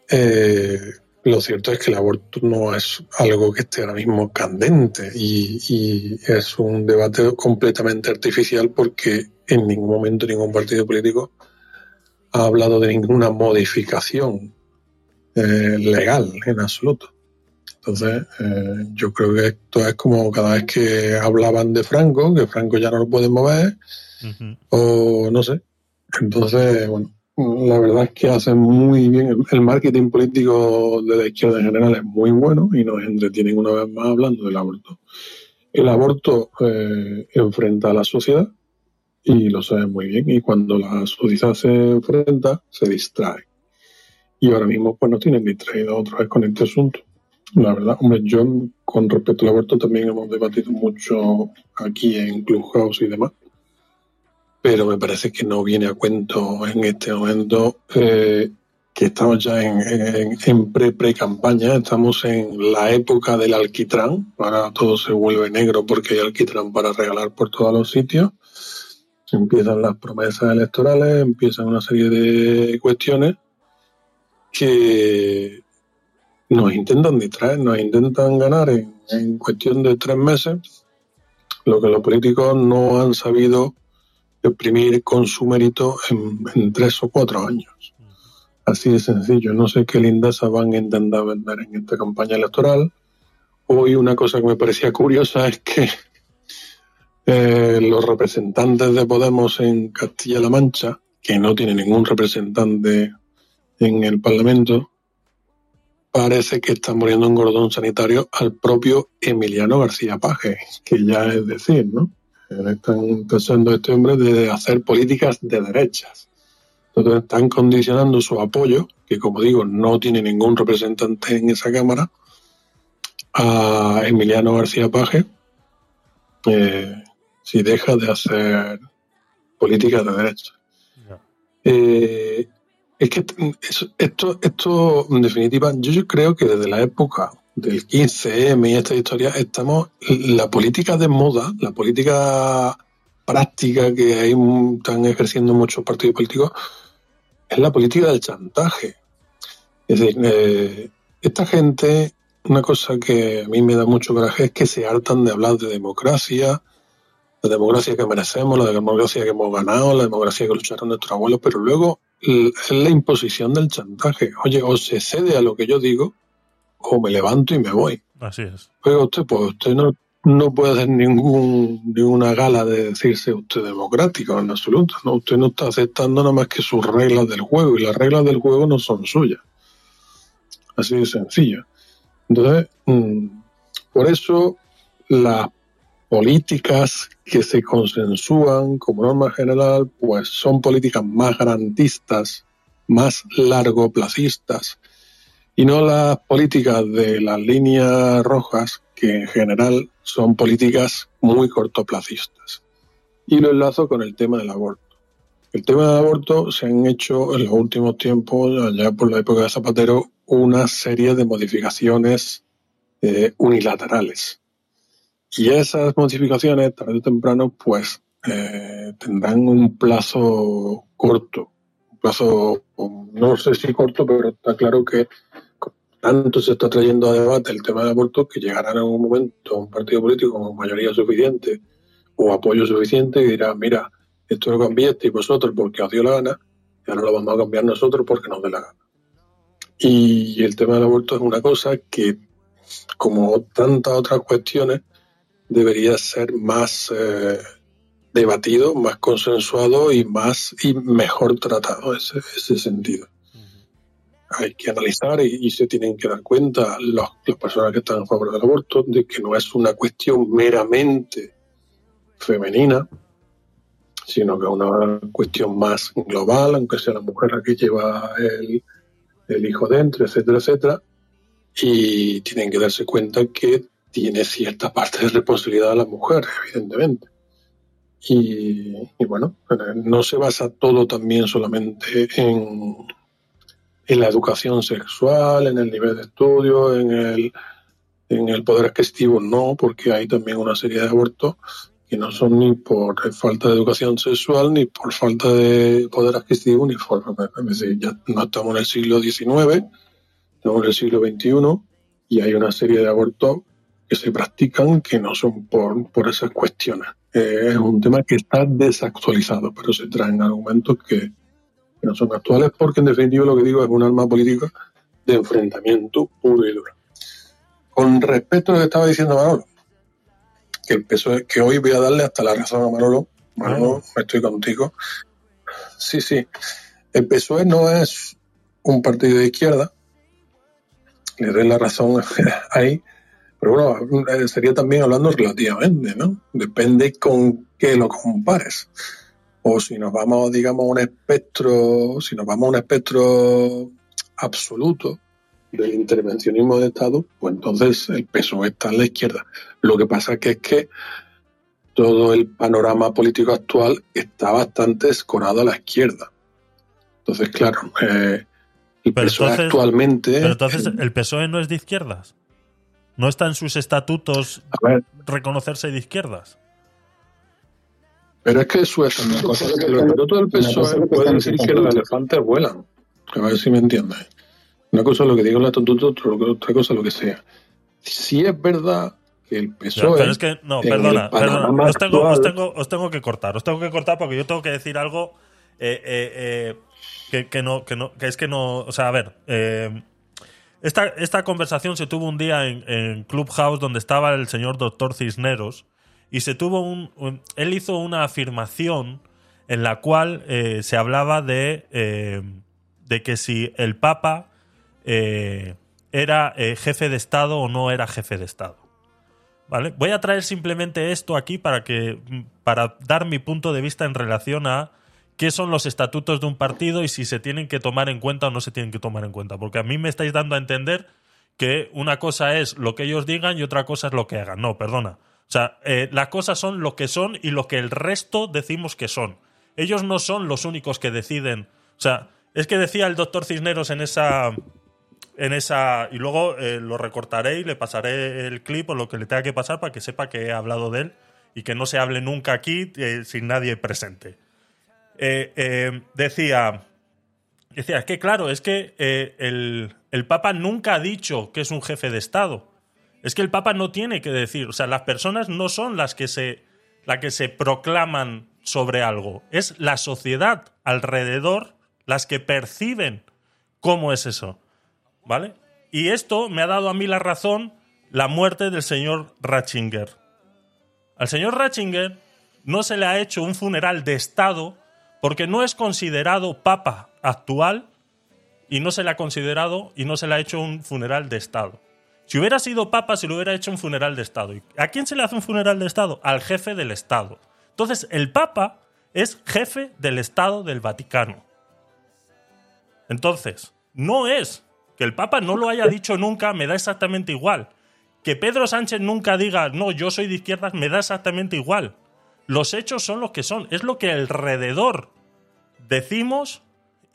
Eh, lo cierto es que el aborto no es algo que esté ahora mismo candente y, y es un debate completamente artificial porque en ningún momento ningún partido político ha hablado de ninguna modificación eh, legal en absoluto. Entonces, eh, yo creo que esto es como cada vez que hablaban de Franco, que Franco ya no lo pueden mover, uh-huh. o no sé. Entonces, bueno, la verdad es que hacen muy bien. El marketing político de la izquierda en general es muy bueno y nos entretienen una vez más hablando del aborto. El aborto eh, enfrenta a la sociedad y lo saben muy bien. Y cuando la sociedad se enfrenta, se distrae. Y ahora mismo pues nos tienen distraídos otra vez con este asunto. La verdad, hombre, yo con respecto al aborto también hemos debatido mucho aquí en Clubhouse y demás, pero me parece que no viene a cuento en este momento, eh, que estamos ya en, en, en pre-pre-campaña, estamos en la época del alquitrán, ahora todo se vuelve negro porque hay alquitrán para regalar por todos los sitios, empiezan las promesas electorales, empiezan una serie de cuestiones que nos intentan distraer, nos intentan ganar en, en cuestión de tres meses lo que los políticos no han sabido exprimir con su mérito en, en tres o cuatro años. Así de sencillo. No sé qué lindeza van a intentar vender en esta campaña electoral. Hoy una cosa que me parecía curiosa es que eh, los representantes de Podemos en Castilla-La Mancha, que no tiene ningún representante en el Parlamento, parece que están poniendo un cordón sanitario al propio Emiliano García Page, que ya es decir, ¿no? Están tachando a este hombre de hacer políticas de derechas. Entonces están condicionando su apoyo, que como digo, no tiene ningún representante en esa Cámara, a Emiliano García Page, eh, si deja de hacer políticas de derechas. No. Eh, Es que esto, esto, en definitiva, yo creo que desde la época del quince eme y esta historia, estamos, la política de moda, la política práctica que hay, están ejerciendo muchos partidos políticos, es la política del chantaje. Es decir, eh, esta gente, una cosa que a mí me da mucho coraje es que se hartan de hablar de democracia, la democracia que merecemos, la democracia que hemos ganado, la democracia que lucharon nuestros abuelos, pero luego es la imposición del chantaje. Oye, o se cede a lo que yo digo o me levanto y me voy. Así es. Pero usted, pues usted no, no puede hacer ningún, ninguna gala de decirse usted democrático en absoluto, ¿no? Usted no está aceptando nada más que sus reglas del juego, y las reglas del juego no son suyas. Así de sencillo. Entonces, mmm, por eso las políticas que se consensúan como norma general, pues son políticas más garantistas, más largoplacistas, y no las políticas de las líneas rojas, que en general son políticas muy cortoplacistas. Y lo enlazo con el tema del aborto. El tema del aborto se han hecho en los últimos tiempos, allá por la época de Zapatero, una serie de modificaciones eh, unilaterales. Y esas modificaciones, tarde o temprano, pues eh, tendrán un plazo corto. Un plazo, no sé si corto, pero está claro que tanto se está trayendo a debate el tema del aborto que llegará en algún momento un partido político con mayoría suficiente o apoyo suficiente y dirá, mira, esto lo cambiasteis vosotros porque os dio la gana, ya no lo vamos a cambiar nosotros porque nos dé la gana. Y el tema del aborto es una cosa que, como tantas otras cuestiones, debería ser más eh, debatido, más consensuado y más y mejor tratado ese, ese sentido. Uh-huh. Hay que analizar y, y se tienen que dar cuenta los, las personas que están a favor del aborto de que no es una cuestión meramente femenina, sino que es una cuestión más global, aunque sea la mujer la que lleva el, el hijo dentro, etcétera, etcétera. Y tienen que darse cuenta que tiene cierta parte de responsabilidad a la mujer, evidentemente. Y, y bueno, no se basa todo también solamente en, en la educación sexual, en el nivel de estudio, en el, en el poder adquisitivo, no, porque hay también una serie de abortos que no son ni por falta de educación sexual, ni por falta de poder adquisitivo, ni por... Es decir, ya no estamos en el siglo diecinueve, estamos en el siglo veintiuno, y hay una serie de abortos que se practican, que no son por, por esas cuestiones. Eh, es un tema que está desactualizado, pero se traen argumentos que, que no son actuales, porque en definitiva lo que digo es un arma política de enfrentamiento puro y duro. Con respecto a lo que estaba diciendo Manolo, que el P S O E, que hoy voy a darle hasta la razón a Manolo, Manolo, ah. estoy contigo. Sí, sí. El P S O E no es un partido de izquierda, le doy la razón ahí, pero bueno, sería también hablando relativamente, ¿no? Depende con qué lo compares. O si nos vamos, digamos, a un espectro, si nos vamos a un espectro absoluto del intervencionismo de Estado, pues entonces el P S O E está en la izquierda. Lo que pasa que es que todo el panorama político actual está bastante escorado a la izquierda. Entonces, claro, eh, el pero P S O E entonces, actualmente... Pero entonces, ¿el P S O E no es de izquierdas? ¿No está en sus estatutos ver, reconocerse de izquierdas? Pero es que eso es una cosa. Los estatutos del P S O E pueden decir que los elefantes vuelan. A ver si me entiendes. Una cosa es lo que digo en el estatuto, otra cosa es lo que sea. Si es verdad... El P S O E, pero es que, no, perdona, perdona. Os tengo, os, tengo, os tengo que cortar, os tengo que cortar porque yo tengo que decir algo eh, eh, eh, que, que no, que no, que es que no, o sea, a ver, eh, esta, esta conversación se tuvo un día en, en Clubhouse donde estaba el señor doctor Cisneros y se tuvo un, un él hizo una afirmación en la cual eh, se hablaba de, eh, de que si el Papa eh, era eh, jefe de Estado o no era jefe de Estado. ¿Vale? Voy a traer simplemente esto aquí para que para dar mi punto de vista en relación a qué son los estatutos de un partido y si se tienen que tomar en cuenta o no se tienen que tomar en cuenta. Porque a mí me estáis dando a entender que una cosa es lo que ellos digan y otra cosa es lo que hagan. No, perdona. O sea, eh, las cosas son lo que son y lo que el resto decimos que son. Ellos no son los únicos que deciden. O sea, es que decía el doctor Cisneros en esa... en esa y luego eh, lo recortaré y le pasaré el clip o lo que le tenga que pasar para que sepa que he hablado de él y que no se hable nunca aquí eh, sin nadie presente. Eh, eh, decía, decía, es que claro, es que eh, el, el Papa nunca ha dicho que es un jefe de Estado. Es que el Papa no tiene que decir, o sea, las personas no son las que se, las que se proclaman sobre algo. Es la sociedad alrededor las que perciben cómo es eso. ¿Vale? Y esto me ha dado a mí la razón la muerte del señor Ratzinger. Al señor Ratzinger no se le ha hecho un funeral de Estado porque no es considerado papa actual y no se le ha considerado y no se le ha hecho un funeral de Estado. Si hubiera sido papa, se le hubiera hecho un funeral de Estado. ¿Y a quién se le hace un funeral de Estado? Al jefe del Estado. Entonces, el papa es jefe del Estado del Vaticano. Entonces, no es... Que el Papa no lo haya dicho nunca me da exactamente igual. Que Pedro Sánchez nunca diga, no, yo soy de izquierdas, me da exactamente igual. Los hechos son los que son. Es lo que alrededor decimos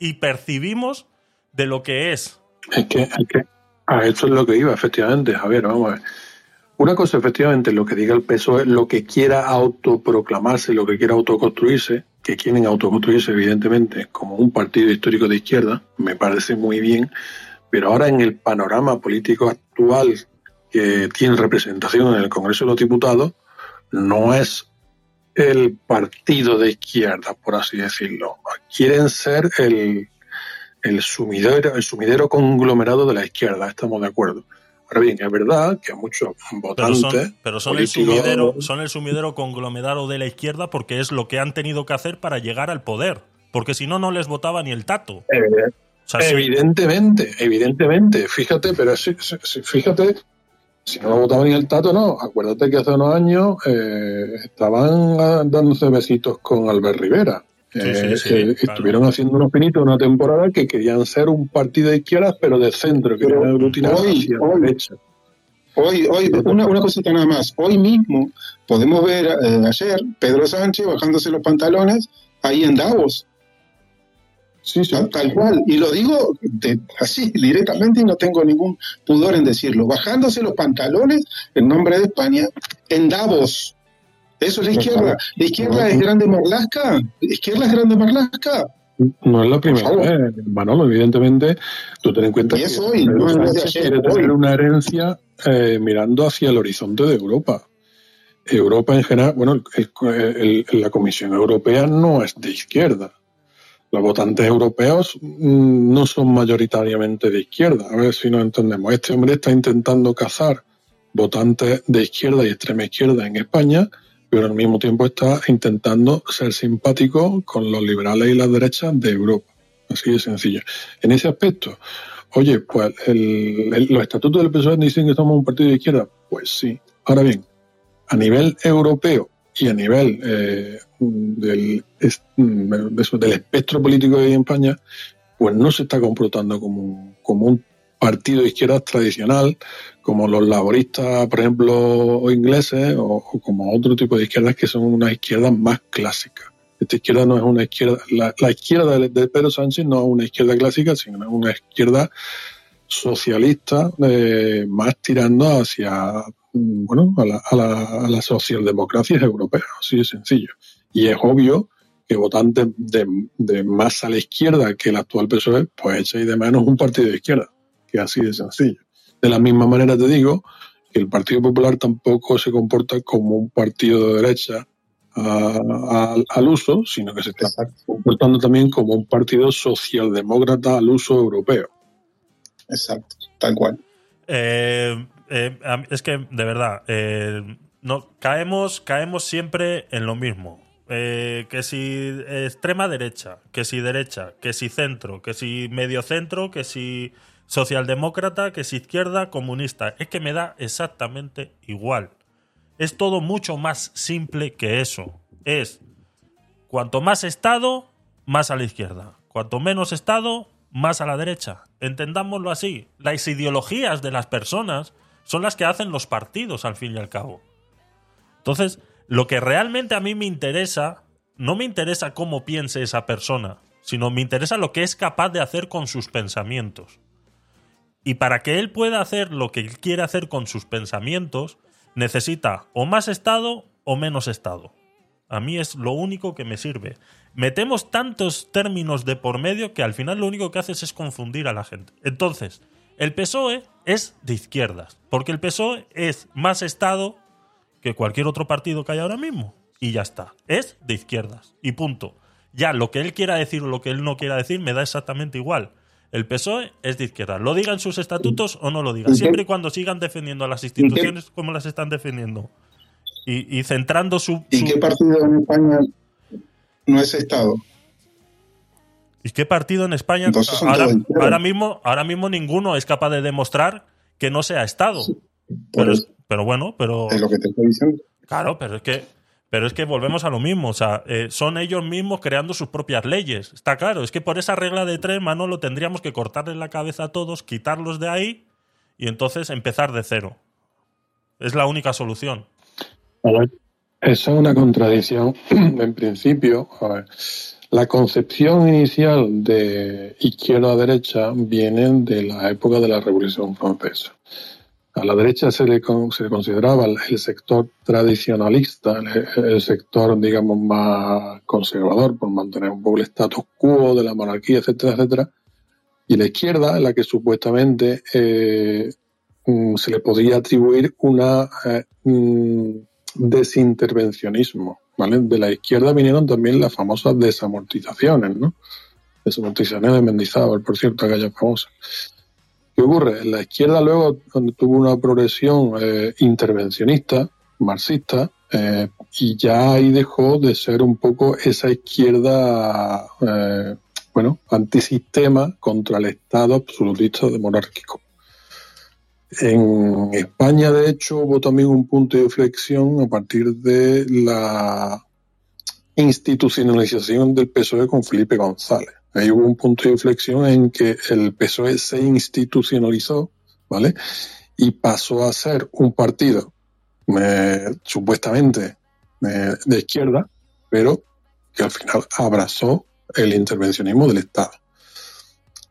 y percibimos de lo que es. Es que, es que a eso es lo que iba, efectivamente, Javier. Vamos a ver. Una cosa, efectivamente, lo que diga el P S O E, lo que quiera autoproclamarse, lo que quiera autoconstruirse, que quieren autoconstruirse, evidentemente, como un partido histórico de izquierda, me parece muy bien. Pero ahora en el panorama político actual que tiene representación en el Congreso de los Diputados, no es el partido de izquierda, por así decirlo. Quieren ser el, el, sumidero, el sumidero conglomerado de la izquierda, estamos de acuerdo. Ahora bien, es verdad que a muchos votantes... Pero son, pero son, el sumidero, son el sumidero conglomerado de la izquierda porque es lo que han tenido que hacer para llegar al poder. Porque si no, no les votaba ni el tato. Eh, O sea, evidentemente, sí. evidentemente, fíjate, pero sí, sí, fíjate, si no lo votaba ni el tato, no. Acuérdate que hace unos años eh, estaban dándose besitos con Albert Rivera. Sí, eh, sí, sí, eh, claro. Estuvieron haciendo unos pinitos una temporada que querían ser un partido de izquierdas, pero de centro, que querían aglutinar hacia la derecha. Hoy, hoy, una, una cosita nada más. Hoy mismo podemos ver eh, ayer Pedro Sánchez bajándose los pantalones ahí en Davos. Sí, sí, tal cual, y lo digo de, así, directamente, y no tengo ningún pudor en decirlo, bajándose los pantalones en nombre de España en Davos. Eso es la izquierda. La izquierda no, es grande marlasca. La izquierda es grande marlasca. No es la primera vez, Manolo, evidentemente. Tú ten en cuenta y que hoy, no es de ayer, quiere tener hoy. Una herencia eh, mirando hacia el horizonte de Europa. Europa en general, bueno, el, el, el, la Comisión Europea no es de izquierda. los votantes europeos no son mayoritariamente de izquierda. A ver si nos entendemos. Este hombre está intentando cazar votantes de izquierda y extrema izquierda en España, pero al mismo tiempo está intentando ser simpático con los liberales y las derechas de Europa. Así de sencillo. En ese aspecto, oye, pues el, el, los estatutos del P S O E dicen que somos un partido de izquierda. Pues sí. Ahora bien, a nivel europeo y a nivel eh, del, es, del espectro político de España, pues no se está comportando como, como un partido de izquierda tradicional, como los laboristas, por ejemplo, o ingleses, o, o como otro tipo de izquierdas que son unas izquierdas más clásicas. Esta izquierda no es una izquierda, la, la izquierda de, de Pedro Sánchez no es una izquierda clásica, sino una izquierda socialista, eh, más tirando hacia, bueno, a la, a la, a las socialdemocracias europeas, así de sencillo. Y es obvio que votantes de, de más a la izquierda que el actual P S O E, pues echáis de menos un partido de izquierda, que es así de sencillo. De la misma manera te digo que el Partido Popular tampoco se comporta como un partido de derecha A, a, al uso, sino que se está comportando también como un partido socialdemócrata al uso europeo. Exacto, tal cual. Eh, eh, es que, de verdad, eh, no, caemos, caemos siempre en lo mismo. Eh, que si extrema derecha, que si derecha, que si centro, que si medio centro, que si socialdemócrata, que si izquierda, comunista. Es que me da exactamente igual. Es todo mucho más simple que eso. Es cuanto más Estado, más a la izquierda. Cuanto menos Estado, más a la derecha. Entendámoslo así. Las ideologías de las personas son las que hacen los partidos, al fin y al cabo. Entonces, lo que realmente a mí me interesa, no me interesa cómo piense esa persona, sino me interesa lo que es capaz de hacer con sus pensamientos. Y para que él pueda hacer lo que él quiere hacer con sus pensamientos, necesita o más Estado o menos Estado. A mí es lo único que me sirve. Metemos tantos términos de por medio que al final lo único que haces es confundir a la gente. Entonces, el P S O E es de izquierdas, porque el P S O E es más Estado que cualquier otro partido que hay ahora mismo. Y ya está. Es de izquierdas. Y punto. Ya lo que él quiera decir o lo que él no quiera decir me da exactamente igual. El P S O E es de izquierda. Lo digan sus estatutos o no lo digan. Siempre y cuando sigan defendiendo a las instituciones como las están defendiendo. Y, y centrando su, su... ¿Y qué partido en España no es Estado? ¿Y qué partido en España? Ahora, ahora, mismo, ahora mismo ninguno es capaz de demostrar que no sea Estado. Sí, pero, es, pero bueno, pero... Es lo que te estoy diciendo. Claro, pero es que... Pero es que volvemos a lo mismo, o sea, eh, son ellos mismos creando sus propias leyes, está claro. Es que por esa regla de tres, Manolo, tendríamos que cortarles la cabeza a todos, quitarlos de ahí y entonces empezar de cero. Es la única solución. A ver, esa es una contradicción en principio. A ver, la concepción inicial de izquierda a derecha viene de la época de la Revolución Francesa. A la derecha se le, con, se le consideraba el sector tradicionalista, el, el sector, digamos, más conservador, por mantener un poco el status quo de la monarquía, etcétera, etcétera. Y la izquierda, en la que supuestamente eh, se le podía atribuir una eh, desintervencionismo, ¿vale? De la izquierda vinieron también las famosas desamortizaciones, ¿no? Desamortizaciones de Mendizábal, por cierto, aquellas famosas. ¿Qué ocurre? La izquierda luego tuvo una progresión eh, intervencionista, marxista, eh, y ya ahí dejó de ser un poco esa izquierda, eh, bueno, antisistema contra el Estado absolutista de monárquico. En España, de hecho, hubo también un punto de inflexión a partir de la institucionalización del P S O E con Felipe González. Ahí hubo un punto de inflexión en que el P S O E se institucionalizó, ¿vale? Y pasó a ser un partido eh, supuestamente eh, de izquierda, pero que al final abrazó el intervencionismo del Estado.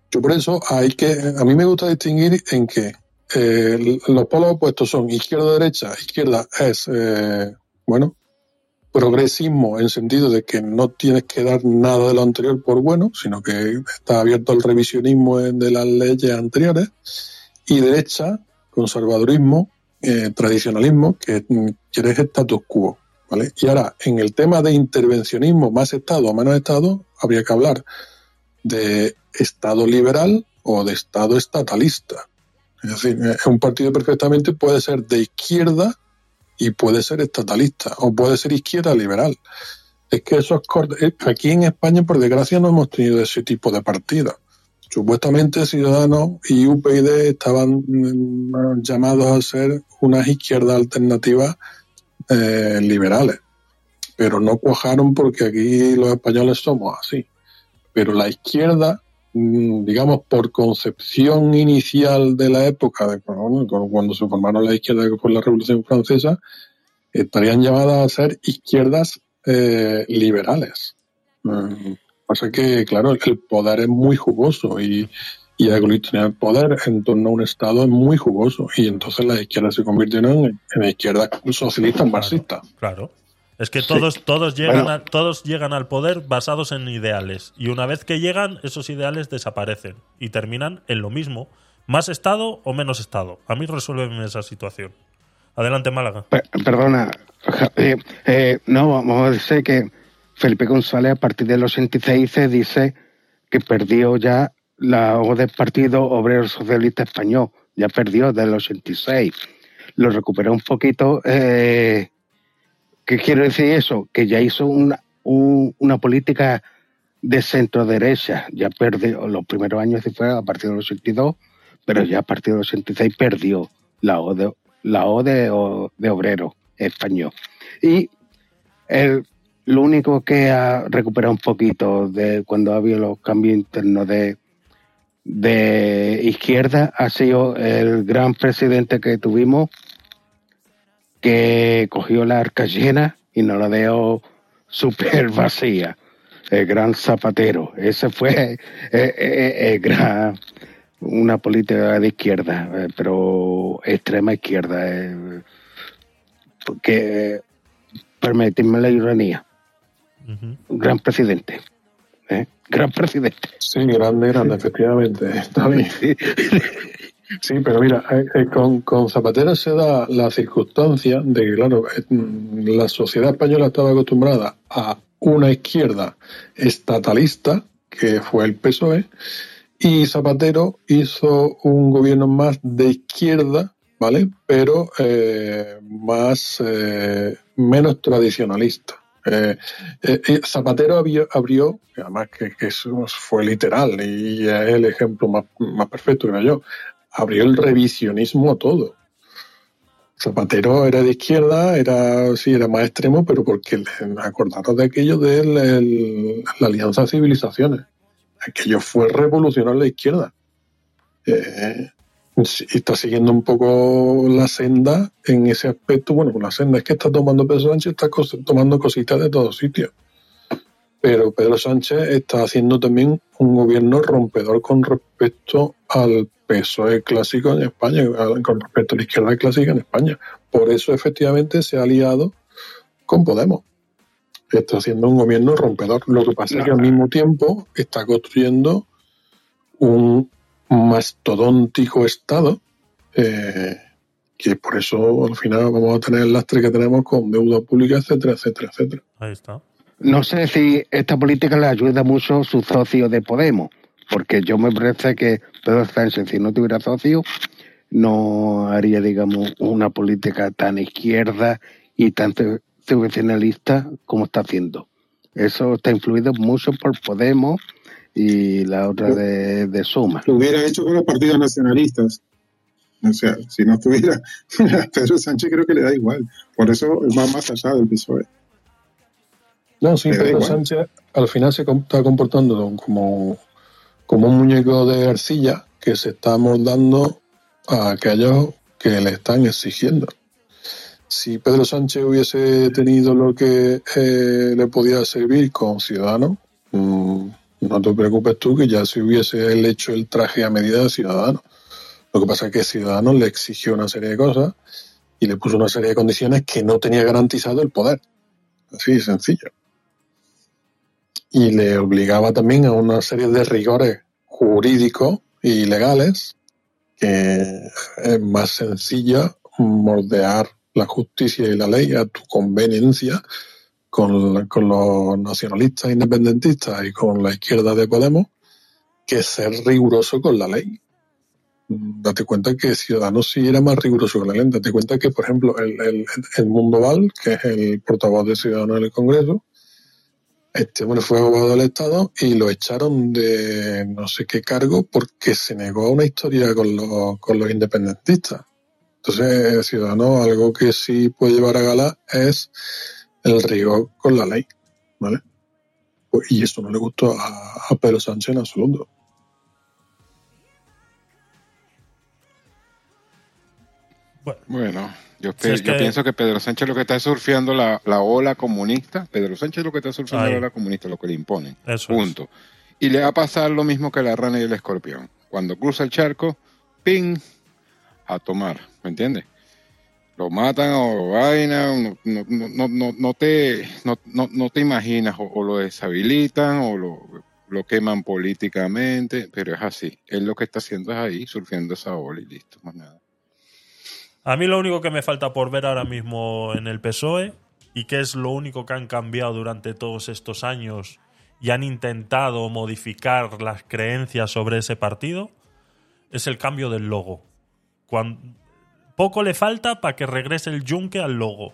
Yo por eso hay que, a mí me gusta distinguir en que eh, los polos opuestos son izquierda-derecha. Izquierda es, eh, bueno, progresismo en sentido de que no tienes que dar nada de lo anterior por bueno, sino que está abierto al revisionismo de las leyes anteriores, y derecha, conservadurismo, eh, tradicionalismo, que quiere status quo. ¿vale? Y ahora, en el tema de intervencionismo más Estado o menos Estado, habría que hablar de Estado liberal o de Estado estatalista. Es decir, es un partido perfectamente puede ser de izquierda y puede ser estatalista, o puede ser izquierda liberal. Es que esos cortes, aquí en España, por desgracia, no hemos tenido ese tipo de partidos. Supuestamente Ciudadanos y U P y D estaban mm, llamados a ser unas izquierdas alternativas eh, liberales, pero no cuajaron porque aquí los españoles somos así. Pero la izquierda, mm, digamos, por concepción inicial de la época, de, bueno, cuando se formaron las izquierdas que fue la Revolución Francesa, estarían llamadas a ser izquierdas eh, liberales. Mm. Pasa que, claro, el poder es muy jugoso y, y aglutinar poder en torno a un Estado es muy jugoso. Y entonces las izquierdas se convirtieron en, en izquierdas socialistas marxistas. Claro, claro. Es que todos, sí. todos, llegan bueno. a, todos llegan al poder basados en ideales. Y una vez que llegan, esos ideales desaparecen y terminan en lo mismo. ¿Más Estado o menos Estado? A mí resuélveme esa situación. Adelante, Málaga. Per- perdona, eh, eh, no, vamos a decir que Felipe González, a partir de los ochenta y seis, se dice que perdió ya la O del Partido Obrero Socialista Español. Ya perdió desde el ochenta y seis. Lo recuperó un poquito. Eh, ¿Qué quiero decir eso? Que ya hizo una, un, una política de centro-derecha. Ya perdió los primeros años, si fue a partir del ochenta y dos, pero ya a partir del ochenta y seis perdió la O de, la O de, o de Obrero Español. Y el... Lo único que ha recuperado un poquito de cuando ha habido los cambios internos de, de izquierda ha sido el gran presidente que tuvimos, que cogió la arca llena y nos la dejó súper vacía. El gran Zapatero. Ese fue el, el, el gran, una política de izquierda, pero extrema izquierda. Porque, permitidme la ironía. Uh-huh. Gran presidente. ¿Eh? Gran presidente. Sí, grande, grande, efectivamente. Está bien. Sí, pero mira, eh, eh, con, con Zapatero se da la circunstancia de que, claro, eh, la sociedad española estaba acostumbrada a una izquierda estatalista, que fue el P S O E, y Zapatero hizo un gobierno más de izquierda, ¿vale? Pero eh, más eh, menos tradicionalista. Eh, eh, Zapatero abrió, abrió además que, que eso fue literal y es el ejemplo más, más perfecto, creo yo, abrió el revisionismo a todo. Zapatero era de izquierda, era sí, era más extremo, pero porque acordaros de aquello de el, el, la Alianza de Civilizaciones, aquello fue revolucionar la izquierda. Eh, está siguiendo un poco la senda en ese aspecto. Bueno, la senda es que está tomando Pedro Sánchez, está cos- tomando cositas de todos sitios, pero Pedro Sánchez está haciendo también un gobierno rompedor con respecto al P S O E clásico en España, con respecto a la izquierda clásica en España. Por eso efectivamente se ha aliado con Podemos, está haciendo un gobierno rompedor. Lo que pasa no. es que al mismo tiempo está construyendo un mastodóntico Estado, eh, que por eso al final vamos a tener el lastre que tenemos con deuda pública, etcétera, etcétera, etcétera. Ahí está. No sé si esta política le ayuda mucho a sus socios de Podemos, porque yo me parece que Pedro Sánchez, si no tuviera socios, no haría, digamos, una política tan izquierda y tan tradicionalista como está haciendo. Eso está influido mucho por Podemos y la otra de, de Suma. Lo hubiera hecho con los partidos nacionalistas. O sea, si no estuviera Pedro Sánchez, creo que le da igual. Por eso va más allá del P S O E. No, sí, Pedro Sánchez al final se está comportando como, como un muñeco de arcilla que se está moldando a aquellos que le están exigiendo. Si Pedro Sánchez hubiese tenido lo que eh, le podía servir con Ciudadanos, mmm, no te preocupes tú que ya se hubiese él hecho el traje a medida de Ciudadanos. Lo que pasa es que Ciudadanos le exigió una serie de cosas y le puso una serie de condiciones que no tenía garantizado el poder. Así de sencillo. Y le obligaba también a una serie de rigores jurídicos y legales que es más sencillo moldear la justicia y la ley a tu conveniencia con, con los nacionalistas independentistas y con la izquierda de Podemos, que ser riguroso con la ley. Date cuenta que Ciudadanos sí era más riguroso con la ley. Date cuenta que, por ejemplo, el, el, el Mundo Val, que es el portavoz de Ciudadanos en el Congreso, este hombre fue abogado del Estado y lo echaron de no sé qué cargo porque se negó a una historia con los, con los independentistas. Entonces, Ciudadanos, algo que sí puede llevar a gala es el rigor con la ley, ¿vale? Pues, y eso no le gustó a, a Pedro Sánchez en absoluto. Bueno, bueno yo, si es que... yo pienso que Pedro Sánchez lo que está surfeando la, la ola comunista, Pedro Sánchez lo que está surfeando Ahí. la ola comunista, lo que le imponen, Eso punto. Es. Y le va a pasar lo mismo que la rana y el escorpión. Cuando cruza el charco, ¡ping!, a tomar, ¿me entiendes? Lo matan o vaina, no, no, no, no, no, te, no, no, no te imaginas, o, o lo deshabilitan o lo, lo queman políticamente, pero es así. Él lo que está haciendo es ahí, surfeando esa ola y listo, más nada. A mí lo único que me falta por ver ahora mismo en el P S O E, y que es lo único que han cambiado durante todos estos años y han intentado modificar las creencias sobre ese partido, es el cambio del logo. Cuando, poco le falta para que regrese el yunque al logo.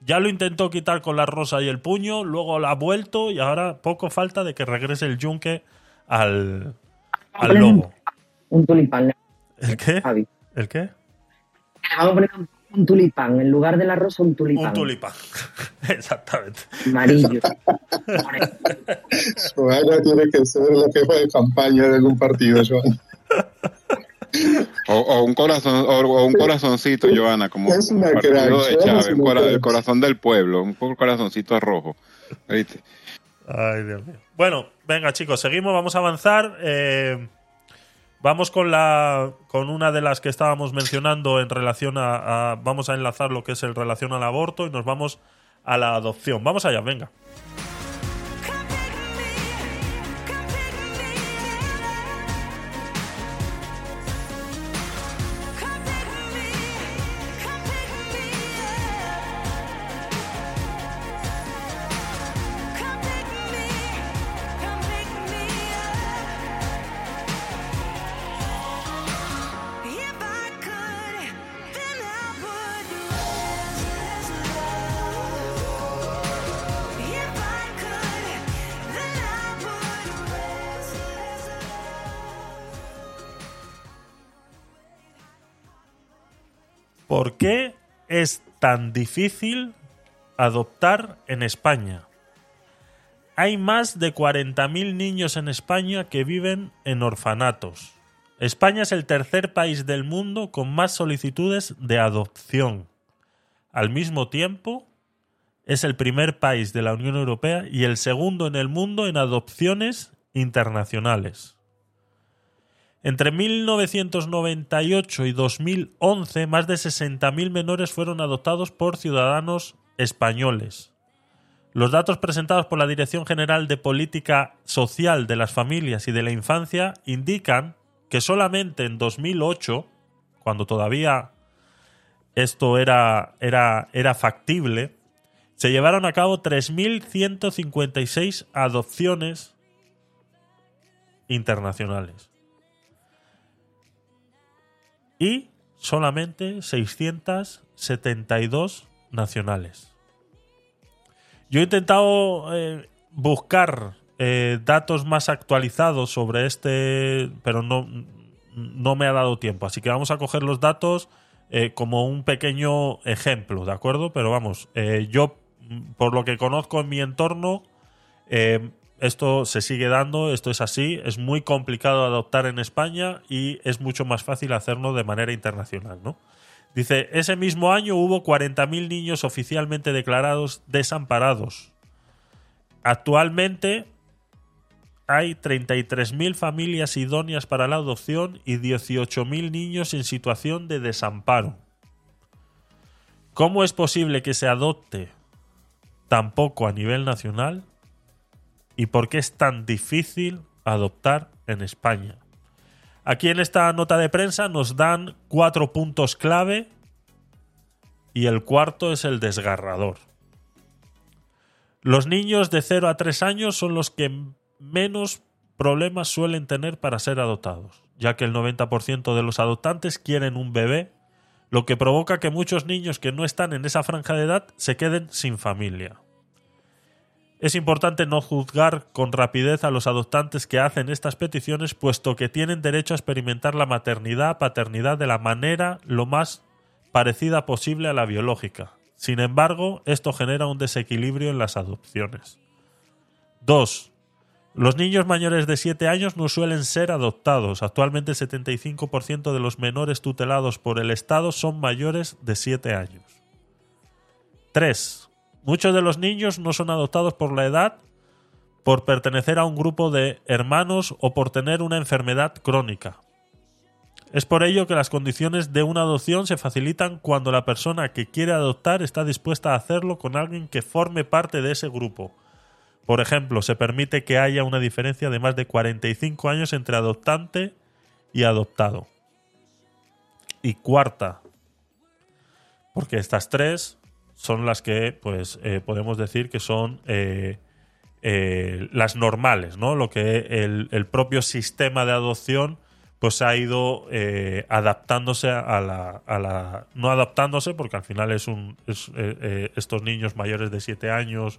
Ya lo intentó quitar con la rosa y el puño, luego la ha vuelto y ahora poco falta de que regrese el yunque al, al logo. Un tulipán. ¿El qué? ¿El qué? Vamos a poner un tulipán, en lugar de la rosa un tulipán. Un tulipán, exactamente. Amarillo. Joana tiene que ser la jefa de campaña de algún partido, Joana. O, o un corazón, o, o un corazoncito, Joana, como es una partido gran, de Chávez, un cora, el corazón del pueblo, un corazoncito rojo. ¿Viste? Ay, Dios mío. Bueno, venga chicos, seguimos, vamos a avanzar. Eh... Vamos con la con una de las que estábamos mencionando en relación a, a... Vamos a enlazar lo que es en relación al aborto y nos vamos a la adopción. Vamos allá, venga. ¿Por qué es tan difícil adoptar en España? Hay más de cuarenta mil niños en España que viven en orfanatos. España es el tercer país del mundo con más solicitudes de adopción. Al mismo tiempo, es el primer país de la Unión Europea y el segundo en el mundo en adopciones internacionales. Entre mil novecientos noventa y ocho y dos mil once, más de sesenta mil menores fueron adoptados por ciudadanos españoles. Los datos presentados por la Dirección General de Política Social de las Familias y de la Infancia indican que solamente en dos mil ocho, cuando todavía esto era, era, era factible, se llevaron a cabo tres mil ciento cincuenta y seis adopciones internacionales. Y solamente seiscientos setenta y dos nacionales. Yo he intentado eh, buscar eh, datos más actualizados sobre este, pero no, no me ha dado tiempo. Así que vamos a coger los datos eh, como un pequeño ejemplo, ¿de acuerdo? Pero vamos, eh, yo por lo que conozco en mi entorno, eh, esto se sigue dando, esto es así, es muy complicado adoptar en España y es mucho más fácil hacerlo de manera internacional, ¿no? Dice, ese mismo año hubo cuarenta mil niños oficialmente declarados desamparados. Actualmente hay treinta y tres mil familias idóneas para la adopción y dieciocho mil niños en situación de desamparo. ¿Cómo es posible que se adopte tan poco a nivel nacional? ¿Y por qué es tan difícil adoptar en España? Aquí en esta nota de prensa nos dan cuatro puntos clave y el cuarto es el desgarrador. Los niños de cero a tres años son los que menos problemas suelen tener para ser adoptados, ya que el noventa por ciento de los adoptantes quieren un bebé, lo que provoca que muchos niños que no están en esa franja de edad se queden sin familia. Es importante no juzgar con rapidez a los adoptantes que hacen estas peticiones, puesto que tienen derecho a experimentar la maternidad, paternidad de la manera lo más parecida posible a la biológica. Sin embargo, esto genera un desequilibrio en las adopciones. dos. Los niños mayores de siete años no suelen ser adoptados. Actualmente el setenta y cinco por ciento de los menores tutelados por el Estado son mayores de siete años. tres. Muchos de los niños no son adoptados por la edad, por pertenecer a un grupo de hermanos o por tener una enfermedad crónica. Es por ello que las condiciones de una adopción se facilitan cuando la persona que quiere adoptar está dispuesta a hacerlo con alguien que forme parte de ese grupo. Por ejemplo, se permite que haya una diferencia de más de cuarenta y cinco años entre adoptante y adoptado. Y cuarta, porque estas tres son las que pues eh, podemos decir que son eh, eh, las normales, ¿no? Lo que el, el propio sistema de adopción pues ha ido eh, adaptándose a la, a la... No adaptándose, porque al final es un es, eh, eh, estos niños mayores de siete años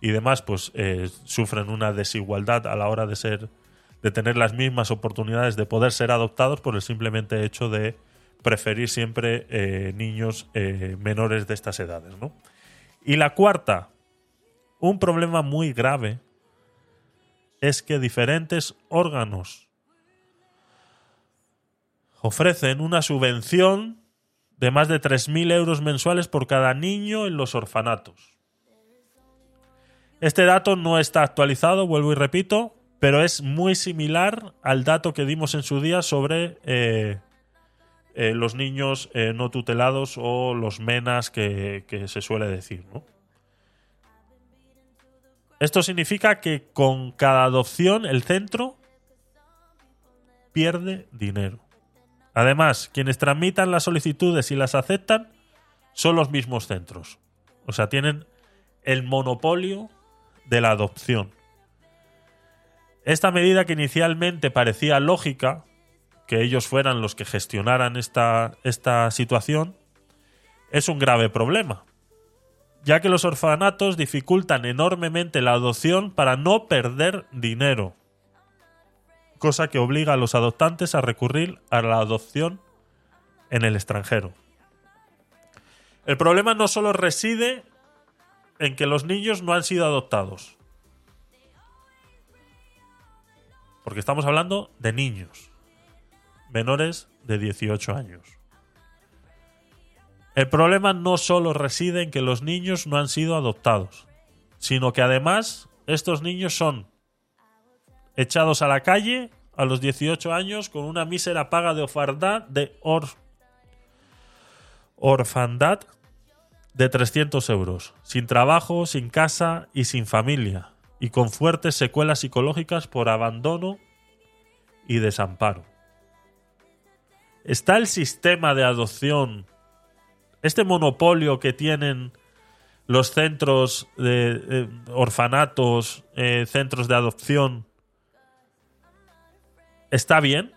y demás pues eh, sufren una desigualdad a la hora de ser de tener las mismas oportunidades de poder ser adoptados por el simplemente hecho de preferir siempre eh, niños eh, menores de estas edades, ¿no? Y la cuarta, un problema muy grave es que diferentes órganos ofrecen una subvención de más de tres mil euros mensuales por cada niño en los orfanatos. Este dato no está actualizado, vuelvo y repito, pero es muy similar al dato que dimos en su día sobre... Eh, Eh, los niños eh, no tutelados o los menas que, que se suele decir, ¿no? Esto significa que con cada adopción el centro pierde dinero. Además, quienes tramitan las solicitudes y las aceptan son los mismos centros. O sea, tienen el monopolio de la adopción. Esta medida, que inicialmente parecía lógica, que ellos fueran los que gestionaran esta, esta situación, es un grave problema, ya que los orfanatos dificultan enormemente la adopción para no perder dinero, cosa que obliga a los adoptantes a recurrir a la adopción en el extranjero. El problema no solo reside en que los niños no han sido adoptados, porque estamos hablando de niños menores de dieciocho años. El problema no solo reside en que los niños no han sido adoptados, sino que además estos niños son echados a la calle a los dieciocho años con una mísera paga de orfandad de, or, orfandad de trescientos euros, sin trabajo, sin casa y sin familia, y con fuertes secuelas psicológicas por abandono y desamparo. ¿Está el sistema de adopción, este monopolio que tienen los centros de eh, orfanatos, eh, centros de adopción, está bien?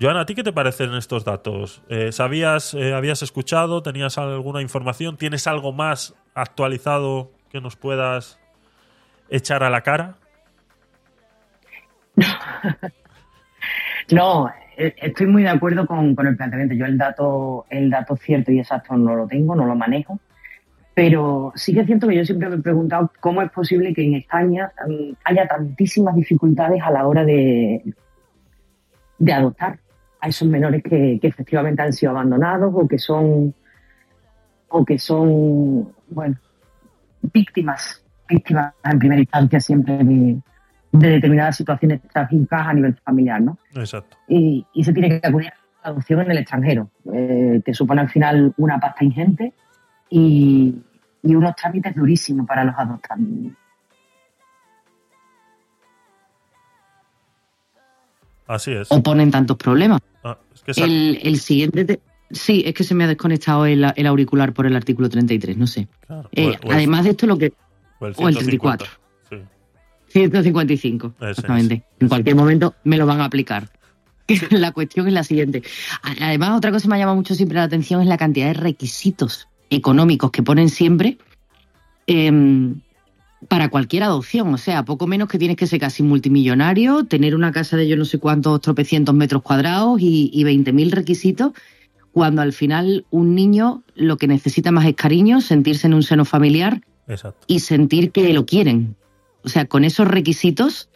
Joana, ¿a ti qué te parecen estos datos? Eh, ¿Sabías, eh, habías escuchado, tenías alguna información? ¿Tienes algo más actualizado que nos puedas echar a la cara? No, estoy muy de acuerdo con, con el planteamiento. Yo el dato el dato cierto y exacto no lo tengo, no lo manejo, pero sí que es cierto que yo siempre me he preguntado cómo es posible que en España haya tantísimas dificultades a la hora de, de adoptar a esos menores que, que efectivamente han sido abandonados o que son o que son bueno víctimas, víctimas en primera instancia siempre de de determinadas situaciones trágicas a nivel familiar, ¿no? Exacto. Y, y se tiene que acudir a la adopción en el extranjero, eh, que supone al final una pasta ingente y, y unos trámites durísimos para los adoptantes. Así es. O ponen tantos problemas. Ah, es que el, el siguiente te- Sí, es que se me ha desconectado el, el auricular por el artículo treinta y tres, no sé. Claro. Eh, o, o además el, de esto, lo que. O el, ciento cincuenta, o el treinta y cuatro. Sí. ciento cincuenta y cinco, es, exactamente. Es, en cualquier es. momento me lo van a aplicar. Sí. La cuestión es la siguiente. Además, otra cosa que me llama mucho siempre la atención es la cantidad de requisitos económicos que ponen siempre eh, para cualquier adopción. O sea, poco menos que tienes que ser casi multimillonario, tener una casa de yo no sé cuántos tropecientos metros cuadrados y, y veinte mil requisitos, cuando al final un niño lo que necesita más es cariño, sentirse en un seno familiar. Exacto. Y sentir que lo quieren. O sea, con esos requisitos,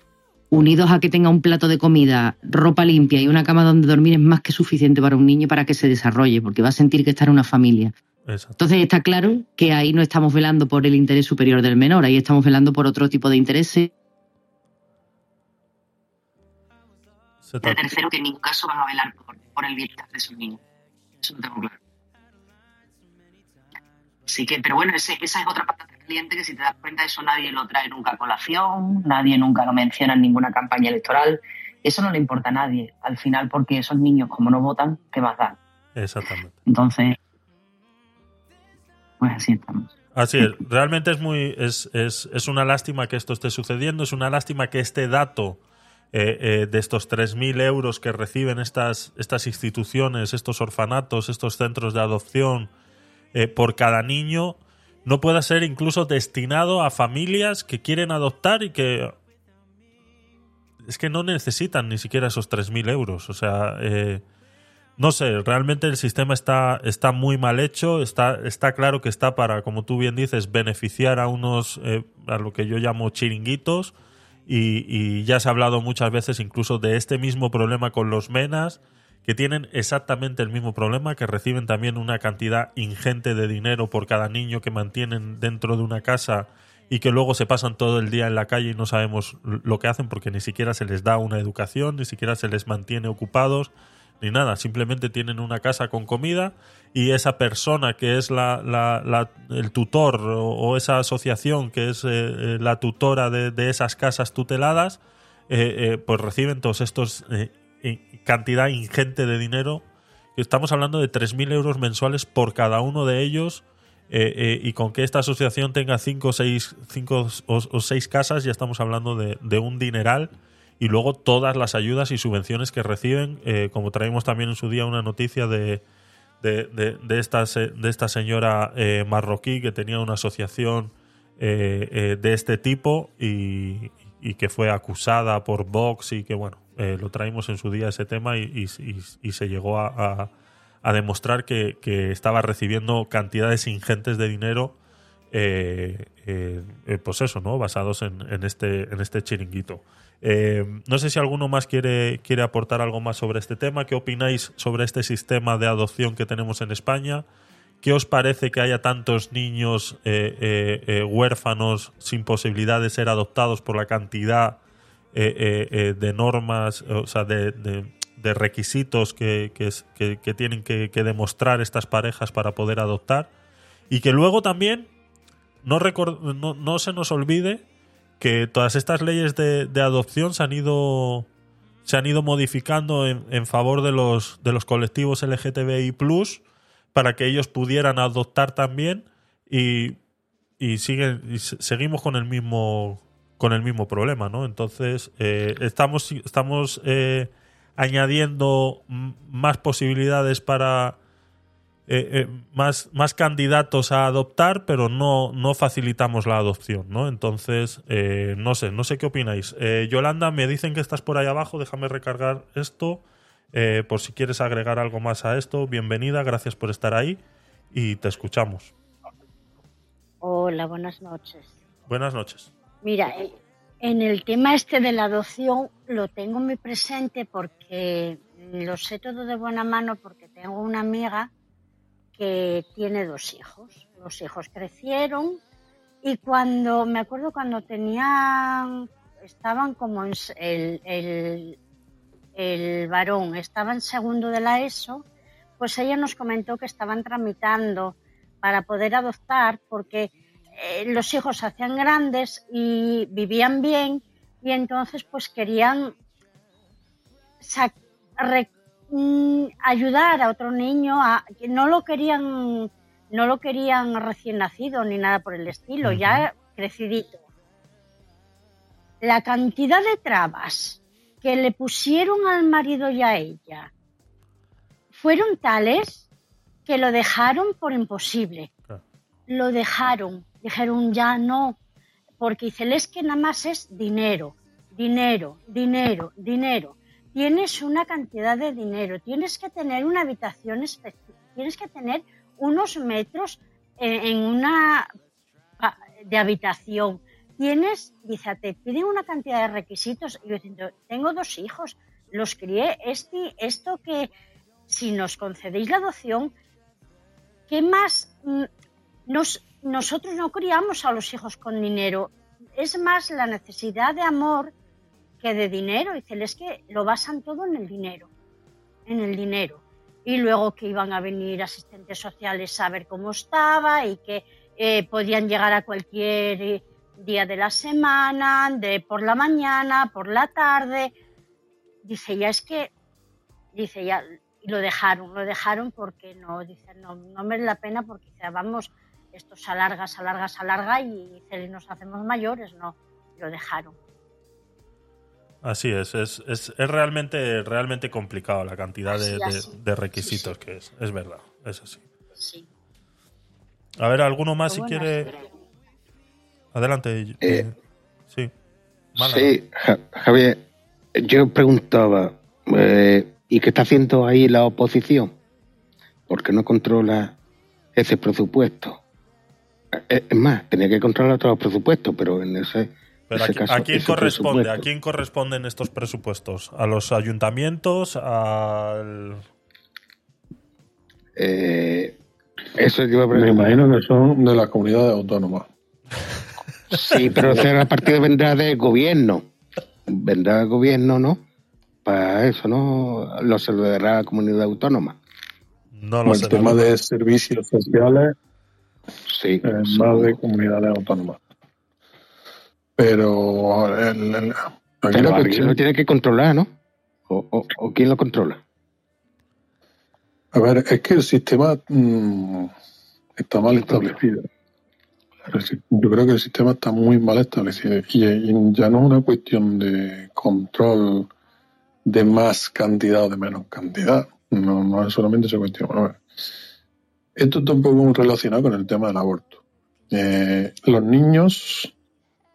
unidos a que tenga un plato de comida, ropa limpia y una cama donde dormir, es más que suficiente para un niño para que se desarrolle, porque va a sentir que está en una familia. Exacto. Entonces está claro que ahí no estamos velando por el interés superior del menor, ahí estamos velando por otro tipo de intereses. Tercero, que en ningún caso van a velar por, por el bienestar de sus niños. Eso lo tengo claro. Así que, pero bueno, ese, esa es otra patata caliente que, si te das cuenta, eso nadie lo trae nunca a colación, nadie nunca lo menciona en ninguna campaña electoral. Eso no le importa a nadie, al final, porque esos niños, como no votan, ¿qué más dan? Exactamente. Entonces, pues así estamos. Así es, realmente es muy es, es, es una lástima que esto esté sucediendo, es una lástima que este dato eh, eh, de estos tres mil euros que reciben estas, estas instituciones, estos orfanatos, estos centros de adopción, Eh, por cada niño, no pueda ser incluso destinado a familias que quieren adoptar y que es que no necesitan ni siquiera esos tres mil euros. O sea, eh, no sé, realmente el sistema está, está muy mal hecho, está, está claro que está para, como tú bien dices, beneficiar a unos, eh, a lo que yo llamo chiringuitos, y, y ya se ha hablado muchas veces incluso de este mismo problema con los menas, que tienen exactamente el mismo problema, que reciben también una cantidad ingente de dinero por cada niño que mantienen dentro de una casa y que luego se pasan todo el día en la calle y no sabemos lo que hacen, porque ni siquiera se les da una educación, ni siquiera se les mantiene ocupados, ni nada. Simplemente tienen una casa con comida y esa persona que es la, la, la, el tutor o, o esa asociación que es eh, la tutora de, de esas casas tuteladas, eh, eh, pues reciben todos estos... Eh, cantidad ingente de dinero. Estamos hablando de tres mil euros mensuales por cada uno de ellos, eh, eh, y con que esta asociación tenga cinco o seis casas ya estamos hablando de, de un dineral, y luego todas las ayudas y subvenciones que reciben, eh, como traímos también en su día una noticia de, de, de, de, esta, de esta señora eh, marroquí que tenía una asociación eh, eh, de este tipo y, y que fue acusada por Vox y que bueno, Eh, lo traímos en su día ese tema y, y, y, y se llegó a, a, a demostrar que, que estaba recibiendo cantidades ingentes de dinero, eh, eh, eh, pues eso, ¿no? Basados en, en, este, en este chiringuito. Eh, no sé si alguno más quiere, quiere aportar algo más sobre este tema. ¿Qué opináis sobre este sistema de adopción que tenemos en España? ¿Qué os parece que haya tantos niños eh, eh, eh, huérfanos sin posibilidad de ser adoptados por la cantidad Eh, eh, eh, de normas, o sea, de, de, de requisitos que, que, que, que tienen que, que demostrar estas parejas para poder adoptar? Y que luego también no, record, no, no se nos olvide que todas estas leyes de, de adopción se han ido, se han ido modificando en, en favor de los, de los colectivos L G T B I plus, para que ellos pudieran adoptar también, y, y, siguen, y seguimos con el mismo... con el mismo problema, ¿no? Entonces, eh, estamos, estamos eh, añadiendo m- más posibilidades para eh, eh, más, más candidatos a adoptar, pero no, no facilitamos la adopción, ¿no? Entonces, eh, no sé, no sé qué opináis. Eh, Yolanda, me dicen que estás por ahí abajo, déjame recargar esto, eh, por si quieres agregar algo más a esto. Bienvenida, gracias por estar ahí y te escuchamos. Hola, buenas noches. Buenas noches. Mira, en el tema este de la adopción lo tengo muy presente porque lo sé todo de buena mano, porque tengo una amiga que tiene dos hijos. Los hijos crecieron y cuando, me acuerdo cuando tenían, estaban como en el, el, el varón, estaba en segundo de la ESO, pues ella nos comentó que estaban tramitando para poder adoptar porque... Eh, los hijos se hacían grandes y vivían bien, y entonces pues querían sac- re- mmm, ayudar a otro niño, a, que no lo querían, no lo querían recién nacido ni nada por el estilo, uh-huh. ya crecidito. La cantidad de trabas que le pusieron al marido y a ella fueron tales que lo dejaron por imposible. Claro. Lo dejaron, dijeron ya no, porque dicen es que nada más es dinero, dinero, dinero, dinero. Tienes una cantidad de dinero, tienes que tener una habitación especial, tienes que tener unos metros en una de habitación. Tienes, dice, te piden una cantidad de requisitos. Yo diciendo, tengo dos hijos, los crié, este, esto que si nos concedéis la adopción, ¿qué más? Nos, nosotros no criamos a los hijos con dinero. Es más la necesidad de amor que de dinero. Dice, es que lo basan todo en el dinero, en el dinero. Y luego que iban a venir asistentes sociales a ver cómo estaba y que eh, podían llegar a cualquier... Eh, día de la semana, de por la mañana, por la tarde. Dice, ya es que, dice, ya, y lo dejaron, lo dejaron porque no, dice, no, no merece la pena porque dice, vamos, esto se alarga, se alarga, se alarga y dice, nos hacemos mayores, no, lo dejaron. Así es, es, es, es realmente, realmente complicado la cantidad de, de, de requisitos sí, sí. que es, es verdad, es así. Sí. A ver, ¿alguno más si bueno, quiere...? Espera. Adelante. Eh, sí. Málaga. Sí, Javier, yo preguntaba, eh, ¿y qué está haciendo ahí la oposición? Porque no controla ese presupuesto. Es más, tenía que controlar otros presupuestos, pero en ese, pero ese aquí, caso... ¿A quién corresponde? ¿A quién corresponden estos presupuestos? ¿A los ayuntamientos? ¿Al...? Eh, eso yo a Me imagino que son de las comunidades autónomas. Sí, pero el partido vendrá del gobierno. Vendrá del gobierno, ¿no? Para eso, ¿no? Lo celebrará la comunidad autónoma. No lo sé. El tema de servicios sociales. Sí. Eh, sí. Más de comunidades autónomas. Pero. El, el, el, pero que lo tiene que controlar, ¿no? O, o, ¿O quién lo controla? A ver, es que el sistema mmm, está mal establecido. Yo creo que el sistema está muy mal establecido y ya no es una cuestión de control de más cantidad o de menos cantidad. No, no es solamente esa cuestión. Bueno, a ver. Esto está un poco relacionado con el tema del aborto. Eh, los niños,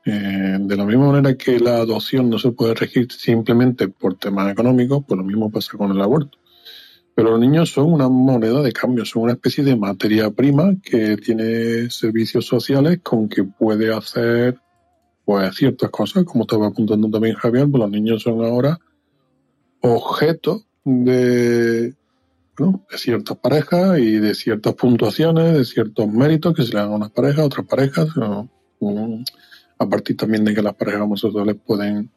eh, de la misma manera que la adopción no se puede regir simplemente por temas económicos, pues lo mismo pasa con el aborto. Pero los niños son una moneda de cambio, son una especie de materia prima que tiene servicios sociales con que puede hacer pues ciertas cosas, como estaba apuntando también Javier, pues los niños son ahora objeto de, bueno, de ciertas parejas y de ciertas puntuaciones, de ciertos méritos que se le dan a unas parejas, a otras parejas, ¿no? A partir también de que las parejas homosexuales pueden...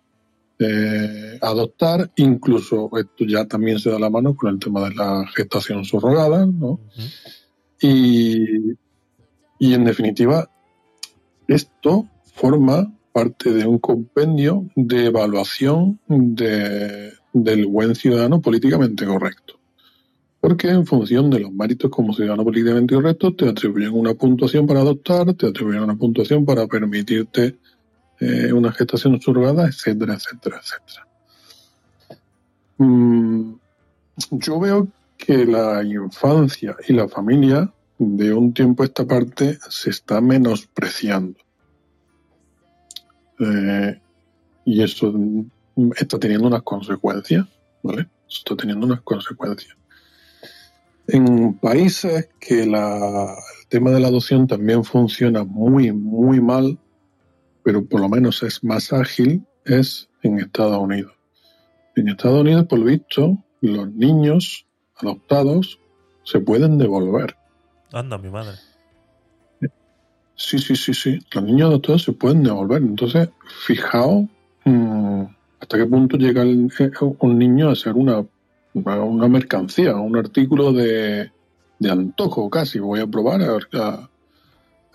Eh, adoptar, incluso esto ya también se da la mano con el tema de la gestación subrogada, ¿no? Uh-huh. y, y en definitiva esto forma parte de un compendio de evaluación de, del buen ciudadano políticamente correcto, porque en función de los méritos como ciudadano políticamente correcto te atribuyen una puntuación para adoptar, te atribuyen una puntuación para permitirte Eh, una gestación subrogada, etcétera, etcétera, etcétera. Mm, yo veo que la infancia y la familia de un tiempo a esta parte se está menospreciando. Eh, y eso está teniendo unas consecuencias, ¿vale? Está teniendo unas consecuencias. En países que la, el tema de la adopción también funciona muy, muy mal, pero por lo menos es más ágil, es en Estados Unidos. En Estados Unidos, por lo visto, los niños adoptados se pueden devolver. Anda, mi madre. Sí, sí, sí, sí. Los niños adoptados se pueden devolver. Entonces, fijaos mmm, hasta qué punto llega el, un niño a ser una, una mercancía, un artículo de, de antojo casi. Voy a probar a ver... A,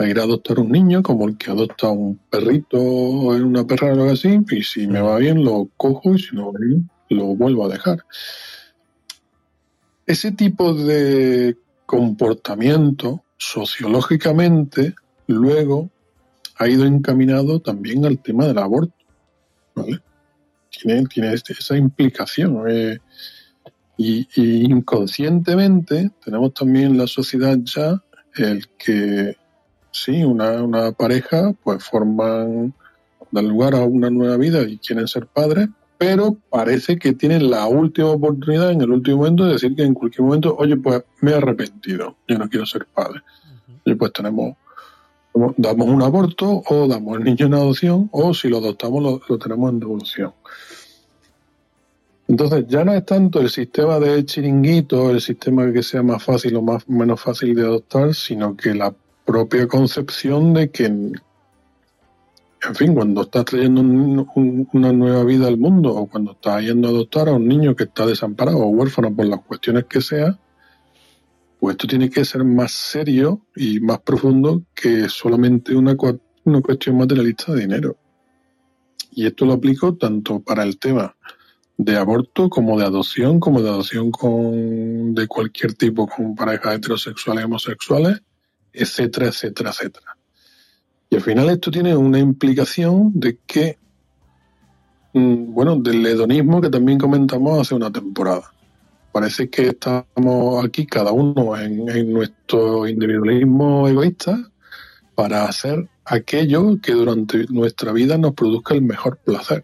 a ir a adoptar un niño, como el que adopta un perrito o una perra o algo así, y si me va bien lo cojo y si no va bien lo vuelvo a dejar. Ese tipo de comportamiento sociológicamente luego ha ido encaminado también al tema del aborto, ¿vale? Tiene, tiene esa implicación. Eh, y, y inconscientemente tenemos también en la sociedad ya el que, sí, una, una pareja, pues forman, dan lugar a una nueva vida y quieren ser padres, pero parece que tienen la última oportunidad en el último momento de decir que en cualquier momento, oye, pues me he arrepentido, yo no quiero ser padre. Uh-huh. Oye, pues tenemos, damos un aborto o damos el niño en adopción, o si lo adoptamos lo, lo tenemos en devolución. Entonces ya no es tanto el sistema de chiringuito, el sistema que sea más fácil o más menos fácil de adoptar, sino que la propia concepción de que, en fin, cuando estás trayendo un, un, una nueva vida al mundo, o cuando estás yendo a adoptar a un niño que está desamparado o huérfano por las cuestiones que sea, pues esto tiene que ser más serio y más profundo que solamente una, una cuestión materialista de dinero. Y esto lo aplico tanto para el tema de aborto como de adopción, como de adopción con, de cualquier tipo, con parejas heterosexuales, homosexuales, etcétera, etcétera, etcétera. Y al final esto tiene una implicación de que, bueno, del hedonismo que también comentamos hace una temporada. Parece que estamos aquí cada uno en, en nuestro individualismo egoísta para hacer aquello que durante nuestra vida nos produzca el mejor placer.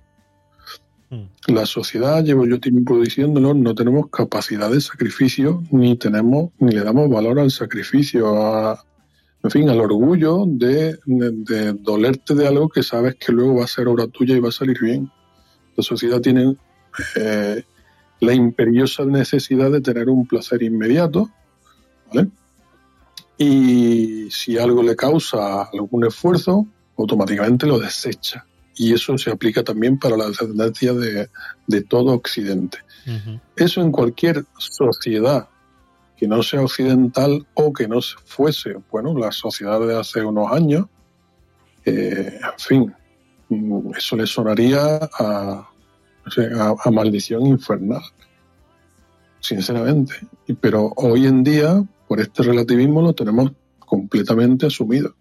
Mm. La sociedad, llevo yo tiempo diciéndolo, no tenemos capacidad de sacrificio, ni tenemos, ni le damos valor al sacrificio, a, en fin, al orgullo de, de, de dolerte de algo que sabes que luego va a ser obra tuya y va a salir bien. La sociedad tiene... Eh, la imperiosa necesidad de tener un placer inmediato, ¿vale? Y si algo le causa algún esfuerzo, automáticamente lo desecha. Y eso se aplica también para la descendencia de, de todo Occidente. Uh-huh. Eso en cualquier sociedad que no sea occidental o que no fuese, bueno, la sociedad de hace unos años, eh, en fin, eso le sonaría a... A, a maldición infernal, sinceramente. Pero hoy en día, por este relativismo, lo tenemos completamente asumido.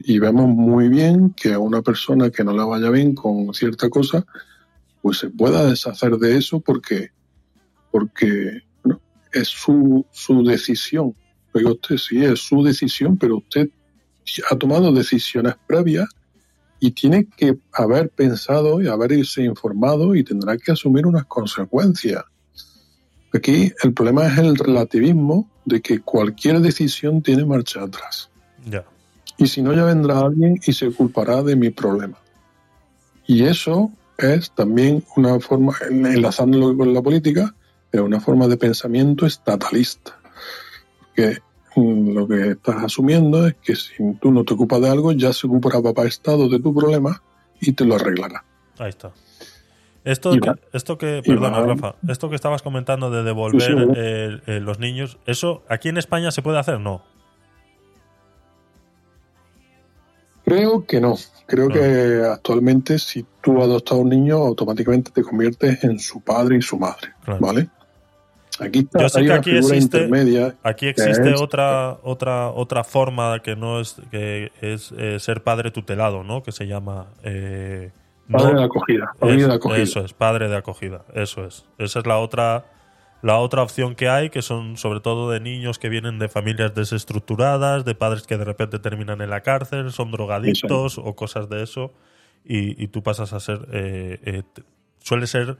Y vemos muy bien que a una persona que no la vaya bien con cierta cosa, pues se pueda deshacer de eso porque, porque bueno, es su, su decisión. Oiga usted, sí, es su decisión, pero usted ha tomado decisiones previas y tiene que haber pensado y haberse informado y tendrá que asumir unas consecuencias. Aquí el problema es el relativismo de que cualquier decisión tiene marcha atrás. Yeah. Y si no, ya vendrá alguien y se culpará de mi problema. Y eso es también una forma, enlazándolo con la política, es una forma de pensamiento estatalista. Porque lo que estás asumiendo es que si tú no te ocupas de algo, ya se ocupará papá Estado de tu problema y te lo arreglará. Ahí está. Esto que, esto que perdona, va, Rafa, esto que estabas comentando de devolver sí, sí, ¿no? eh, eh, los niños, ¿eso aquí en España se puede hacer? No. Creo que no. Creo no. que actualmente si tú adoptas a un niño, automáticamente te conviertes en su padre y su madre. Claro. ¿Vale? Aquí está, yo sé que aquí existe, aquí existe otra otra otra forma que no es que es eh, ser padre tutelado, ¿no? Que se llama eh, padre no, de acogida, es, de acogida. Eso es, padre de acogida, eso es. Esa es la otra la otra opción que hay, que son sobre todo de niños que vienen de familias desestructuradas, de padres que de repente terminan en la cárcel, son drogadictos o cosas de eso, y, y tú pasas a ser eh, eh, suele ser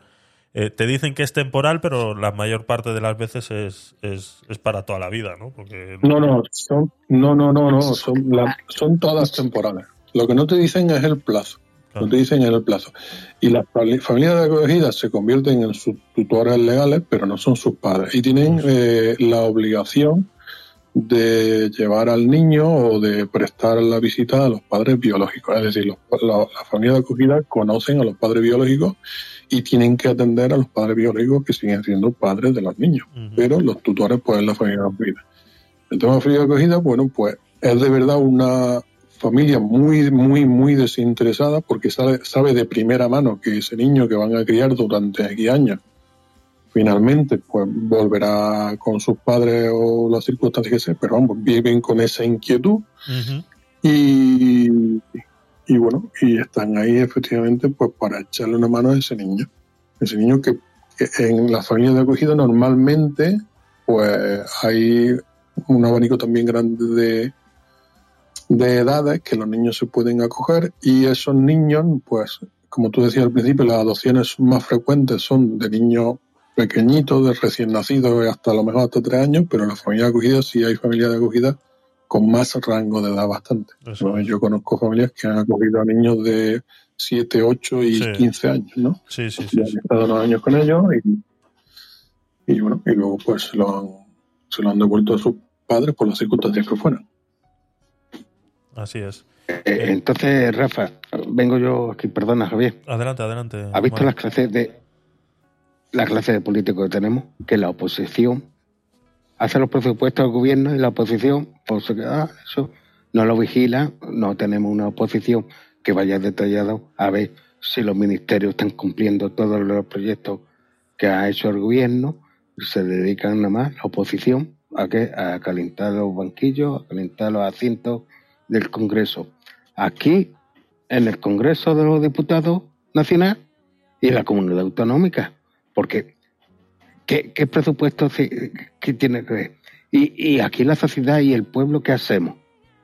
Eh, te dicen que es temporal, pero la mayor parte de las veces es, es, es para toda la vida, ¿no? Porque... No, no, son, no, no, no, no son, la, son todas temporales. Lo que no te dicen es el plazo. Claro. No te dicen el plazo. Y las familias de acogida se convierten en sus tutores legales, pero no son sus padres. Y tienen eh, la obligación de llevar al niño o de prestar la visita a los padres biológicos. Es decir, los, la, las familias de acogida conocen a los padres biológicos y tienen que atender a los padres biológicos que siguen siendo padres de los niños. Uh-huh. Pero los tutores pueden la familia de acogida. El tema de familia de acogida, bueno, pues es de verdad una familia muy, muy, muy desinteresada porque sabe, sabe de primera mano que ese niño que van a criar durante aquí años finalmente pues volverá con sus padres o las circunstancias que sean, pero vamos, viven con esa inquietud. Uh-huh. y, y bueno, y están ahí efectivamente pues para echarle una mano a ese niño, ese niño que, que en las familias de acogida normalmente pues hay un abanico también grande de de edades que los niños se pueden acoger, y esos niños, pues como tú decías al principio, las adopciones más frecuentes son de niños pequeñitos, de recién nacidos, hasta a lo mejor hasta tres años, pero en la familia de acogida sí hay familias de acogida con más rango de edad bastante. ¿No? Yo conozco familias que han acogido a niños de siete, ocho y sí. quince años, ¿no? Sí, sí, sí. Y han estado unos años con ellos y, y bueno, y luego pues se lo han, se lo han devuelto a sus padres por las circunstancias que fueran. Así es. Entonces, Rafa, vengo yo aquí, perdona, Javier. Adelante, adelante. ¿Has visto bueno. las clases de las clases de políticos que tenemos? Que la oposición hace los presupuestos al gobierno y la oposición, pues ah, eso, no lo vigila, no tenemos una oposición que vaya detallado a ver si los ministerios están cumpliendo todos los proyectos que ha hecho el gobierno. Se dedican nada más la oposición a que a calentar los banquillos, a calentar los asientos del Congreso. Aquí, en el Congreso de los Diputados Nacional y en la Comunidad Autonómica. Porque, ¿qué, qué presupuesto qué tiene que ver? Y, y aquí la sociedad y el pueblo, ¿qué hacemos?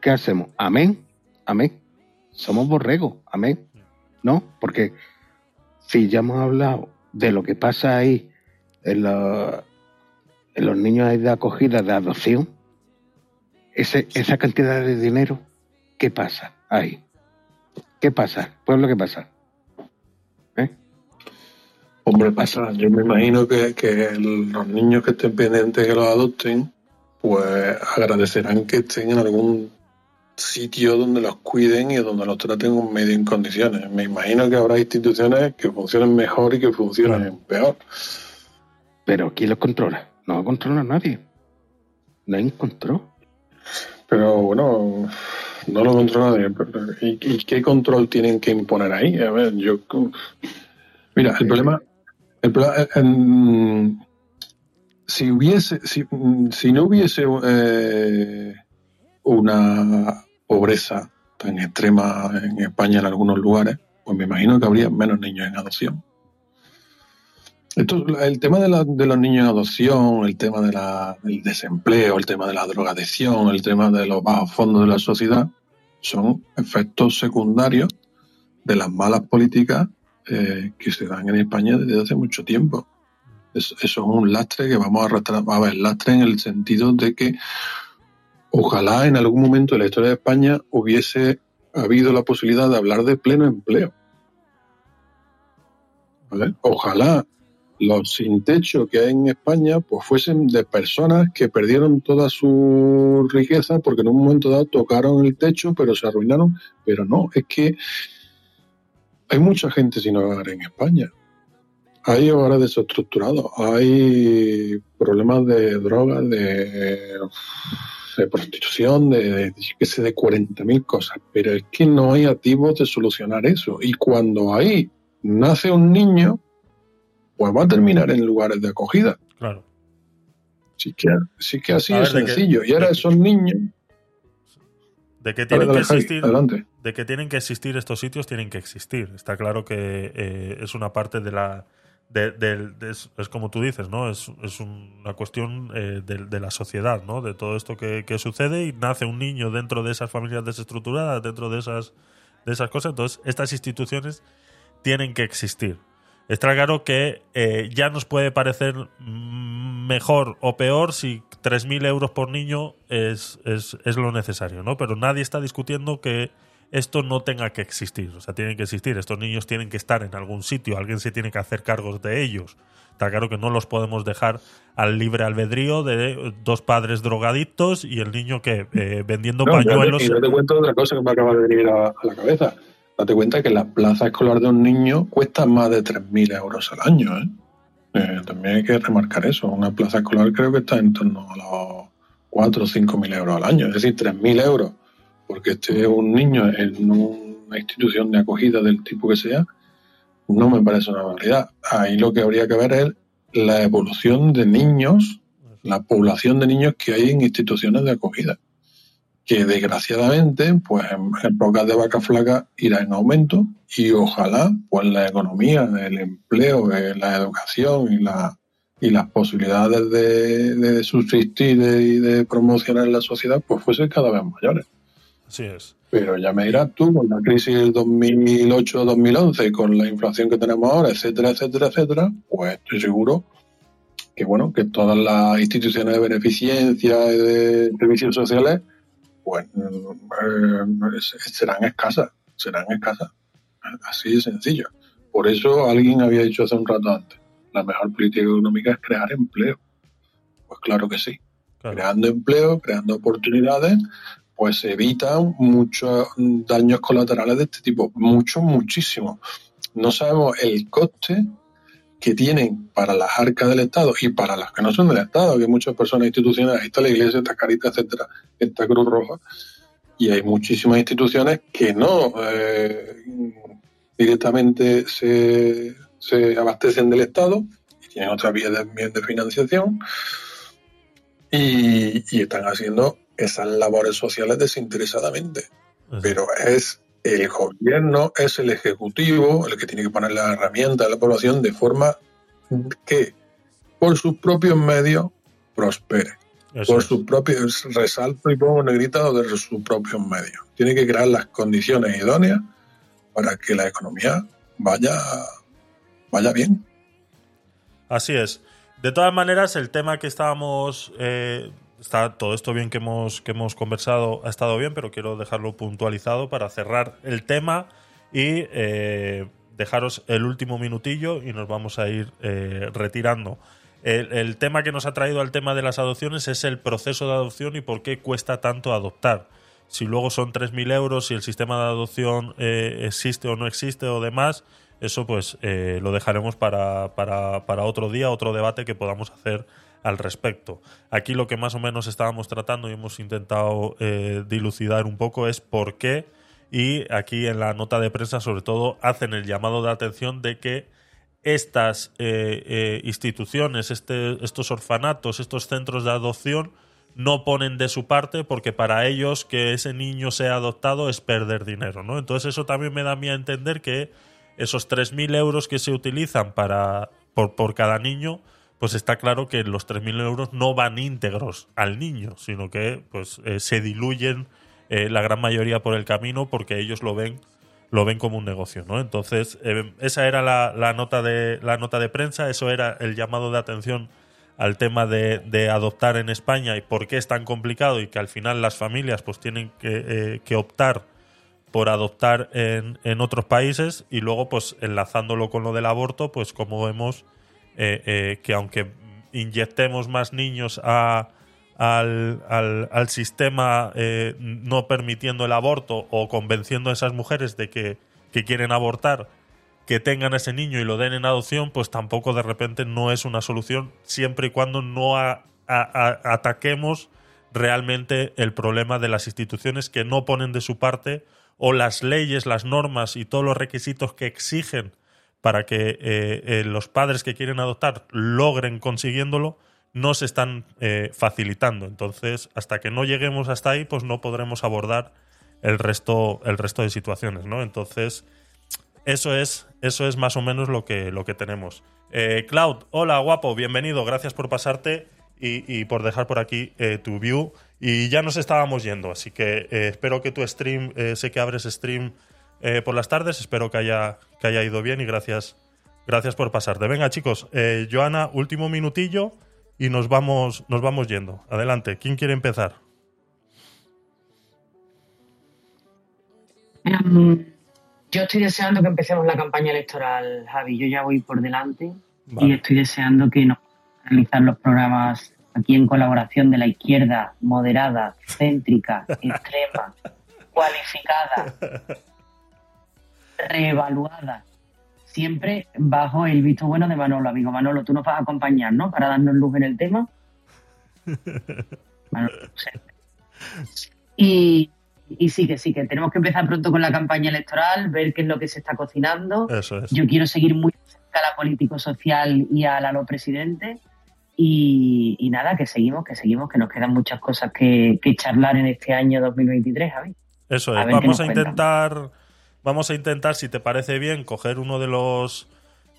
¿Qué hacemos? Amén, amén. Somos borregos, amén. ¿No? Porque si ya hemos hablado de lo que pasa ahí en, la, en los niños de acogida, de adopción, ese, esa cantidad de dinero, ¿qué pasa ahí? ¿Qué pasa? Pueblo, ¿qué pasa? ¿Eh? Hombre, pasa. Yo me imagino que, que los niños que estén pendientes que los adopten, pues agradecerán que estén en algún sitio donde los cuiden y donde los traten con medio en condiciones. Me imagino que habrá instituciones que funcionen mejor y que funcionen peor. Pero ¿quién los controla? No los controla nadie. Nadie controla. Pero bueno, no lo controla nadie. ¿Y, ¿Y qué control tienen que imponer ahí? A ver, yo... Mira, el problema... El, el, si hubiese... Si, si no hubiese eh, una pobreza tan extrema en España en algunos lugares, pues me imagino que habría menos niños en adopción. Esto, el tema de, la, de los niños en adopción, el tema de la, del desempleo, el tema de la drogadicción, el tema de los bajos fondos de la sociedad, son efectos secundarios de las malas políticas eh, que se dan en España desde hace mucho tiempo. Es, eso es un lastre que vamos a arrastrar. A ver, lastre en el sentido de que ojalá en algún momento de la historia de España hubiese habido la posibilidad de hablar de pleno empleo. ¿Vale? Ojalá los sin techo que hay en España pues fuesen de personas que perdieron toda su riqueza porque en un momento dado tocaron el techo pero se arruinaron, pero no, es que hay mucha gente sin hogar en España, hay hogares desestructurados, hay problemas de drogas, de, de prostitución, de, de, de, de cuarenta mil cosas, pero es que no hay activos de solucionar eso, y cuando ahí nace un niño pues va a terminar en lugares de acogida. Claro. Sí que, sí que así es sencillo. Y ahora esos niños... De que tienen que existir, de que tienen que existir estos sitios, tienen que existir. Está claro que eh, es una parte de la... De, de, de, es, es como tú dices, ¿no? Es, es una cuestión eh, de, de la sociedad, ¿no? De todo esto que, que sucede y nace un niño dentro de esas familias desestructuradas, dentro de esas, de esas cosas. Entonces, estas instituciones tienen que existir. Está claro que eh, ya nos puede parecer mejor o peor si tres mil euros por niño es, es, es lo necesario, ¿no? Pero nadie está discutiendo que esto no tenga que existir. O sea, tienen que existir. Estos niños tienen que estar en algún sitio. Alguien se tiene que hacer cargo de ellos. Está claro que no los podemos dejar al libre albedrío de dos padres drogadictos y el niño que eh, vendiendo no, pañuelos... Y no te cuento otra cosa que me acaba de venir a, a la cabeza. Date cuenta que la plaza escolar de un niño cuesta más de tres mil euros al año, ¿eh? Eh, también hay que remarcar eso. Una plaza escolar creo que está en torno a los cuatro o cinco mil euros al año, es decir, tres mil euros, porque este es un niño en una institución de acogida del tipo que sea, no me parece una barbaridad. Ahí lo que habría que ver es la evolución de niños, la población de niños que hay en instituciones de acogida, que desgraciadamente, pues en épocas de vaca flaca irá en aumento, y ojalá, pues la economía, el empleo, la educación y, la, y las posibilidades de, de subsistir y de, de promocionar en la sociedad, pues fuesen cada vez mayores. Así es. Pero ya me dirás tú, con la crisis del dos mil ocho dos mil once, con la inflación que tenemos ahora, etcétera, etcétera, etcétera, pues estoy seguro que, bueno, que todas las instituciones de beneficencia y de servicios sociales, pues eh, serán escasas, serán escasas. Así de sencillo. Por eso alguien había dicho hace un rato antes, la mejor política económica es crear empleo. Pues claro que sí. Claro. Creando empleo, creando oportunidades, pues se evitan muchos daños colaterales de este tipo, muchos, muchísimos. No sabemos el coste que tienen para las arcas del Estado y para las que no son del Estado, que hay muchas personas instituciones, ahí está la Iglesia, está Cáritas, etcétera, está Cruz Roja, y hay muchísimas instituciones que no eh, directamente se, se abastecen del Estado y tienen otras vías de, de financiación y, y están haciendo esas labores sociales desinteresadamente. Ajá. Pero es el gobierno, es el ejecutivo el que tiene que poner la herramienta a la población de forma que por sus propios medios prospere. Eso por es. sus propios, resalto y pongo negrita de sus propios medios. Tiene que crear las condiciones idóneas para que la economía vaya, vaya bien. Así es. De todas maneras, el tema que estábamos... Eh... Está todo esto bien que hemos, que hemos conversado, ha estado bien, pero quiero dejarlo puntualizado para cerrar el tema y eh, dejaros el último minutillo y nos vamos a ir eh, retirando. El, el tema que nos ha traído al tema de las adopciones es el proceso de adopción y por qué cuesta tanto adoptar. Si luego son tres mil euros, si el sistema de adopción eh, existe o no existe o demás, eso pues eh, lo dejaremos para, para, para otro día, otro debate que podamos hacer al respecto. Aquí lo que más o menos estábamos tratando y hemos intentado eh, dilucidar un poco es por qué, y aquí en la nota de prensa sobre todo hacen el llamado de atención de que estas eh, eh, instituciones, este, estos orfanatos, estos centros de adopción no ponen de su parte porque para ellos que ese niño sea adoptado es perder dinero, ¿no? Entonces eso también me da a mí a entender que esos tres mil euros que se utilizan para por, por cada niño, pues está claro que los tres mil euros no van íntegros al niño, sino que pues eh, se diluyen eh, la gran mayoría por el camino porque ellos lo ven lo ven como un negocio, ¿no? Entonces, eh, esa era la, la, nota de, la nota de prensa, eso era el llamado de atención al tema de, de adoptar en España y por qué es tan complicado y que al final las familias pues tienen que, eh, que optar por adoptar en, en otros países y luego pues enlazándolo con lo del aborto, pues como vemos... Eh, eh, que aunque inyectemos más niños a, al, al, al sistema eh, no permitiendo el aborto o convenciendo a esas mujeres de que, que quieren abortar, que tengan a ese niño y lo den en adopción, pues tampoco de repente no es una solución siempre y cuando no a, a, a, ataquemos realmente el problema de las instituciones que no ponen de su parte o las leyes, las normas y todos los requisitos que exigen para que eh, eh, los padres que quieren adoptar logren consiguiéndolo, no se están eh, facilitando. Entonces, hasta que no lleguemos hasta ahí, pues no podremos abordar el resto, el resto de situaciones, ¿no? Entonces, eso es, eso es más o menos lo que, lo que tenemos. Eh, Cloud, hola, guapo, bienvenido. Gracias por pasarte y, y por dejar por aquí eh, tu view. Y ya nos estábamos yendo, así que eh, espero que tu stream, eh, sé que abres stream Eh, por las tardes, espero que haya, que haya ido bien y gracias, gracias por pasarte. Venga, chicos, eh, Joana, último minutillo y nos vamos, nos vamos yendo. Adelante, ¿quién quiere empezar? Um, yo estoy deseando que empecemos la campaña electoral, Javi. Yo ya voy por delante vale. Y estoy deseando que nos realizan los programas aquí en colaboración de la izquierda moderada, céntrica, extrema, cualificada, reevaluada, siempre bajo el visto bueno de Manolo. Amigo Manolo, tú nos vas a acompañar, ¿no? Para darnos luz en el tema. Manolo, y Y sí, que sí, que tenemos que empezar pronto con la campaña electoral, ver qué es lo que se está cocinando. Eso es. Yo quiero seguir muy cerca a la político-social y a la no presidente. Y, y nada, que seguimos, que seguimos, que nos quedan muchas cosas que, que charlar en este año dos mil veintitrés, Javi. Eso es, a vamos a intentar, cuentan. vamos a intentar, si te parece bien, coger uno de los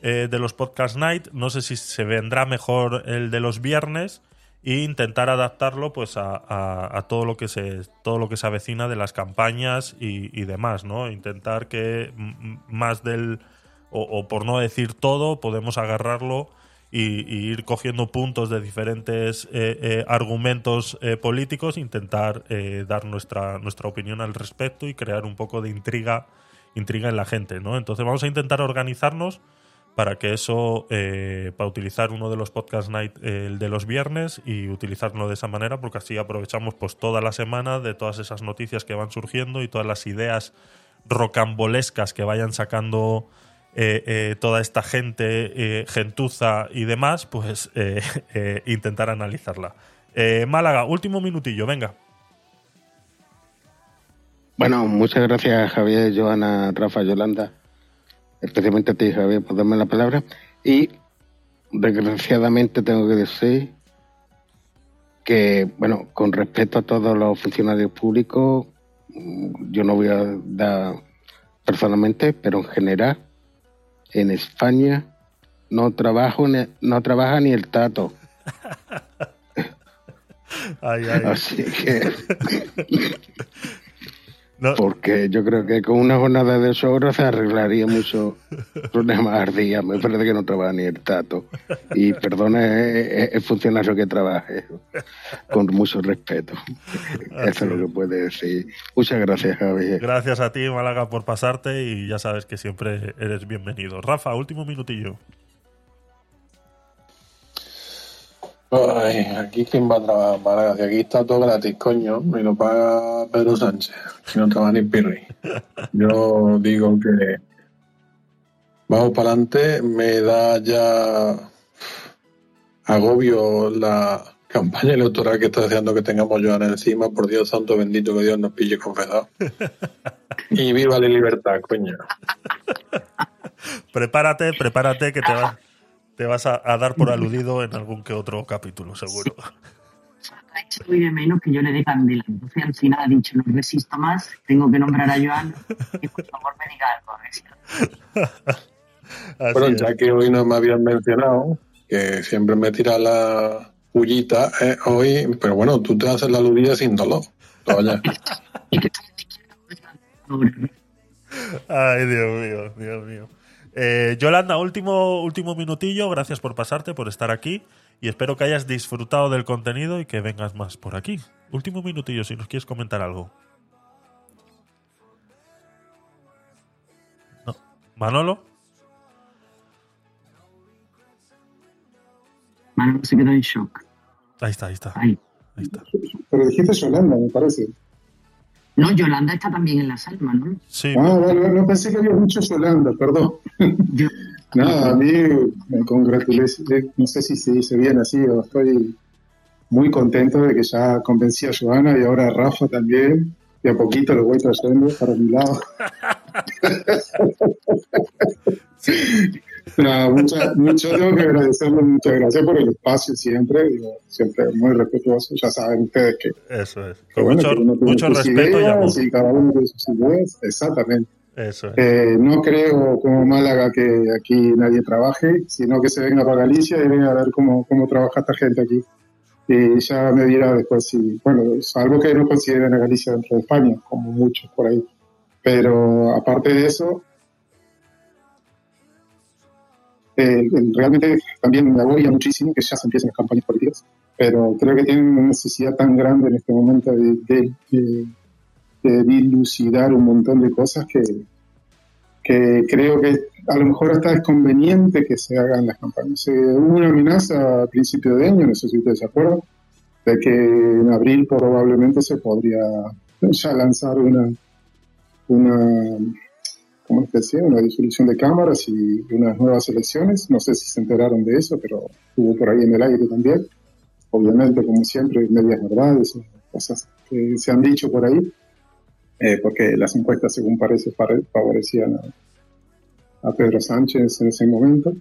eh, de los Podcast Night, no sé si se vendrá mejor el de los viernes, e intentar adaptarlo pues a, a, a todo lo que se todo lo que se avecina de las campañas y, y demás, ¿no? Intentar que más del o, o por no decir todo, podemos agarrarlo. Y, y ir cogiendo puntos de diferentes eh, eh, argumentos eh, políticos, intentar eh, dar nuestra, nuestra opinión al respecto y crear un poco de intriga, intriga en la gente, ¿no? Entonces vamos a intentar organizarnos para que eso, eh, para utilizar uno de los Podcast Night, eh, el de los viernes, y utilizarlo de esa manera, porque así aprovechamos pues toda la semana de todas esas noticias que van surgiendo y todas las ideas rocambolescas que vayan sacando Eh, eh, toda esta gente, eh, gentuza y demás, pues eh, eh, intentar analizarla. Eh, Málaga, último minutillo, venga. Bueno, muchas gracias, Javier, Joana, Rafa, Yolanda, especialmente a ti, Javier, por darme la palabra. Y desgraciadamente tengo que decir que, bueno, con respeto a todos los funcionarios públicos, yo no voy a dar personalmente, pero en general, en España no trabajo no trabaja ni el Tato. ay, ay. Así que no. Porque yo creo que con una jornada de ocho horas se arreglaría muchos problemas al día. Me parece que no trabaja ni el Tato. Y perdone el funcionario que trabaje, con mucho respeto. Así. Eso es lo que puede decir. Muchas gracias, Javier. Gracias a ti, Málaga, por pasarte, y ya sabes que siempre eres bienvenido. Rafa, último minutillo. Ay, aquí quién va a trabajar, Málaga, que aquí está todo gratis, coño, me lo paga Pedro Sánchez, que no trabaja ni Pirri. Yo digo que vamos para adelante, me da ya agobio la campaña electoral que está deseando que tengamos Joana encima, por Dios santo bendito, que Dios nos pille confesado. Y viva la libertad, coño. Prepárate, prepárate que te vas. Te vas a, a dar por aludido en algún que otro capítulo, seguro. Sí. Ha hecho muy de menos que yo le dé candela. Entonces, al final ha dicho, no resisto más, tengo que nombrar a Joan, que por favor me diga algo. Así bueno, es. Ya que hoy no me habían mencionado, que siempre me tira la pullita eh, hoy, pero bueno, tú te haces la aludida sin dolor. Oye. Ay, Dios mío, Dios mío. Eh, Yolanda, último, último minutillo, gracias por pasarte, por estar aquí, y espero que hayas disfrutado del contenido y que vengas más por aquí. Último minutillo, si nos quieres comentar algo. No. Manolo. Manolo se quedó en shock. Ahí está, ahí está. Ahí, ahí está. Pero dijiste Yolanda, me parece. No, Yolanda está también en la salma, ¿no? Sí. Ah, vale, vale, no pensé que había mucho Yolanda, perdón. Yo, Nada, a mí me congratulé, no sé si se dice bien así, o estoy muy contento de que ya convencí a Joana y ahora a Rafa también, y a poquito lo voy trayendo para mi lado. No, mucha, mucho tengo que agradecerle, muchas gracias por el espacio siempre, digo, siempre muy respetuoso, ya saben ustedes que... Eso es, con bueno, mucho, uno tiene mucho sus respeto ideas y, y cada uno de sus ideas, exactamente. Eso es. Eh, no creo como Málaga que aquí nadie trabaje, sino que se venga para Galicia y venga a ver cómo, cómo trabaja esta gente aquí. Y ya me dirá después si, bueno, salvo que no consideren a Galicia dentro de España, como muchos por ahí. Pero aparte de eso... Eh, realmente también me agobia muchísimo que ya se empiecen las campañas políticas, pero creo que tienen una necesidad tan grande en este momento de, de, de, de dilucidar un montón de cosas que, que creo que a lo mejor hasta es conveniente que se hagan las campañas. Eh, hubo una amenaza a principio de año, no sé si ustedes se acuerdan, de que en abril probablemente se podría ya lanzar una... una como les decía, una disolución de cámaras y unas nuevas elecciones. No sé si se enteraron de eso, pero estuvo por ahí en el aire también. Obviamente, como siempre, medias verdades, cosas que se han dicho por ahí. eh, porque las encuestas, según parece, favorecían a, a Pedro Sánchez en ese momento.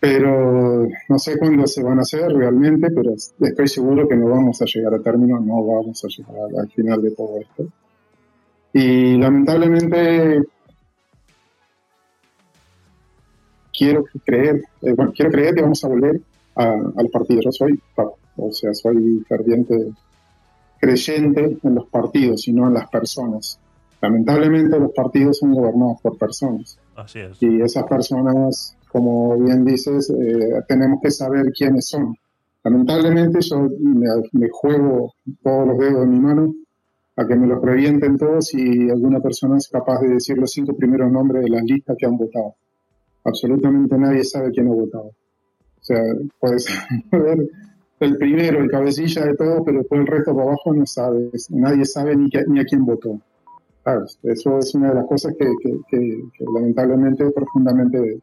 Pero no sé cuándo se van a hacer realmente, pero estoy seguro que no vamos a llegar a término, no vamos a llegar al final de todo esto. Y lamentablemente quiero creer, eh, bueno, quiero creer que vamos a volver a, a los partidos. Yo soy, o sea, soy ferviente creyente en los partidos y no en las personas. Lamentablemente los partidos son gobernados por personas. Así es. Y esas personas, como bien dices, eh, tenemos que saber quiénes son. Lamentablemente yo me, me juego todos los dedos de mi mano a que me los revienten todos y alguna persona es capaz de decir los cinco primeros nombres de las listas que han votado. Absolutamente nadie sabe quién ha votado. O sea, puedes ver el primero, el cabecilla de todo, pero después el resto para abajo no sabes. Nadie sabe ni, que, ni a quién votó. Claro, eso es una de las cosas que, que, que, que lamentablemente profundamente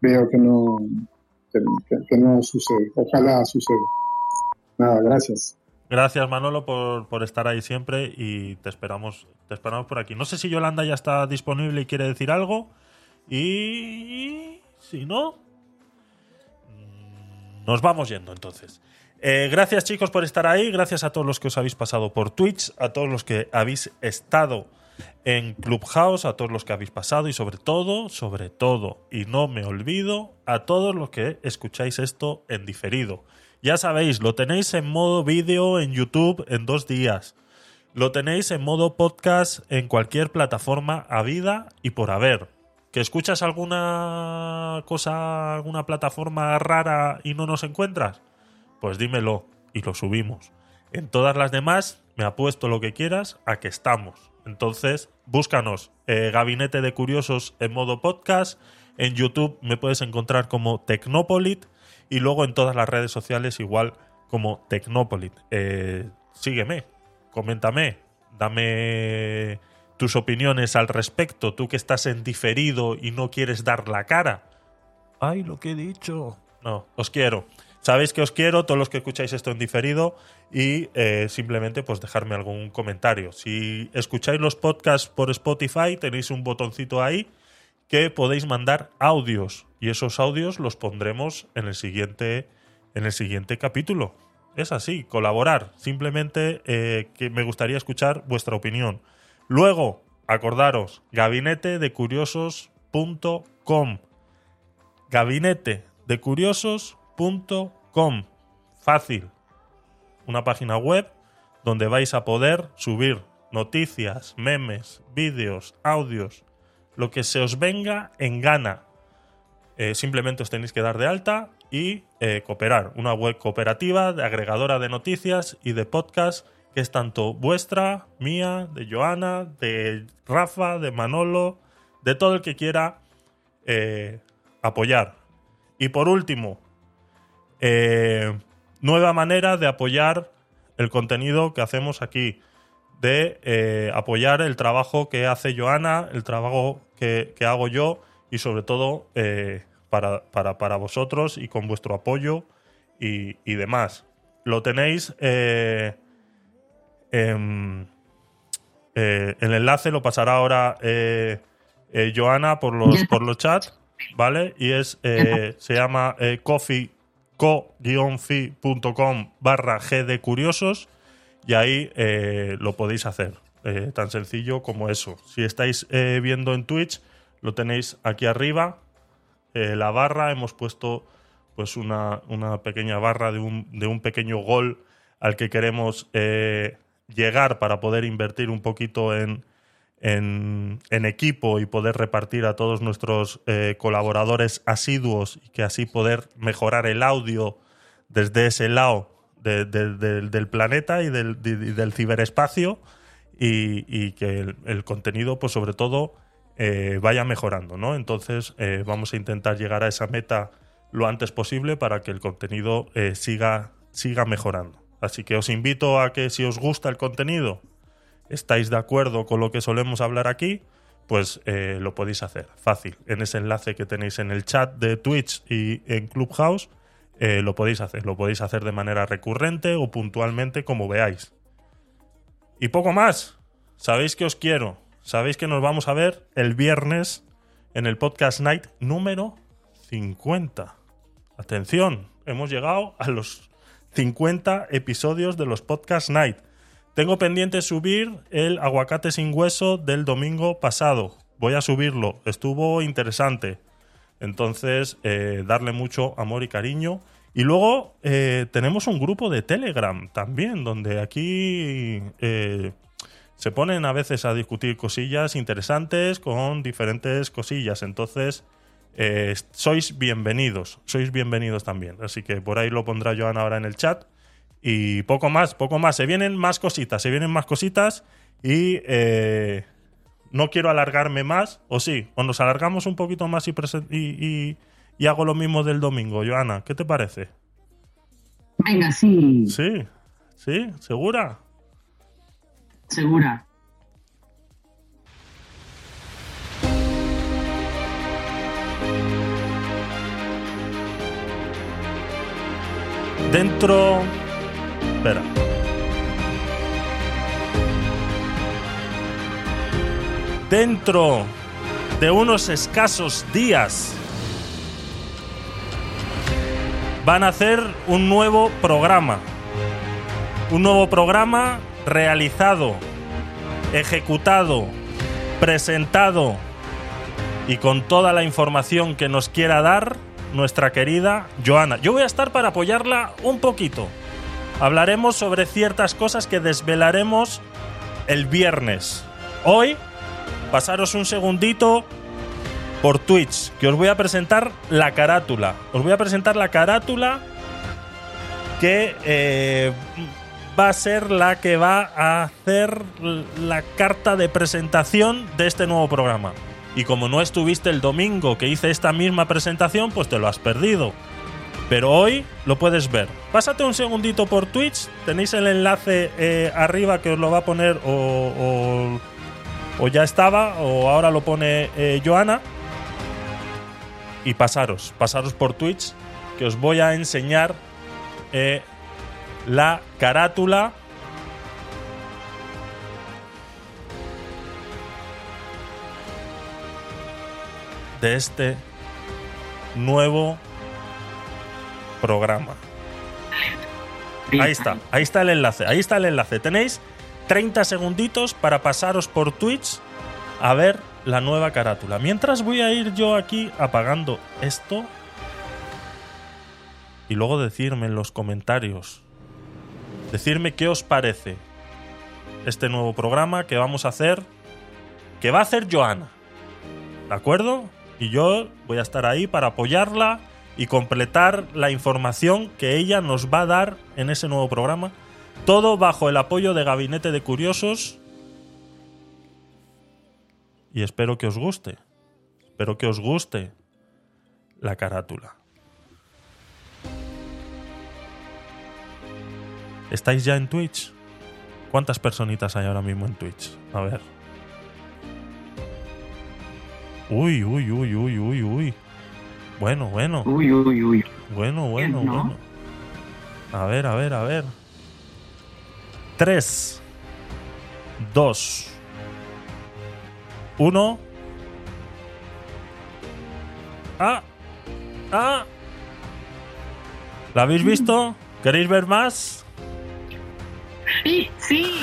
veo que no, que, que no sucede. Ojalá suceda. Nada, gracias. Gracias, Manolo, por, por estar ahí siempre y te esperamos, te esperamos por aquí. No sé si Yolanda ya está disponible y quiere decir algo. Y si no, nos vamos yendo entonces. Eh, gracias, chicos, por estar ahí. Gracias a todos los que os habéis pasado por Twitch, a todos los que habéis estado en Clubhouse, a todos los que habéis pasado y sobre todo, sobre todo, y no me olvido, a todos los que escucháis esto en diferido. Ya sabéis, lo tenéis en modo vídeo en YouTube en dos días. Lo tenéis en modo podcast en cualquier plataforma habida y por haber. ¿Que escuchas alguna cosa, alguna plataforma rara y no nos encuentras? Pues dímelo y lo subimos. En todas las demás, me apuesto lo que quieras a que estamos. Entonces, búscanos. Eh, Gabinete de Curiosos en modo podcast. En YouTube me puedes encontrar como Tecnopolit. Y luego en todas las redes sociales igual como Tecnopolit. Eh, sígueme, coméntame, dame tus opiniones al respecto. Tú que estás en diferido y no quieres dar la cara. ¡Ay, lo que he dicho! No, os quiero. Sabéis que os quiero, todos los que escucháis esto en diferido, y eh, simplemente pues dejarme algún comentario. Si escucháis los podcasts por Spotify, tenéis un botoncito ahí que podéis mandar audios, y esos audios los pondremos en el siguiente, en el siguiente capítulo. Es así, colaborar. Simplemente eh, que me gustaría escuchar vuestra opinión. Luego, acordaros, gabinete de curiosos punto com. gabinete de curiosos punto com. Fácil. Una página web donde vais a poder subir noticias, memes, vídeos, audios, lo que se os venga en gana. Eh, simplemente os tenéis que dar de alta y eh, cooperar. Una web cooperativa, de agregadora de noticias y de podcast, que es tanto vuestra, mía, de Joana, de Rafa, de Manolo, de todo el que quiera eh, apoyar. Y por último, eh, nueva manera de apoyar el contenido que hacemos aquí, de eh, apoyar el trabajo que hace Joana, el trabajo que, que hago yo, y sobre todo eh, para, para, para vosotros y con vuestro apoyo y, y demás. Lo tenéis... Eh, Eh, eh, el enlace lo pasará ahora eh, eh, Joana por los por los chats, ¿vale? Y es eh, se llama eh, coffee co guion fi punto com barra g de curiosos, y ahí eh, lo podéis hacer, eh, tan sencillo como eso. Si estáis eh, viendo en Twitch, lo tenéis aquí arriba, eh, la barra. Hemos puesto pues una, una pequeña barra de un, de un pequeño gol al que queremos eh, llegar para poder invertir un poquito en, en, en equipo y poder repartir a todos nuestros eh, colaboradores asiduos, y que así poder mejorar el audio desde ese lado de, de, de, del planeta y del, de, del ciberespacio, y, y que el, el contenido pues sobre todo eh, vaya mejorando, ¿no? Entonces eh, vamos a intentar llegar a esa meta lo antes posible para que el contenido eh, siga, siga mejorando. Así que os invito a que si os gusta el contenido, estáis de acuerdo con lo que solemos hablar aquí, pues eh, lo podéis hacer fácil. En ese enlace que tenéis en el chat de Twitch y en Clubhouse eh, lo podéis hacer. Lo podéis hacer de manera recurrente o puntualmente, como veáis. Y poco más. Sabéis que os quiero. Sabéis que nos vamos a ver el viernes en el Podcast Night número cincuenta. Atención, hemos llegado a los cincuenta episodios de los Podcast Night. Tengo pendiente subir el aguacate sin hueso del domingo pasado. Voy a subirlo, estuvo interesante. Entonces, eh, darle mucho amor y cariño. Y luego eh, tenemos un grupo de Telegram también, donde aquí eh, se ponen a veces a discutir cosillas interesantes con diferentes cosillas. Entonces, eh, sois bienvenidos, sois bienvenidos también. Así que por ahí lo pondrá Joana ahora en el chat. Y poco más, poco más. Se vienen más cositas, se vienen más cositas y... Eh, no quiero alargarme más, o sí, o nos alargamos un poquito más y, presen- y, y, y hago lo mismo del domingo. Joana, ¿qué te parece? Venga, sí. ¿Sí? ¿Sí? ¿Segura? Segura. Dentro... Espera. Dentro de unos escasos días van a hacer un nuevo programa, un nuevo programa realizado, ejecutado, presentado y con toda la información que nos quiera dar nuestra querida Joana. Yo voy a estar para apoyarla un poquito. Hablaremos sobre ciertas cosas que desvelaremos el viernes. Hoy... pasaros un segundito por Twitch, que os voy a presentar la carátula. Os voy a presentar la carátula que eh, va a ser la que va a hacer la carta de presentación de este nuevo programa. Y como no estuviste el domingo que hice esta misma presentación, pues te lo has perdido. Pero hoy lo puedes ver. Pásate un segundito por Twitch. Tenéis el enlace eh, arriba que os lo va a poner o... o o ya estaba, o ahora lo pone eh, Joana. Y pasaros, pasaros por Twitch, que os voy a enseñar eh, la carátula. De este nuevo programa. Ahí está, ahí está el enlace, ahí está el enlace. Tenéis treinta segunditos para pasaros por Twitch a ver la nueva carátula. Mientras voy a ir yo aquí apagando esto y luego decirme en los comentarios, decirme qué os parece este nuevo programa que vamos a hacer, que va a hacer Joana, ¿de acuerdo? Y yo voy a estar ahí para apoyarla y completar la información que ella nos va a dar en ese nuevo programa. Todo bajo el apoyo de Gabinete de Curiosos. Y espero que os guste. Espero que os guste la carátula. ¿Estáis ya en Twitch? ¿Cuántas personitas hay ahora mismo en Twitch? A ver. Uy, uy, uy, uy, uy, uy. Bueno, bueno. Uy, uy, uy. Bueno, bueno, ¿no? Bueno. A ver, a ver, a ver. tres, dos, uno. ¡Ah! ¡Ah! ¿La habéis visto? ¿Queréis ver más? Sí, sí.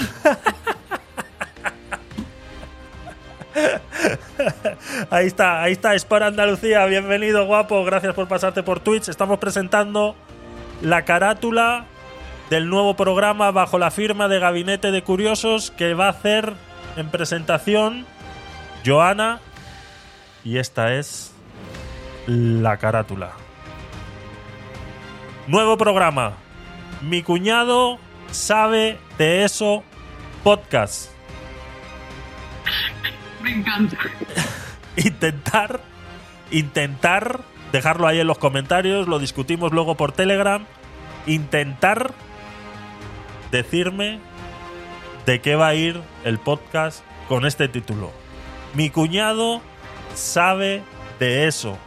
Ahí está, ahí está, Sport Andalucía. Bienvenido, guapo. Gracias por pasarte por Twitch. Estamos presentando la carátula del nuevo programa bajo la firma de Gabinete de Curiosos que va a hacer en presentación Joana. Y esta es la carátula. Nuevo programa. Mi cuñado sabe de eso. Podcast. Me encanta. Intentar, intentar, dejarlo ahí en los comentarios, lo discutimos luego por Telegram. Intentar decirme de qué va a ir el podcast con este título. Mi cuñado sabe de eso.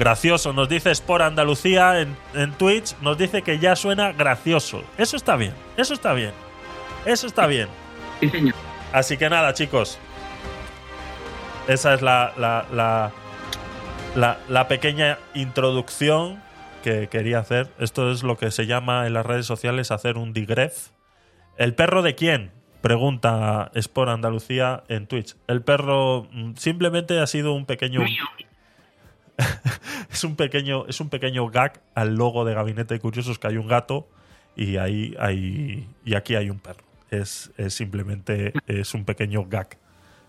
Gracioso, nos dice Sport Andalucía en, en Twitch, nos dice que ya suena gracioso. Eso está bien, eso está bien, eso está bien. Sí, señor. Así que nada, chicos. Esa es la, la, la, la, la pequeña introducción que quería hacer. Esto es lo que se llama en las redes sociales hacer un digref. ¿El perro de quién? Pregunta Sport Andalucía en Twitch. El perro simplemente ha sido un pequeño... es un pequeño es un pequeño gag al logo de Gabinete de Curiosos, que hay un gato y ahí hay, y aquí hay un perro. Es, es simplemente es un pequeño gag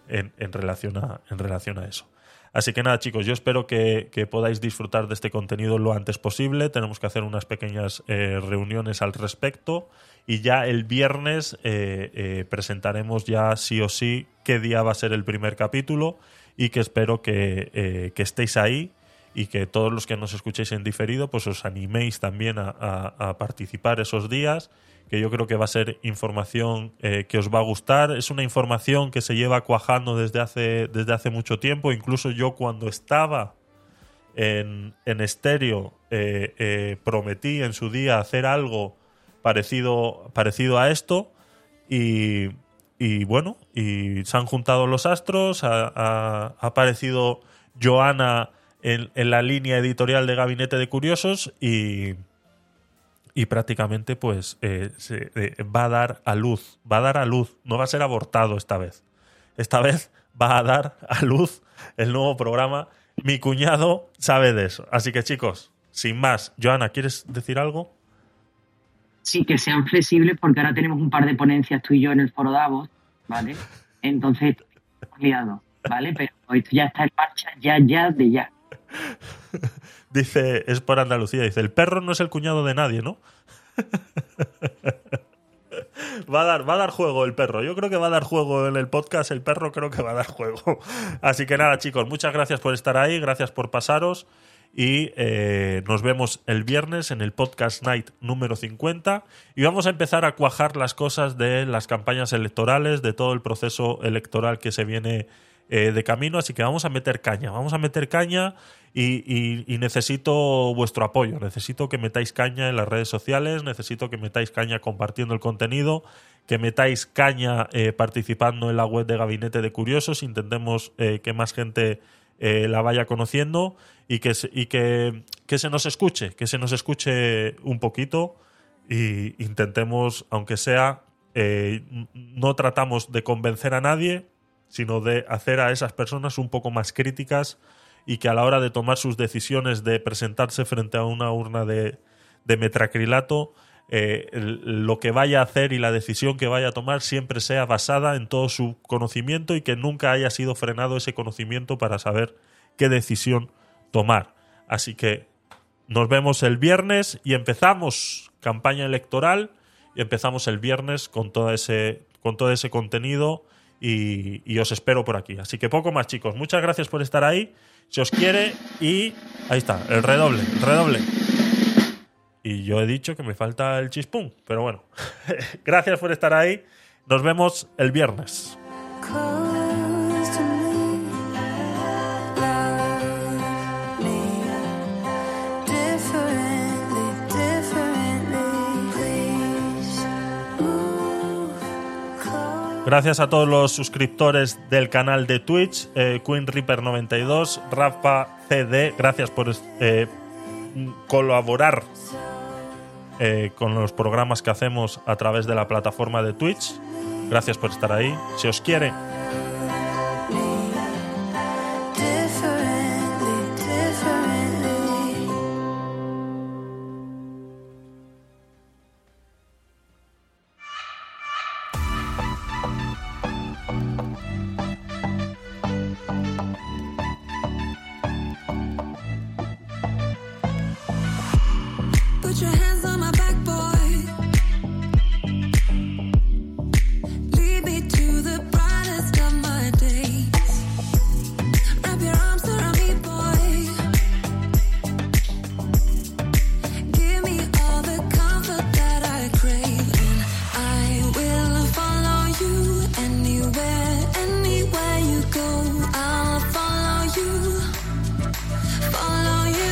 en, en, relación a, en relación a eso. Así que nada, chicos, yo espero que, que podáis disfrutar de este contenido lo antes posible. Tenemos que hacer unas pequeñas eh, reuniones al respecto y ya el viernes eh, eh, presentaremos ya sí o sí qué día va a ser el primer capítulo, y que espero que, eh, que estéis ahí y que todos los que nos escuchéis en diferido pues os animéis también a, a, a participar esos días, que yo creo que va a ser información eh, que os va a gustar. Es una información que se lleva cuajando desde hace, desde hace mucho tiempo. Incluso yo cuando estaba en, en estéreo eh, eh, prometí en su día hacer algo parecido, parecido a esto y, y bueno, y se han juntado los astros, ha, ha, ha aparecido Joana en, en la línea editorial de Gabinete de Curiosos y... y prácticamente pues eh, se, eh, va a dar a luz, va a dar a luz, no va a ser abortado esta vez. Esta vez va a dar a luz el nuevo programa. Mi cuñado sabe de eso. Así que, chicos, sin más. Joana, ¿quieres decir algo? Sí, que sean flexibles porque ahora tenemos un par de ponencias tú y yo en el foro Davos, ¿vale? Entonces, liado, ¿vale? Pero esto ya está en marcha, ya, ya, de ya. Dice, es por Andalucía, dice, el perro no es el cuñado de nadie, ¿no? va a dar, va a dar juego el perro. Yo creo que va a dar juego en el podcast. El perro creo que va a dar juego. Así que nada, chicos, muchas gracias por estar ahí, gracias por pasaros y eh, nos vemos el viernes en el Podcast Night número cincuenta y vamos a empezar a cuajar las cosas de las campañas electorales, de todo el proceso electoral que se viene Eh, de camino, así que vamos a meter caña, vamos a meter caña y, y, y necesito vuestro apoyo, necesito que metáis caña en las redes sociales, necesito que metáis caña compartiendo el contenido, que metáis caña eh, participando en la web de Gabinete de Curiosos, intentemos eh, que más gente eh, la vaya conociendo y, que, y que, que se nos escuche, que se nos escuche un poquito e intentemos, aunque sea, eh, no tratamos de convencer a nadie, sino de hacer a esas personas un poco más críticas y que a la hora de tomar sus decisiones de presentarse frente a una urna de, de metacrilato, eh, el, lo que vaya a hacer y la decisión que vaya a tomar siempre sea basada en todo su conocimiento y que nunca haya sido frenado ese conocimiento para saber qué decisión tomar. Así que nos vemos el viernes y empezamos campaña electoral y empezamos el viernes con todo ese, con todo ese contenido. Y, y os espero por aquí. Así que poco más, chicos. Muchas gracias por estar ahí. Se os quiere y... Ahí está, el redoble, el redoble. Y yo he dicho que me falta el chispum, pero bueno. Gracias por estar ahí. Nos vemos el viernes. Gracias a todos los suscriptores del canal de Twitch, eh, Queen Reaper noventa y dos, Rafa C D, gracias por eh, colaborar eh, con los programas que hacemos a través de la plataforma de Twitch. Gracias por estar ahí. Si os quiere. Follow you.